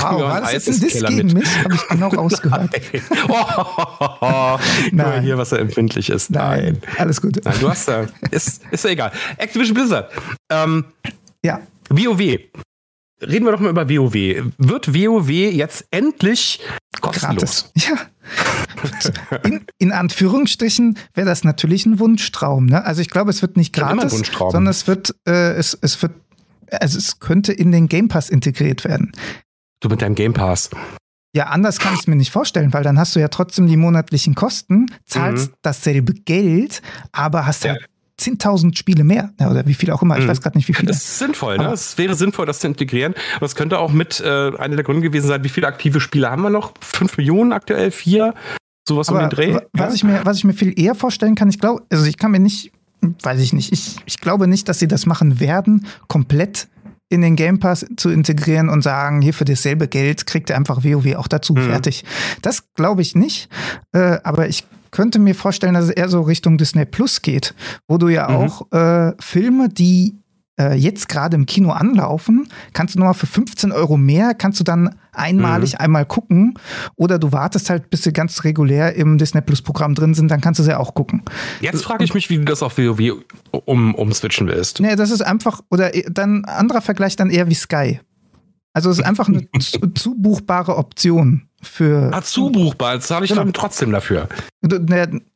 Wow, war das jetzt ein Diss gegen mich? Habe ich genau rausgehört. Nein. Oh, oh, oh, oh. Nein. Nur hier, was er empfindlich ist. Nein. Nein. Alles gut. Nein, du hast da. Ist, ist ja egal. Activision Blizzard. Ähm, ja. WoW. Reden wir doch mal über WoW. Wird WoW jetzt endlich kostenlos? Gratis. Ja. In, in Anführungsstrichen wäre das natürlich ein Wunschtraum. Ne? Also ich glaube, es wird nicht gratis, sondern es wird, äh, es, es wird, also es könnte in den Game Pass integriert werden. Du mit deinem Game Pass. Ja, anders kann ich es mir nicht vorstellen, weil dann hast du ja trotzdem die monatlichen Kosten, zahlst mhm. dasselbe Geld, aber hast ja halt zehntausend Spiele mehr. Ja, oder wie viel auch immer. Ich mhm. weiß gerade nicht, wie viele. Das ist sinnvoll, ne? Es wäre sinnvoll, das zu integrieren. Und das könnte auch mit äh, einer der Gründe gewesen sein, wie viele aktive Spiele haben wir noch? Fünf Millionen aktuell? Vier? Sowas um den Dreh? W- was, ja? ich mir, was ich mir viel eher vorstellen kann, ich glaube, also ich kann mir nicht, weiß ich nicht, ich, ich glaube nicht, dass sie das machen werden, komplett in den Game Pass zu integrieren und sagen, hier für dasselbe Geld kriegt ihr einfach WoW auch dazu, mhm. fertig. Das glaube ich nicht, äh, aber ich könnte mir vorstellen, dass es eher so Richtung Disney Plus geht, wo du ja mhm. auch äh, Filme, die äh, jetzt gerade im Kino anlaufen, kannst du nochmal für fünfzehn Euro mehr, kannst du dann einmalig mhm. einmal gucken oder du wartest halt, bis sie ganz regulär im Disney Plus Programm drin sind, dann kannst du sie auch gucken. Jetzt frage ich mich, wie du das auf WoW um, umswitchen willst. Nee, das ist einfach, oder dann anderer Vergleich dann eher wie Sky. Also es ist einfach eine zu, zubuchbare Option für... Ah, zubuchbar, das habe ich genau. dann trotzdem dafür.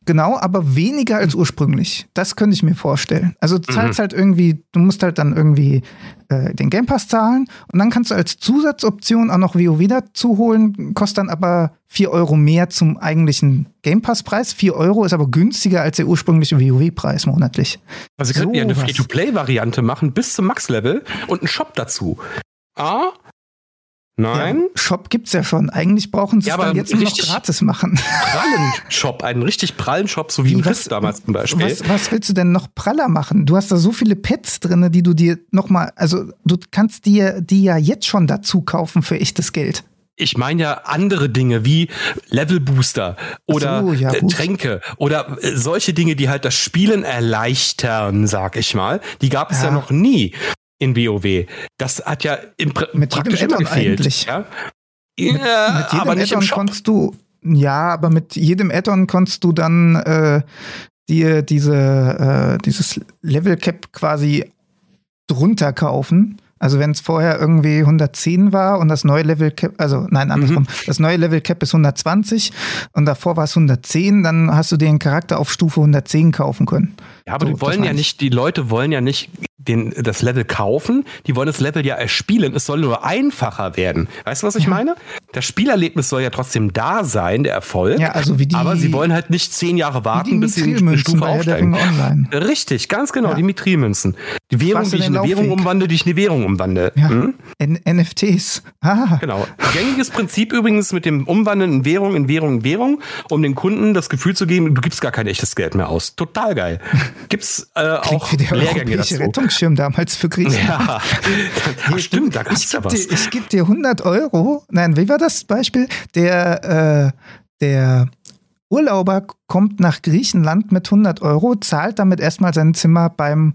Genau, aber weniger als ursprünglich. Das könnte ich mir vorstellen. Also du zahlst mhm. halt irgendwie, du musst halt dann irgendwie äh, den Game Pass zahlen und dann kannst du als Zusatzoption auch noch WoW dazu holen, kostet dann aber vier Euro mehr zum eigentlichen Game Pass-Preis. vier Euro ist aber günstiger als der ursprüngliche WoW-Preis monatlich. Also wir könnten so ja eine was. Free-to-Play-Variante machen bis zum Max-Level und einen Shop dazu. Ah, nein. Ja, Shop gibt's ja schon. Eigentlich brauchen sie es ja, dann jetzt nur noch gratis machen. Prallen Shop, einen richtig prallen Shop, so wie ein Riss damals zum Beispiel. Was, was willst du denn noch praller machen? Du hast da so viele Pets drin, die du dir nochmal, also du kannst dir die ja jetzt schon dazu kaufen für echtes Geld. Ich meine ja andere Dinge wie Levelbooster oder so, ja, Tränke oder solche Dinge, die halt das Spielen erleichtern, sag ich mal. Die gab es ja, ja noch nie. In WoW. Das hat ja im pra- mit praktisch jedem Add-on gefehlt. Eigentlich. Ja? Ja, mit, mit jedem aber nicht Add-on im konntest du, ja, aber mit jedem Add-on konntest du dann äh, dir diese, äh, dieses Level Cap quasi drunter kaufen. Also wenn es vorher irgendwie hundertzehn war und das neue Level Cap, also nein, andersrum, mhm. das neue Level Cap ist hundertzwanzig und davor war es hundertzehn, dann hast du den Charakter auf Stufe hundertzehn kaufen können. Ja, aber so, die wollen ja nicht, die Leute wollen ja nicht den, das Level kaufen, die wollen das Level ja erspielen, es soll nur einfacher werden. Weißt du, was ich ja. meine? Das Spielerlebnis soll ja trotzdem da sein, der Erfolg, ja, also wie die, aber sie wollen halt nicht zehn Jahre warten, bis sie eine Stufe aufsteigen. Richtig, ganz genau, ja. die Mithril-Münzen. Die Währung, die ich in eine Währung umwandle, die ich in eine Währung umwandle. Ja. Hm? N- N F Ts. Ah. Genau. Gängiges Prinzip übrigens mit dem Umwandeln in Währung, in Währung, in Währung, um den Kunden das Gefühl zu geben, du gibst gar kein echtes Geld mehr aus. Total geil. Gibt's äh, auch Lehrgänge dazu. Rettungsschirm damals für Griechenland. Ja. Ach, stimmt, da gab's ja was. Ich gebe dir hundert Euro. Nein, wie war das Beispiel? Der, äh, der Urlauber kommt nach Griechenland mit hundert Euro, zahlt damit erstmal sein Zimmer beim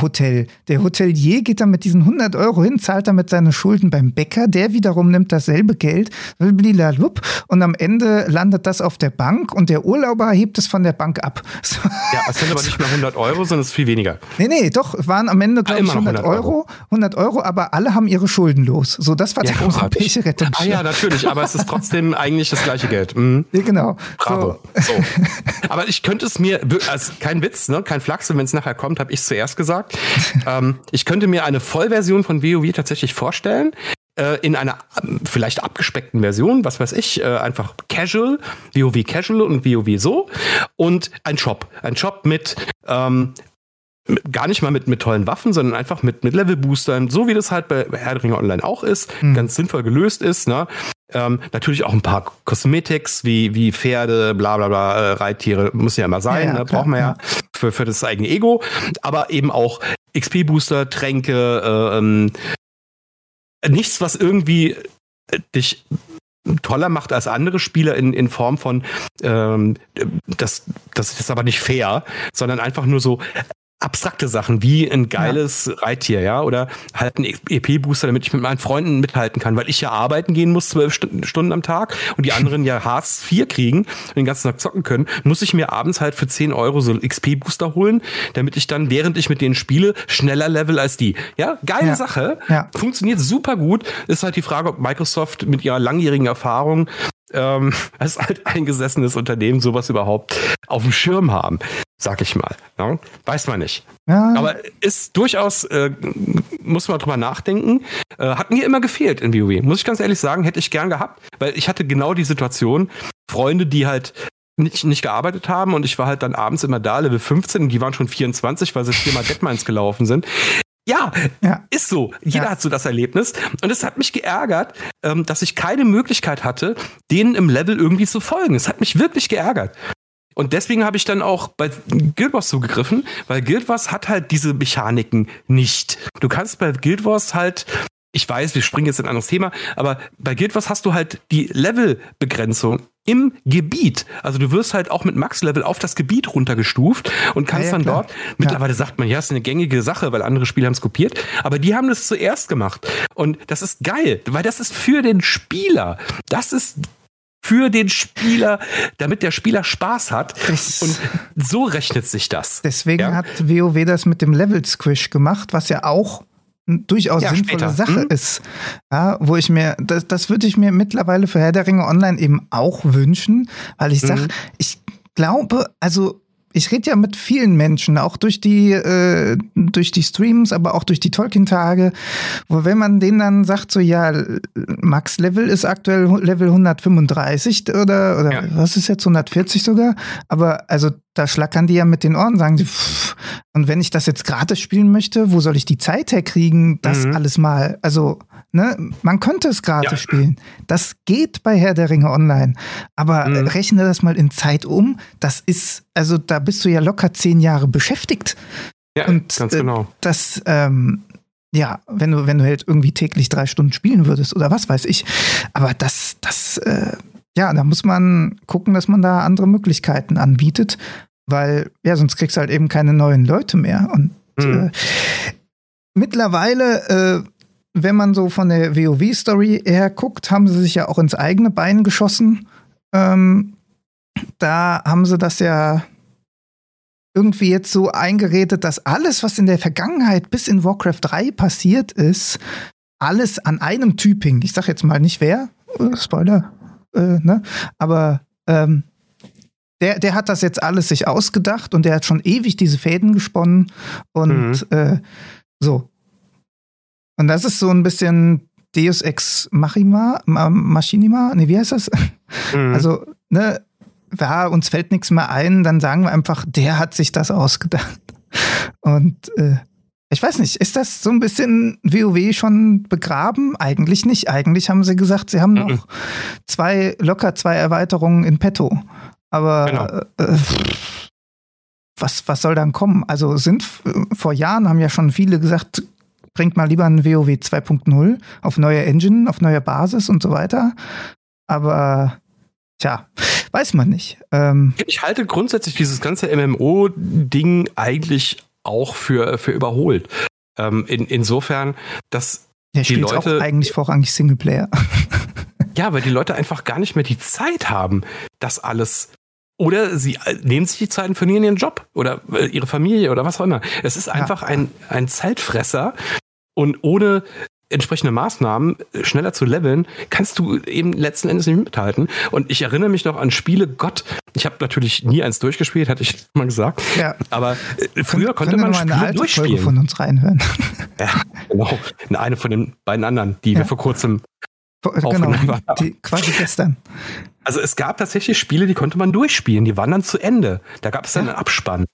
Hotel. Der Hotelier geht dann mit diesen hundert Euro hin, zahlt damit seine Schulden beim Bäcker, der wiederum nimmt dasselbe Geld, und am Ende landet das auf der Bank und der Urlauber hebt es von der Bank ab. So. Ja, es sind aber nicht mehr hundert Euro, sondern es ist viel weniger. Nee, nee, doch, waren am Ende, glaube ich, hundert Euro. hundert Euro, aber alle haben ihre Schulden los. So, das war ja, der europäische Rettungsschirm. Ah ja, natürlich, aber es ist trotzdem eigentlich das gleiche Geld. Mhm. Ja, genau. Bravo. So. so. Aber ich könnte es mir, also kein Witz, ne, kein Flachse, wenn es nachher kommt, habe ich es zuerst gesagt. ähm, ich könnte mir eine Vollversion von WoW tatsächlich vorstellen, äh, in einer ähm, vielleicht abgespeckten Version, was weiß ich, äh, einfach Casual, WoW Casual und WoW so und ein Shop, ein Shop mit ähm, gar nicht mal mit, mit tollen Waffen, sondern einfach mit, mit Levelboostern, so wie das halt bei Herr der Ringe Online auch ist, mhm. ganz sinnvoll gelöst ist, ne? Ähm, natürlich auch ein paar Cosmetics wie, wie Pferde, bla bla bla, Reittiere, muss ja immer sein, ja, ja, ne? Brauchen wir ja. für, für das eigene Ego, aber eben auch X P-Booster, Tränke, ähm, nichts, was irgendwie dich toller macht als andere Spieler in, in Form von ähm, das, das ist aber nicht fair, sondern einfach nur so abstrakte Sachen wie ein geiles ja. Reittier, ja, oder halt ein E P-Booster, damit ich mit meinen Freunden mithalten kann, weil ich ja arbeiten gehen muss zwölf Stunden am Tag und die anderen ja Hartz vier kriegen und den ganzen Tag zocken können, muss ich mir abends halt für zehn Euro so einen X P-Booster holen, damit ich dann, während ich mit denen spiele, schneller level als die. Ja, geile ja. Sache, ja. Funktioniert super gut. Ist halt die Frage, ob Microsoft mit ihrer langjährigen Erfahrung ähm, als alteingesessenes Unternehmen sowas überhaupt auf dem Schirm haben. Sag ich mal. Ja, weiß man nicht. Ja. Aber ist durchaus, äh, muss man drüber nachdenken, äh, hat mir immer gefehlt in WoW. Muss ich ganz ehrlich sagen, hätte ich gern gehabt, weil ich hatte genau die Situation, Freunde, die halt nicht, nicht gearbeitet haben und ich war halt dann abends immer da, Level fünfzehn und die waren schon vierundzwanzig, weil sie viermal Deadmines gelaufen sind. Ja, ja, ist so. Jeder ja. hat so das Erlebnis. Und es hat mich geärgert, ähm, dass ich keine Möglichkeit hatte, denen im Level irgendwie zu folgen. Es hat mich wirklich geärgert. Und deswegen habe ich dann auch bei Guild Wars zugegriffen, weil Guild Wars hat halt diese Mechaniken nicht. Du kannst bei Guild Wars halt, ich weiß, wir springen jetzt in ein anderes Thema, aber bei Guild Wars hast du halt die Levelbegrenzung im Gebiet. Also du wirst halt auch mit Max-Level auf das Gebiet runtergestuft und kannst ja, ja, dann klar. dort, mittlerweile ja. sagt man, ja, ist eine gängige Sache, weil andere Spieler haben es kopiert, aber die haben das zuerst gemacht. Und das ist geil, weil das ist für den Spieler. Das ist für den Spieler, damit der Spieler Spaß hat. Das und so rechnet sich das. Deswegen ja? hat WoW das mit dem Level-Squish gemacht, was ja auch eine durchaus ja, sinnvolle später. Sache hm? ist. Ja, wo ich mir, das, das würde ich mir mittlerweile für Herr der Ringe Online eben auch wünschen, weil ich sage, mhm. ich glaube, also ich rede ja mit vielen Menschen, auch durch die äh, durch die Streams, aber auch durch die Tolkien-Tage, wo wenn man denen dann sagt, so ja, Max-Level ist aktuell Level hundertfünfunddreißig oder, oder ja. was ist jetzt, hundertvierzig sogar? Aber also da schlackern die ja mit den Ohren, sagen die, pff, und wenn ich das jetzt gratis spielen möchte, wo soll ich die Zeit herkriegen, das mhm. alles mal, also ne, man könnte es gratis ja. spielen. Das geht bei Herr der Ringe Online. Aber mhm. rechne das mal in Zeit um. Das ist, also da bist du ja locker zehn Jahre beschäftigt. Ja, und, ganz äh, genau. Das, ähm, ja, wenn du, wenn du halt irgendwie täglich drei Stunden spielen würdest oder was weiß ich. Aber das, das, äh, ja, da muss man gucken, dass man da andere Möglichkeiten anbietet. Weil, ja, sonst kriegst du halt eben keine neuen Leute mehr. Und mhm. äh, mittlerweile, äh, wenn man so von der WoW-Story her guckt, haben sie sich ja auch ins eigene Bein geschossen. Ähm, da haben sie das ja irgendwie jetzt so eingeredet, dass alles, was in der Vergangenheit bis in Warcraft drei passiert ist, alles an einem Typ hing. Ich sag jetzt mal nicht wer, äh, Spoiler, äh, ne? Aber ähm, der, der hat das jetzt alles sich ausgedacht und der hat schon ewig diese Fäden gesponnen und mhm. äh, so. Und das ist so ein bisschen Deus Ex Machina, Machinima, ne, wie heißt das? Mhm. Also, ne, ja, uns fällt nichts mehr ein, dann sagen wir einfach, der hat sich das ausgedacht. Und äh, ich weiß nicht, ist das so ein bisschen WoW schon begraben? Eigentlich nicht. Eigentlich haben sie gesagt, sie haben mhm. noch zwei, locker zwei Erweiterungen in petto. Aber genau. äh, was, was soll dann kommen? Also sind, vor Jahren haben ja schon viele gesagt, bringt mal lieber ein WoW zwei Punkt null auf neue Engine, auf neue Basis und so weiter. Aber tja, weiß man nicht. Ähm ich halte grundsätzlich dieses ganze M M O-Ding eigentlich auch für, für überholt. Ähm, in, insofern, dass ja, die Leute auch eigentlich vorrangig Singleplayer. Ja, weil die Leute einfach gar nicht mehr die Zeit haben, das alles. Oder sie nehmen sich die Zeit und verlieren ihren Job oder ihre Familie oder was auch immer. Es ist einfach ja. ein, ein Zeitfresser. Und ohne entsprechende Maßnahmen schneller zu leveln, kannst du eben letzten Endes nicht mithalten. Und ich erinnere mich noch an Spiele, Gott, ich habe natürlich nie eins durchgespielt, hatte ich mal gesagt. Ja. Aber früher Kön- konnte man Spiele eine alte durchspielen. Folge von uns reinhören. Ja, genau. Eine von den beiden anderen, die ja. wir vor kurzem Genau, die, quasi gestern. Also es gab tatsächlich Spiele, die konnte man durchspielen, die waren dann zu Ende. Da gab es dann ja. einen Abspann.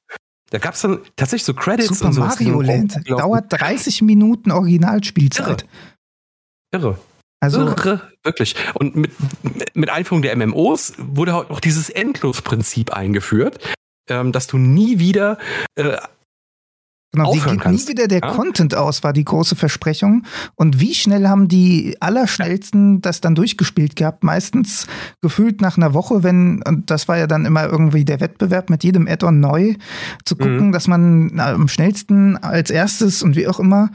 Da gab es dann tatsächlich so Credits Super und so. Mario Land dauert dreißig Minuten Originalspielzeit. Irre. Irre. Also Irre, wirklich. Und mit, mit Einführung der M M Os wurde auch dieses Endlos-Prinzip eingeführt. ähm, dass du nie wieder äh, Genau, die geht kannst. nie wieder der ja. Content aus, war die große Versprechung. Und wie schnell haben die Allerschnellsten das dann durchgespielt gehabt? Meistens gefühlt nach einer Woche, wenn, und das war ja dann immer irgendwie der Wettbewerb mit jedem Add-on neu, zu gucken, mhm. dass man na, am schnellsten als erstes und wie auch immer.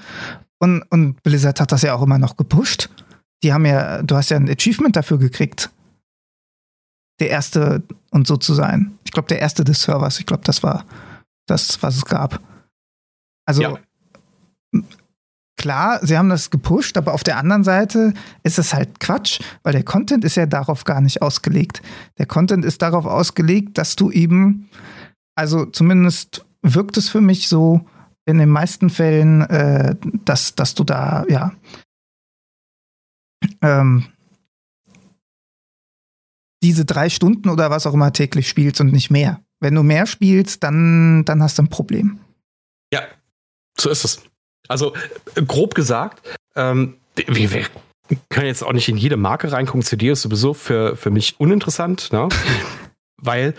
Und, und Blizzard hat das ja auch immer noch gepusht. Die haben ja, du hast ja ein Achievement dafür gekriegt, der Erste und so zu sein. Ich glaube, der Erste des Servers, ich glaube, das war das, was es gab. Also, ja. klar, sie haben das gepusht, aber auf der anderen Seite ist es halt Quatsch, weil der Content ist ja darauf gar nicht ausgelegt. Der Content ist darauf ausgelegt, dass du eben, also zumindest wirkt es für mich so, in den meisten Fällen, äh, dass, dass du da, ja, ähm, diese drei Stunden oder was auch immer täglich spielst und nicht mehr. Wenn du mehr spielst, dann, dann hast du ein Problem. Ja. So ist es. Also grob gesagt, ähm, wir, wir können jetzt auch nicht in jede Marke reingucken. C D ist sowieso für, für mich uninteressant, ne? Weil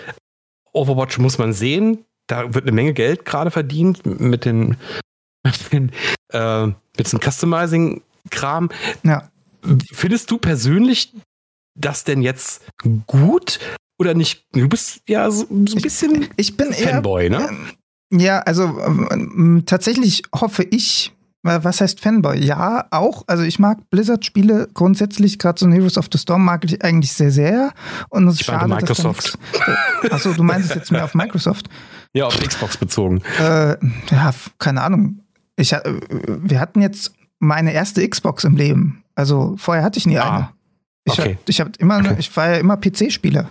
Overwatch muss man sehen, da wird eine Menge Geld gerade verdient mit den, mit den äh, mit dem Customizing-Kram. Ja. Findest du persönlich das denn jetzt gut oder nicht? Du bist ja so, so ein bisschen ich, ich bin Fanboy, eher, ne? Äh, Ja, also ähm, tatsächlich hoffe ich, äh, was heißt Fanboy? Ja, auch. Also ich mag Blizzard-Spiele grundsätzlich, gerade so Heroes of the Storm mag ich eigentlich sehr, sehr. Und es ist ich schade, meine Microsoft. Dass Achso, du meinst es jetzt mehr auf Microsoft? Ja, auf Xbox bezogen. Äh, ja, keine Ahnung. Ich, äh, wir hatten jetzt meine erste Xbox im Leben. Also vorher hatte ich nie ah, eine. Ich, okay. hab, ich, hab immer, okay. ich war ja immer P C-Spieler.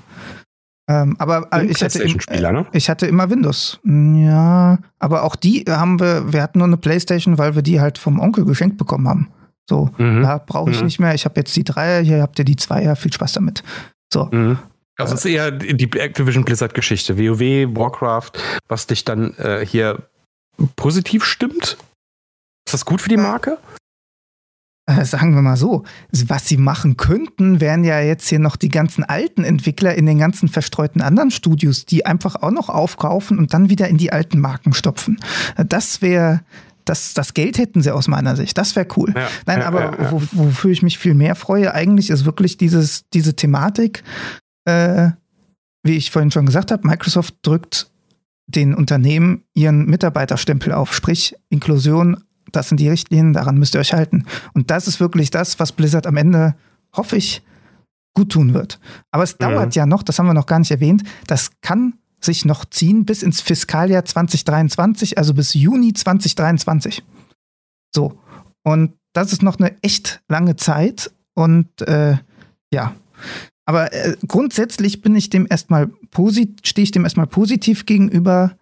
Ähm, aber äh, ich, hatte im, äh, ne? ich hatte immer Windows. Ja, aber auch die haben wir, wir hatten nur eine Playstation, weil wir die halt vom Onkel geschenkt bekommen haben. So, mhm. da brauche ich mhm. nicht mehr. Ich habe jetzt die Dreier, hier habt ihr die Zweier, viel Spaß damit. So. Mhm. Also äh, es ist eher die Activision Blizzard-Geschichte. WoW, Warcraft, was dich dann äh, hier positiv stimmt? Ist das gut für die Marke? Sagen wir mal so, was sie machen könnten, wären ja jetzt hier noch die ganzen alten Entwickler in den ganzen verstreuten anderen Studios, die einfach auch noch aufkaufen und dann wieder in die alten Marken stopfen. Das wäre, das, das Geld hätten sie aus meiner Sicht, das wäre cool. Ja, Nein, ja, aber ja, ja. Wo, wofür ich mich viel mehr freue eigentlich, ist wirklich dieses, diese Thematik, äh, wie ich vorhin schon gesagt habe, Microsoft drückt den Unternehmen ihren Mitarbeiterstempel auf, sprich Inklusion, das sind die Richtlinien, daran müsst ihr euch halten. Und das ist wirklich das, was Blizzard am Ende, hoffe ich, gut tun wird. Aber es dauert ja. ja noch, das haben wir noch gar nicht erwähnt, das kann sich noch ziehen bis ins Fiskaljahr zwanzig dreiundzwanzig, also bis Juni zwanzig dreiundzwanzig. So, und das ist noch eine echt lange Zeit und äh, ja, aber äh, grundsätzlich bin ich dem erstmal posit- stehe ich dem erstmal positiv gegenüber,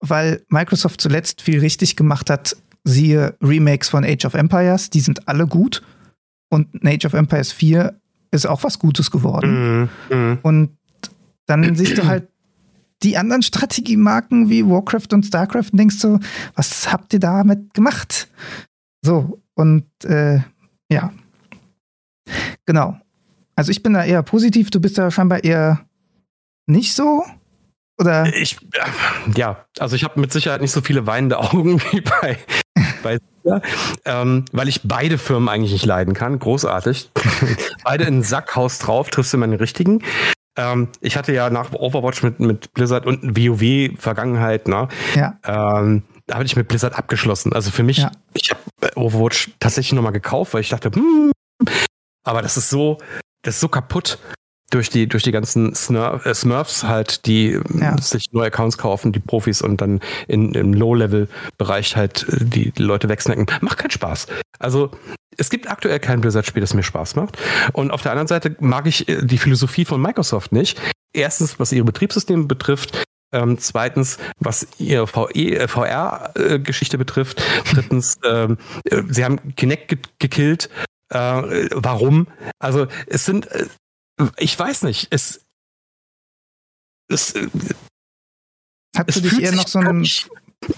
weil Microsoft zuletzt viel richtig gemacht hat. Siehe Remakes von Age of Empires, die sind alle gut. Und Age of Empires vier ist auch was Gutes geworden. Mm, mm. Und dann siehst du halt die anderen Strategiemarken wie Warcraft und Starcraft und denkst so, was habt ihr damit gemacht? So, und äh, ja. Genau. Also ich bin da eher positiv, du bist da scheinbar eher nicht so. Oder? Ich, ja, also ich habe mit Sicherheit nicht so viele weinende Augen wie bei, bei ähm, weil ich beide Firmen eigentlich nicht leiden kann. Großartig. Beide in den Sackhaus drauf, triffst du mal den richtigen. Ähm, ich hatte ja nach Overwatch mit, mit Blizzard und WoW-Vergangenheit, ne? Ja. Ähm, da habe ich mit Blizzard abgeschlossen. Also für mich, ja. ich habe Overwatch tatsächlich nochmal gekauft, weil ich dachte, hm, aber das ist so, das ist so kaputt. Durch die, durch die ganzen Smurf, äh, Smurfs halt, die ja. sich neue Accounts kaufen, die Profis und dann in, im Low-Level-Bereich halt die Leute wegsnacken. Macht keinen Spaß. Also es gibt aktuell kein Blizzard-Spiel, das mir Spaß macht. Und auf der anderen Seite mag ich die Philosophie von Microsoft nicht. Erstens, was ihre Betriebssysteme betrifft. Ähm, zweitens, was ihre V R-Geschichte betrifft. Drittens, ähm, sie haben Kinect ge- gekillt. Äh, warum? Also es sind... Äh, Ich weiß nicht, es, es, Hat es du dich fühlt eher sich noch so einen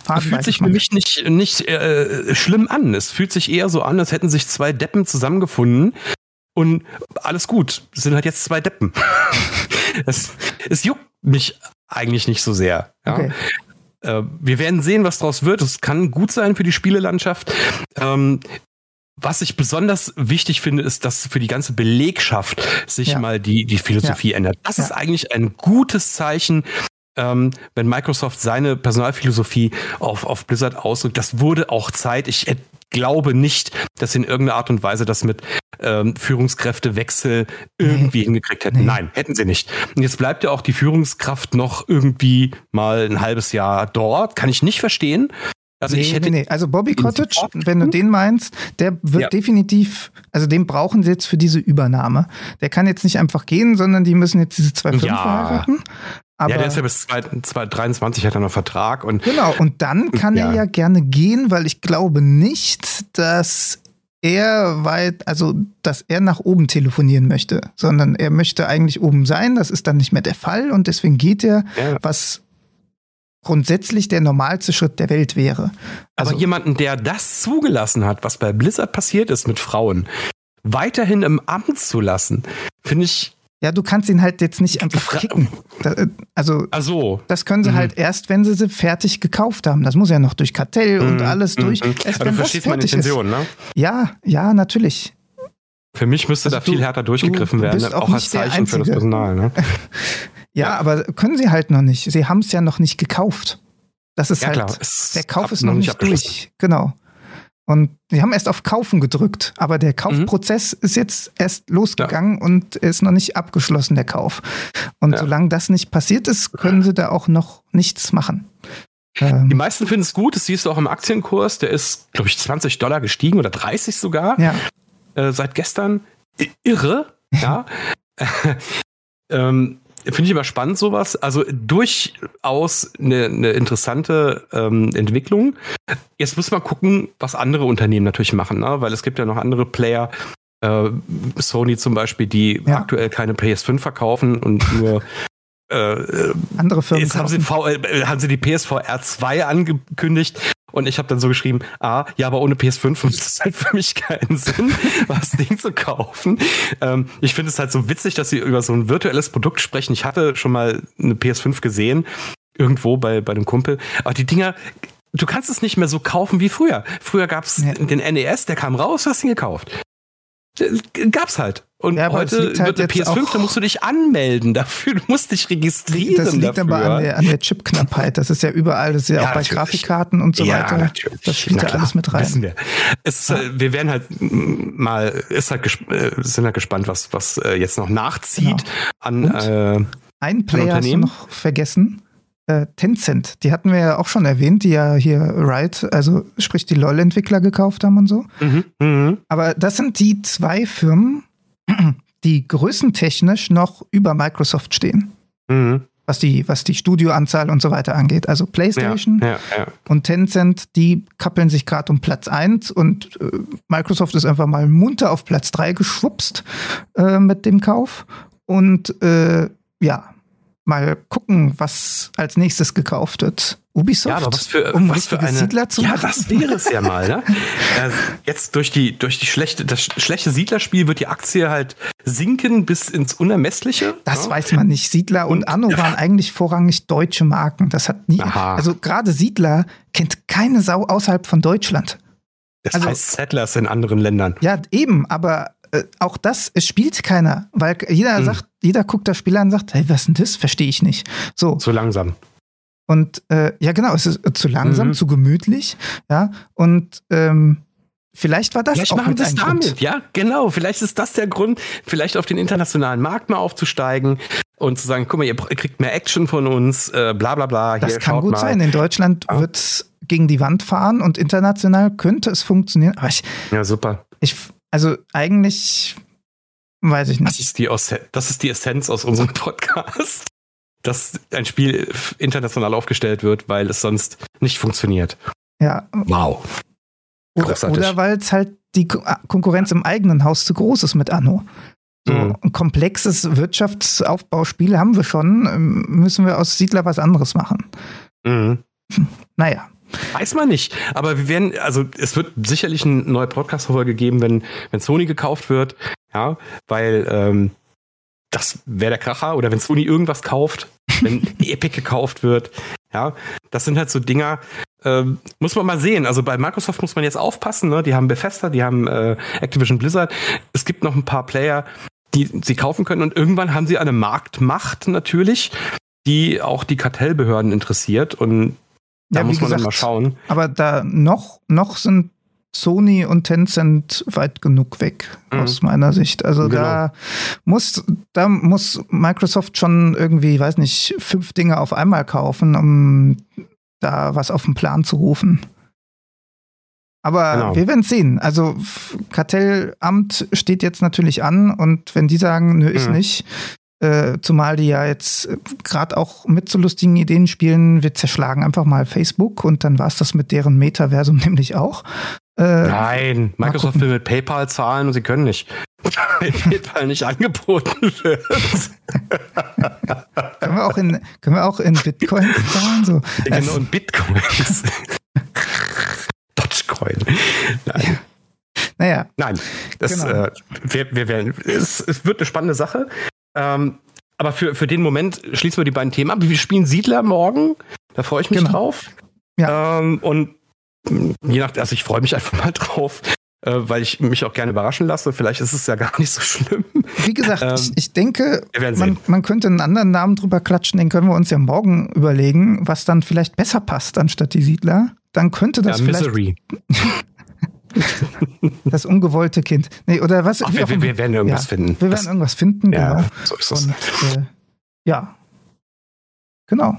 Faden, fühlt sich für mich nicht, nicht äh, schlimm an. Es fühlt sich eher so an, als hätten sich zwei Deppen zusammengefunden und alles gut, es sind halt jetzt zwei Deppen. es, es juckt mich eigentlich nicht so sehr. Ja. Okay. Äh, wir werden sehen, was draus wird. Es kann gut sein für die Spielelandschaft. Ähm, Was ich besonders wichtig finde, ist, dass für die ganze Belegschaft sich ja. mal die, die Philosophie ja. ändert. Das ja. ist eigentlich ein gutes Zeichen, ähm, wenn Microsoft seine Personalphilosophie auf, auf Blizzard ausdrückt. Das wurde auch Zeit. Ich äh, glaube nicht, dass sie in irgendeiner Art und Weise das mit ähm, Führungskräftewechsel irgendwie nee. hingekriegt hätten. Nee. Nein, hätten sie nicht. Und jetzt bleibt ja auch die Führungskraft noch irgendwie mal ein halbes Jahr dort. Kann ich nicht verstehen. Also, nee, ich hätte nee, nee. also Bobby Cottage, wenn du den meinst, der wird ja. definitiv, also den brauchen sie jetzt für diese Übernahme. Der kann jetzt nicht einfach gehen, sondern die müssen jetzt diese zwei Fünfer ja. heiraten. Aber ja, der ist ja bis zwanzig dreiundzwanzig hat er noch Vertrag. Und genau, und dann kann ja. er ja gerne gehen, weil ich glaube nicht, dass er weit, also dass er nach oben telefonieren möchte, sondern er möchte eigentlich oben sein. Das ist dann nicht mehr der Fall und deswegen geht er, ja. was grundsätzlich der normalste Schritt der Welt wäre. Also aber jemanden, der das zugelassen hat, was bei Blizzard passiert ist mit Frauen, weiterhin im Amt zu lassen, finde ich... Ja, du kannst ihn halt jetzt nicht einfach kicken. Da, also, so. das können sie mhm. halt erst, wenn sie sie fertig gekauft haben. Das muss ja noch durch Kartell mhm. und alles mhm. durch. Erst, aber du verstehst meine Intention, ist. ne? Ja, ja, natürlich. Für mich müsste also da du, viel härter durchgegriffen du, du werden, auch, auch als Zeichen für das Personal, ne? Ja, ja, aber können sie halt noch nicht. Sie haben es ja noch nicht gekauft. Das ist ja, halt, es der Kauf ist noch nicht durch. Genau. Und sie haben erst auf Kaufen gedrückt, aber der Kaufprozess mhm. ist jetzt erst losgegangen ja. und ist noch nicht abgeschlossen, der Kauf. Und ja. solange das nicht passiert ist, können sie da auch noch nichts machen. Die meisten finden es gut, das siehst du auch im Aktienkurs, der ist, glaube ich, zwanzig Dollar gestiegen oder dreißig sogar. Ja. Äh, seit gestern. Irre. Ja. ähm. Finde ich immer spannend, sowas. Also durchaus eine, eine interessante ähm, Entwicklung. Jetzt muss man gucken, was andere Unternehmen natürlich machen, ne? Weil es gibt ja noch andere Player, äh, Sony zum Beispiel, die ja. aktuell keine P S fünf verkaufen und nur äh, andere Firmen. Jetzt haben sie, äh, haben sie die P S V R zwei angekündigt. Und ich habe dann so geschrieben, ah, ja, aber ohne P S fünf macht es halt für mich keinen Sinn, das Ding zu kaufen. Ähm, ich finde es halt so witzig, dass sie über so ein virtuelles Produkt sprechen. Ich hatte schon mal eine P S fünf gesehen, irgendwo bei, bei einem Kumpel. Aber die Dinger, du kannst es nicht mehr so kaufen wie früher. Früher gab es ja. den N E S, der kam raus, du hast ihn gekauft. Gab's halt. Und ja, heute halt wird der P S fünf, da musst du dich anmelden dafür, du musst dich registrieren. Das liegt dafür. aber an der, an der Chipknappheit. Das ist ja überall, das ist ja, ja auch natürlich. bei Grafikkarten und so ja, weiter. Natürlich. Das spielt ja da alles mit rein. Wissen wir. Es, ja. äh, wir werden halt mal, ist halt gesp- äh, sind halt gespannt, was, was äh, jetzt noch nachzieht genau. an äh, Ein Player hast du noch vergessen. Äh, Tencent, die hatten wir ja auch schon erwähnt, die ja hier Riot, also sprich die LoL-Entwickler gekauft haben und so. Mhm. Mhm. Aber das sind die zwei Firmen, die größentechnisch noch über Microsoft stehen. Mhm. Was die, was die Studioanzahl und so weiter angeht. Also PlayStation ja, ja, ja. und Tencent, die kappeln sich gerade um Platz eins und äh, Microsoft ist einfach mal munter auf Platz drei geschwupst äh, mit dem Kauf. Und äh, ja, mal gucken, was als nächstes gekauft wird. Ubisoft, ja, aber was für, um was für eine Siedler zu machen. Ja, das wäre es ja mal. Ne? äh, jetzt durch die durch die schlechte das schlechte Siedlerspiel wird die Aktie halt sinken bis ins Unermessliche. Das ja? weiß man nicht. Siedler und, und Anno waren eigentlich vorrangig deutsche Marken. Das hat nie. Aha. Also gerade Siedler kennt keine Sau außerhalb von Deutschland. Das also, heißt Settlers in anderen Ländern. Ja, eben, aber Äh, auch das es spielt keiner, weil jeder hm. sagt, jeder guckt das Spiel an und sagt, hey, was ist denn das? Verstehe ich nicht. So. Zu langsam. Und äh, ja, genau, es ist äh, zu langsam, mhm. zu gemütlich, ja. Und ähm, vielleicht war das vielleicht auch machen mit das damit, Grund. Ja, genau. Vielleicht ist das der Grund, vielleicht auf den internationalen Markt mal aufzusteigen und zu sagen, guck mal, ihr kriegt mehr Action von uns, äh, bla bla bla. Das hier, kann gut mal. sein. In Deutschland ja. wird es gegen die Wand fahren und international könnte es funktionieren. Aber ich, ja, super. Ich Also eigentlich weiß ich nicht. Das ist, die Os- das ist die Essenz aus unserem Podcast, dass ein Spiel international aufgestellt wird, weil es sonst nicht funktioniert. Ja. Wow. Oder, oder weil es halt die Konkurrenz im eigenen Haus zu groß ist mit Anno. So mhm. ein komplexes Wirtschaftsaufbauspiel haben wir schon, müssen wir aus Siedler was anderes machen. Mhm. Naja. Weiß man nicht, aber wir werden, also es wird sicherlich ein neuer Podcast-Folge geben, wenn, wenn Sony gekauft wird, ja, weil ähm, das wäre der Kracher, oder wenn Sony irgendwas kauft, wenn Epic gekauft wird. Ja, das sind halt so Dinger, äh, muss man mal sehen. Also bei Microsoft muss man jetzt aufpassen, ne? Die haben Bethesda, die haben äh, Activision Blizzard. Es gibt noch ein paar Player, die sie kaufen können. Und irgendwann haben sie eine Marktmacht natürlich, die auch die Kartellbehörden interessiert. Und da ja, muss man gesagt, dann mal schauen. Aber da noch, noch sind Sony und Tencent weit genug weg, mhm. aus meiner Sicht. Also genau. da muss da muss Microsoft schon irgendwie, weiß nicht, fünf Dinge auf einmal kaufen, um da was auf den Plan zu rufen. Aber genau. wir werden es sehen. Also Kartellamt steht jetzt natürlich an und wenn die sagen, nö, ist mhm. nicht, äh, zumal die ja jetzt gerade auch mit so lustigen Ideen spielen, wir zerschlagen einfach mal Facebook und dann war es das mit deren Metaversum nämlich auch. Äh, Nein, Microsoft will mit PayPal zahlen und sie können nicht. Weil PayPal nicht angeboten wird. können, wir auch in, können wir auch in Bitcoins zahlen? So. Ja, genau, in Bitcoins. Dogecoin. Nein. Ja. Naja. Nein, das, genau. äh, wir, wir werden, es, es wird eine spannende Sache. Ähm, aber für, für den Moment schließen wir die beiden Themen ab. Wir spielen Siedler morgen. Da freue ich mich genau. drauf. Ja. Ähm, und je nach, also ich freue mich einfach mal drauf, äh, weil ich mich auch gerne überraschen lasse. Vielleicht ist es ja gar nicht so schlimm. Wie gesagt, ähm, ich, ich denke, man, man könnte einen anderen Namen drüber klatschen. Den können wir uns ja morgen überlegen, was dann vielleicht besser passt anstatt die Siedler. Dann könnte das ja, vielleicht... Misery. Das ungewollte Kind. Nee, oder was? Ach, wir, wir, wir werden irgendwas ja, finden. Wir werden das, irgendwas finden, ja, genau. So ist es. Und, äh, ja. Genau.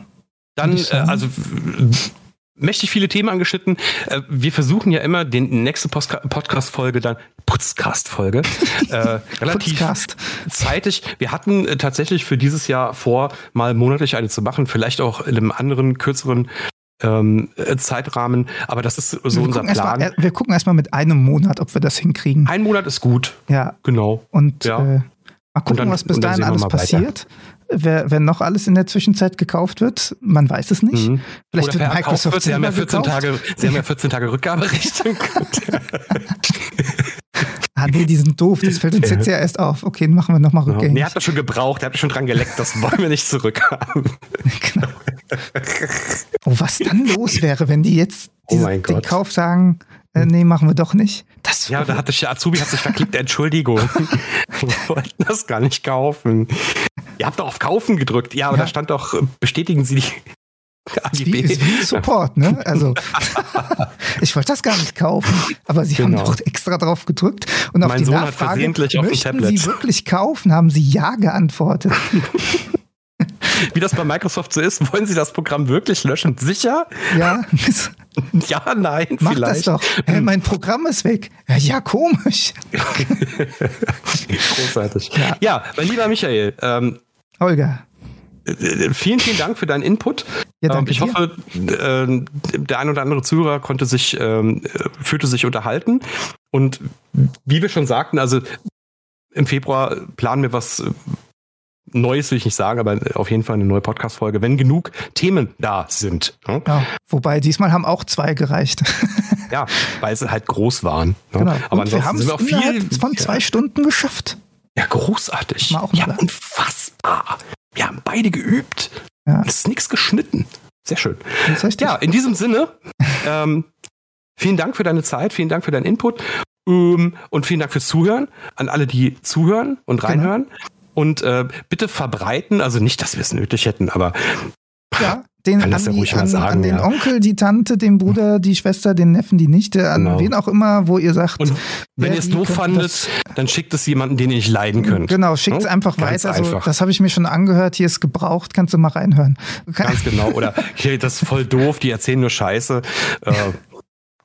Dann, äh, also... mächtig viele Themen angeschnitten. Wir versuchen ja immer, die nächste Podcast-Folge dann, Putzcast-Folge, äh, relativ Putzcast. zeitig. Wir hatten tatsächlich für dieses Jahr vor, mal monatlich eine zu machen, vielleicht auch in einem anderen, kürzeren ähm, Zeitrahmen. Aber das ist so wir unser Plan. Mal, wir gucken erstmal mit einem Monat, ob wir das hinkriegen. Ein Monat ist gut. Ja. Genau. Und ja. Äh, mal gucken, und dann, was bis dahin alles passiert. Weiter. Wer, wenn noch alles in der Zwischenzeit gekauft wird, man weiß es nicht. Mhm. Vielleicht Oder wird Microsoft wird, sie, haben ja vierzehn Tage, sie haben ja vierzehn Tage Rückgaberechte. Ah nee, die sind doof. Das fällt uns jetzt ja erst auf. Okay, dann machen wir nochmal Rückgängig. Genau. Nee, habt ihr schon gebraucht, habt ihr schon dran geleckt. Das wollen wir nicht zurückhaben. Genau. Oh, was dann los wäre, wenn die jetzt diesen, oh mein Gott. den Kauf sagen, äh, nee, machen wir doch nicht. Das ja, da hatte ich ja, Azubi hat sich verklickt, Entschuldigung. Wir wollten das gar nicht kaufen. Ihr habt doch auf Kaufen gedrückt. Ja, aber ja. da stand doch, bestätigen Sie die A G B. Ist wie Support, ne? Also, ich wollte das gar nicht kaufen, aber Sie genau. haben doch extra drauf gedrückt. Und auf mein die Sohn Nachfrage, hat versehentlich auf dem Tablet. Möchten Sie wirklich kaufen, haben Sie ja geantwortet. Wie das bei Microsoft so ist, wollen Sie das Programm wirklich löschen? Sicher? Ja. Ja, nein, Mach vielleicht. Mach das doch. Hey, mein Programm ist weg. Ja, ja komisch. Großartig. Ja. ja, mein lieber Michael. Ähm, Holger. Vielen, vielen Dank für deinen Input. Ja, danke ich dir. Hoffe, der ein oder andere Zuhörer konnte sich, ähm, fühlte sich unterhalten. Und wie wir schon sagten, also im Februar planen wir was Neues will ich nicht sagen, aber auf jeden Fall eine neue Podcast-Folge, wenn genug Themen da sind. Ne? Ja, wobei diesmal haben auch zwei gereicht. Ja, weil sie halt groß waren. Ne? Genau. Aber und wir haben es viel von zwei ja. Stunden geschafft. Ja, großartig. Mal auch mal ja, bleiben. Unfassbar. Wir haben beide geübt. Ja. Es ist nichts geschnitten. Sehr schön. Ja, in diesem Sinne, ähm, vielen Dank für deine Zeit, vielen Dank für deinen Input ähm, und vielen Dank fürs Zuhören an alle, die zuhören und reinhören. Genau. Und äh, bitte verbreiten, also nicht, dass wir es nötig hätten, aber ja, den kann das ja ruhig an, mal sagen, an den ja. Onkel, die Tante, den Bruder, die Schwester, den Neffen, die Nichte, an genau. wen auch immer, wo ihr sagt. Und wenn ihr es doof fandet, dann schickt es jemanden, den ihr nicht leiden könnt. Genau, schickt es hm? einfach Ganz weiter. Einfach. Also, das habe ich mir schon angehört, hier ist gebraucht, kannst du mal reinhören. Ganz genau, oder okay, das ist voll doof, die erzählen nur Scheiße. Äh,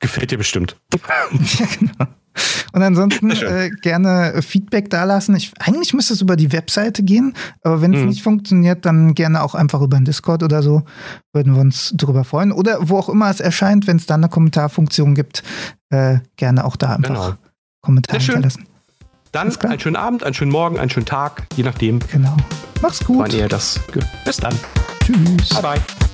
gefällt dir bestimmt. Ja, genau. Und ansonsten äh, gerne Feedback dalassen. Ich, eigentlich müsste es über die Webseite gehen, aber wenn es mhm. nicht funktioniert, dann gerne auch einfach über den Discord oder so. Würden wir uns drüber freuen. Oder wo auch immer es erscheint, wenn es da eine Kommentarfunktion gibt, äh, gerne auch da einfach genau. Kommentare hinterlassen. Dann einen schönen Abend, einen schönen Morgen, einen schönen Tag, je nachdem. Genau. Mach's gut. Wann ihr das ge- Bis dann. Tschüss. Bye bye.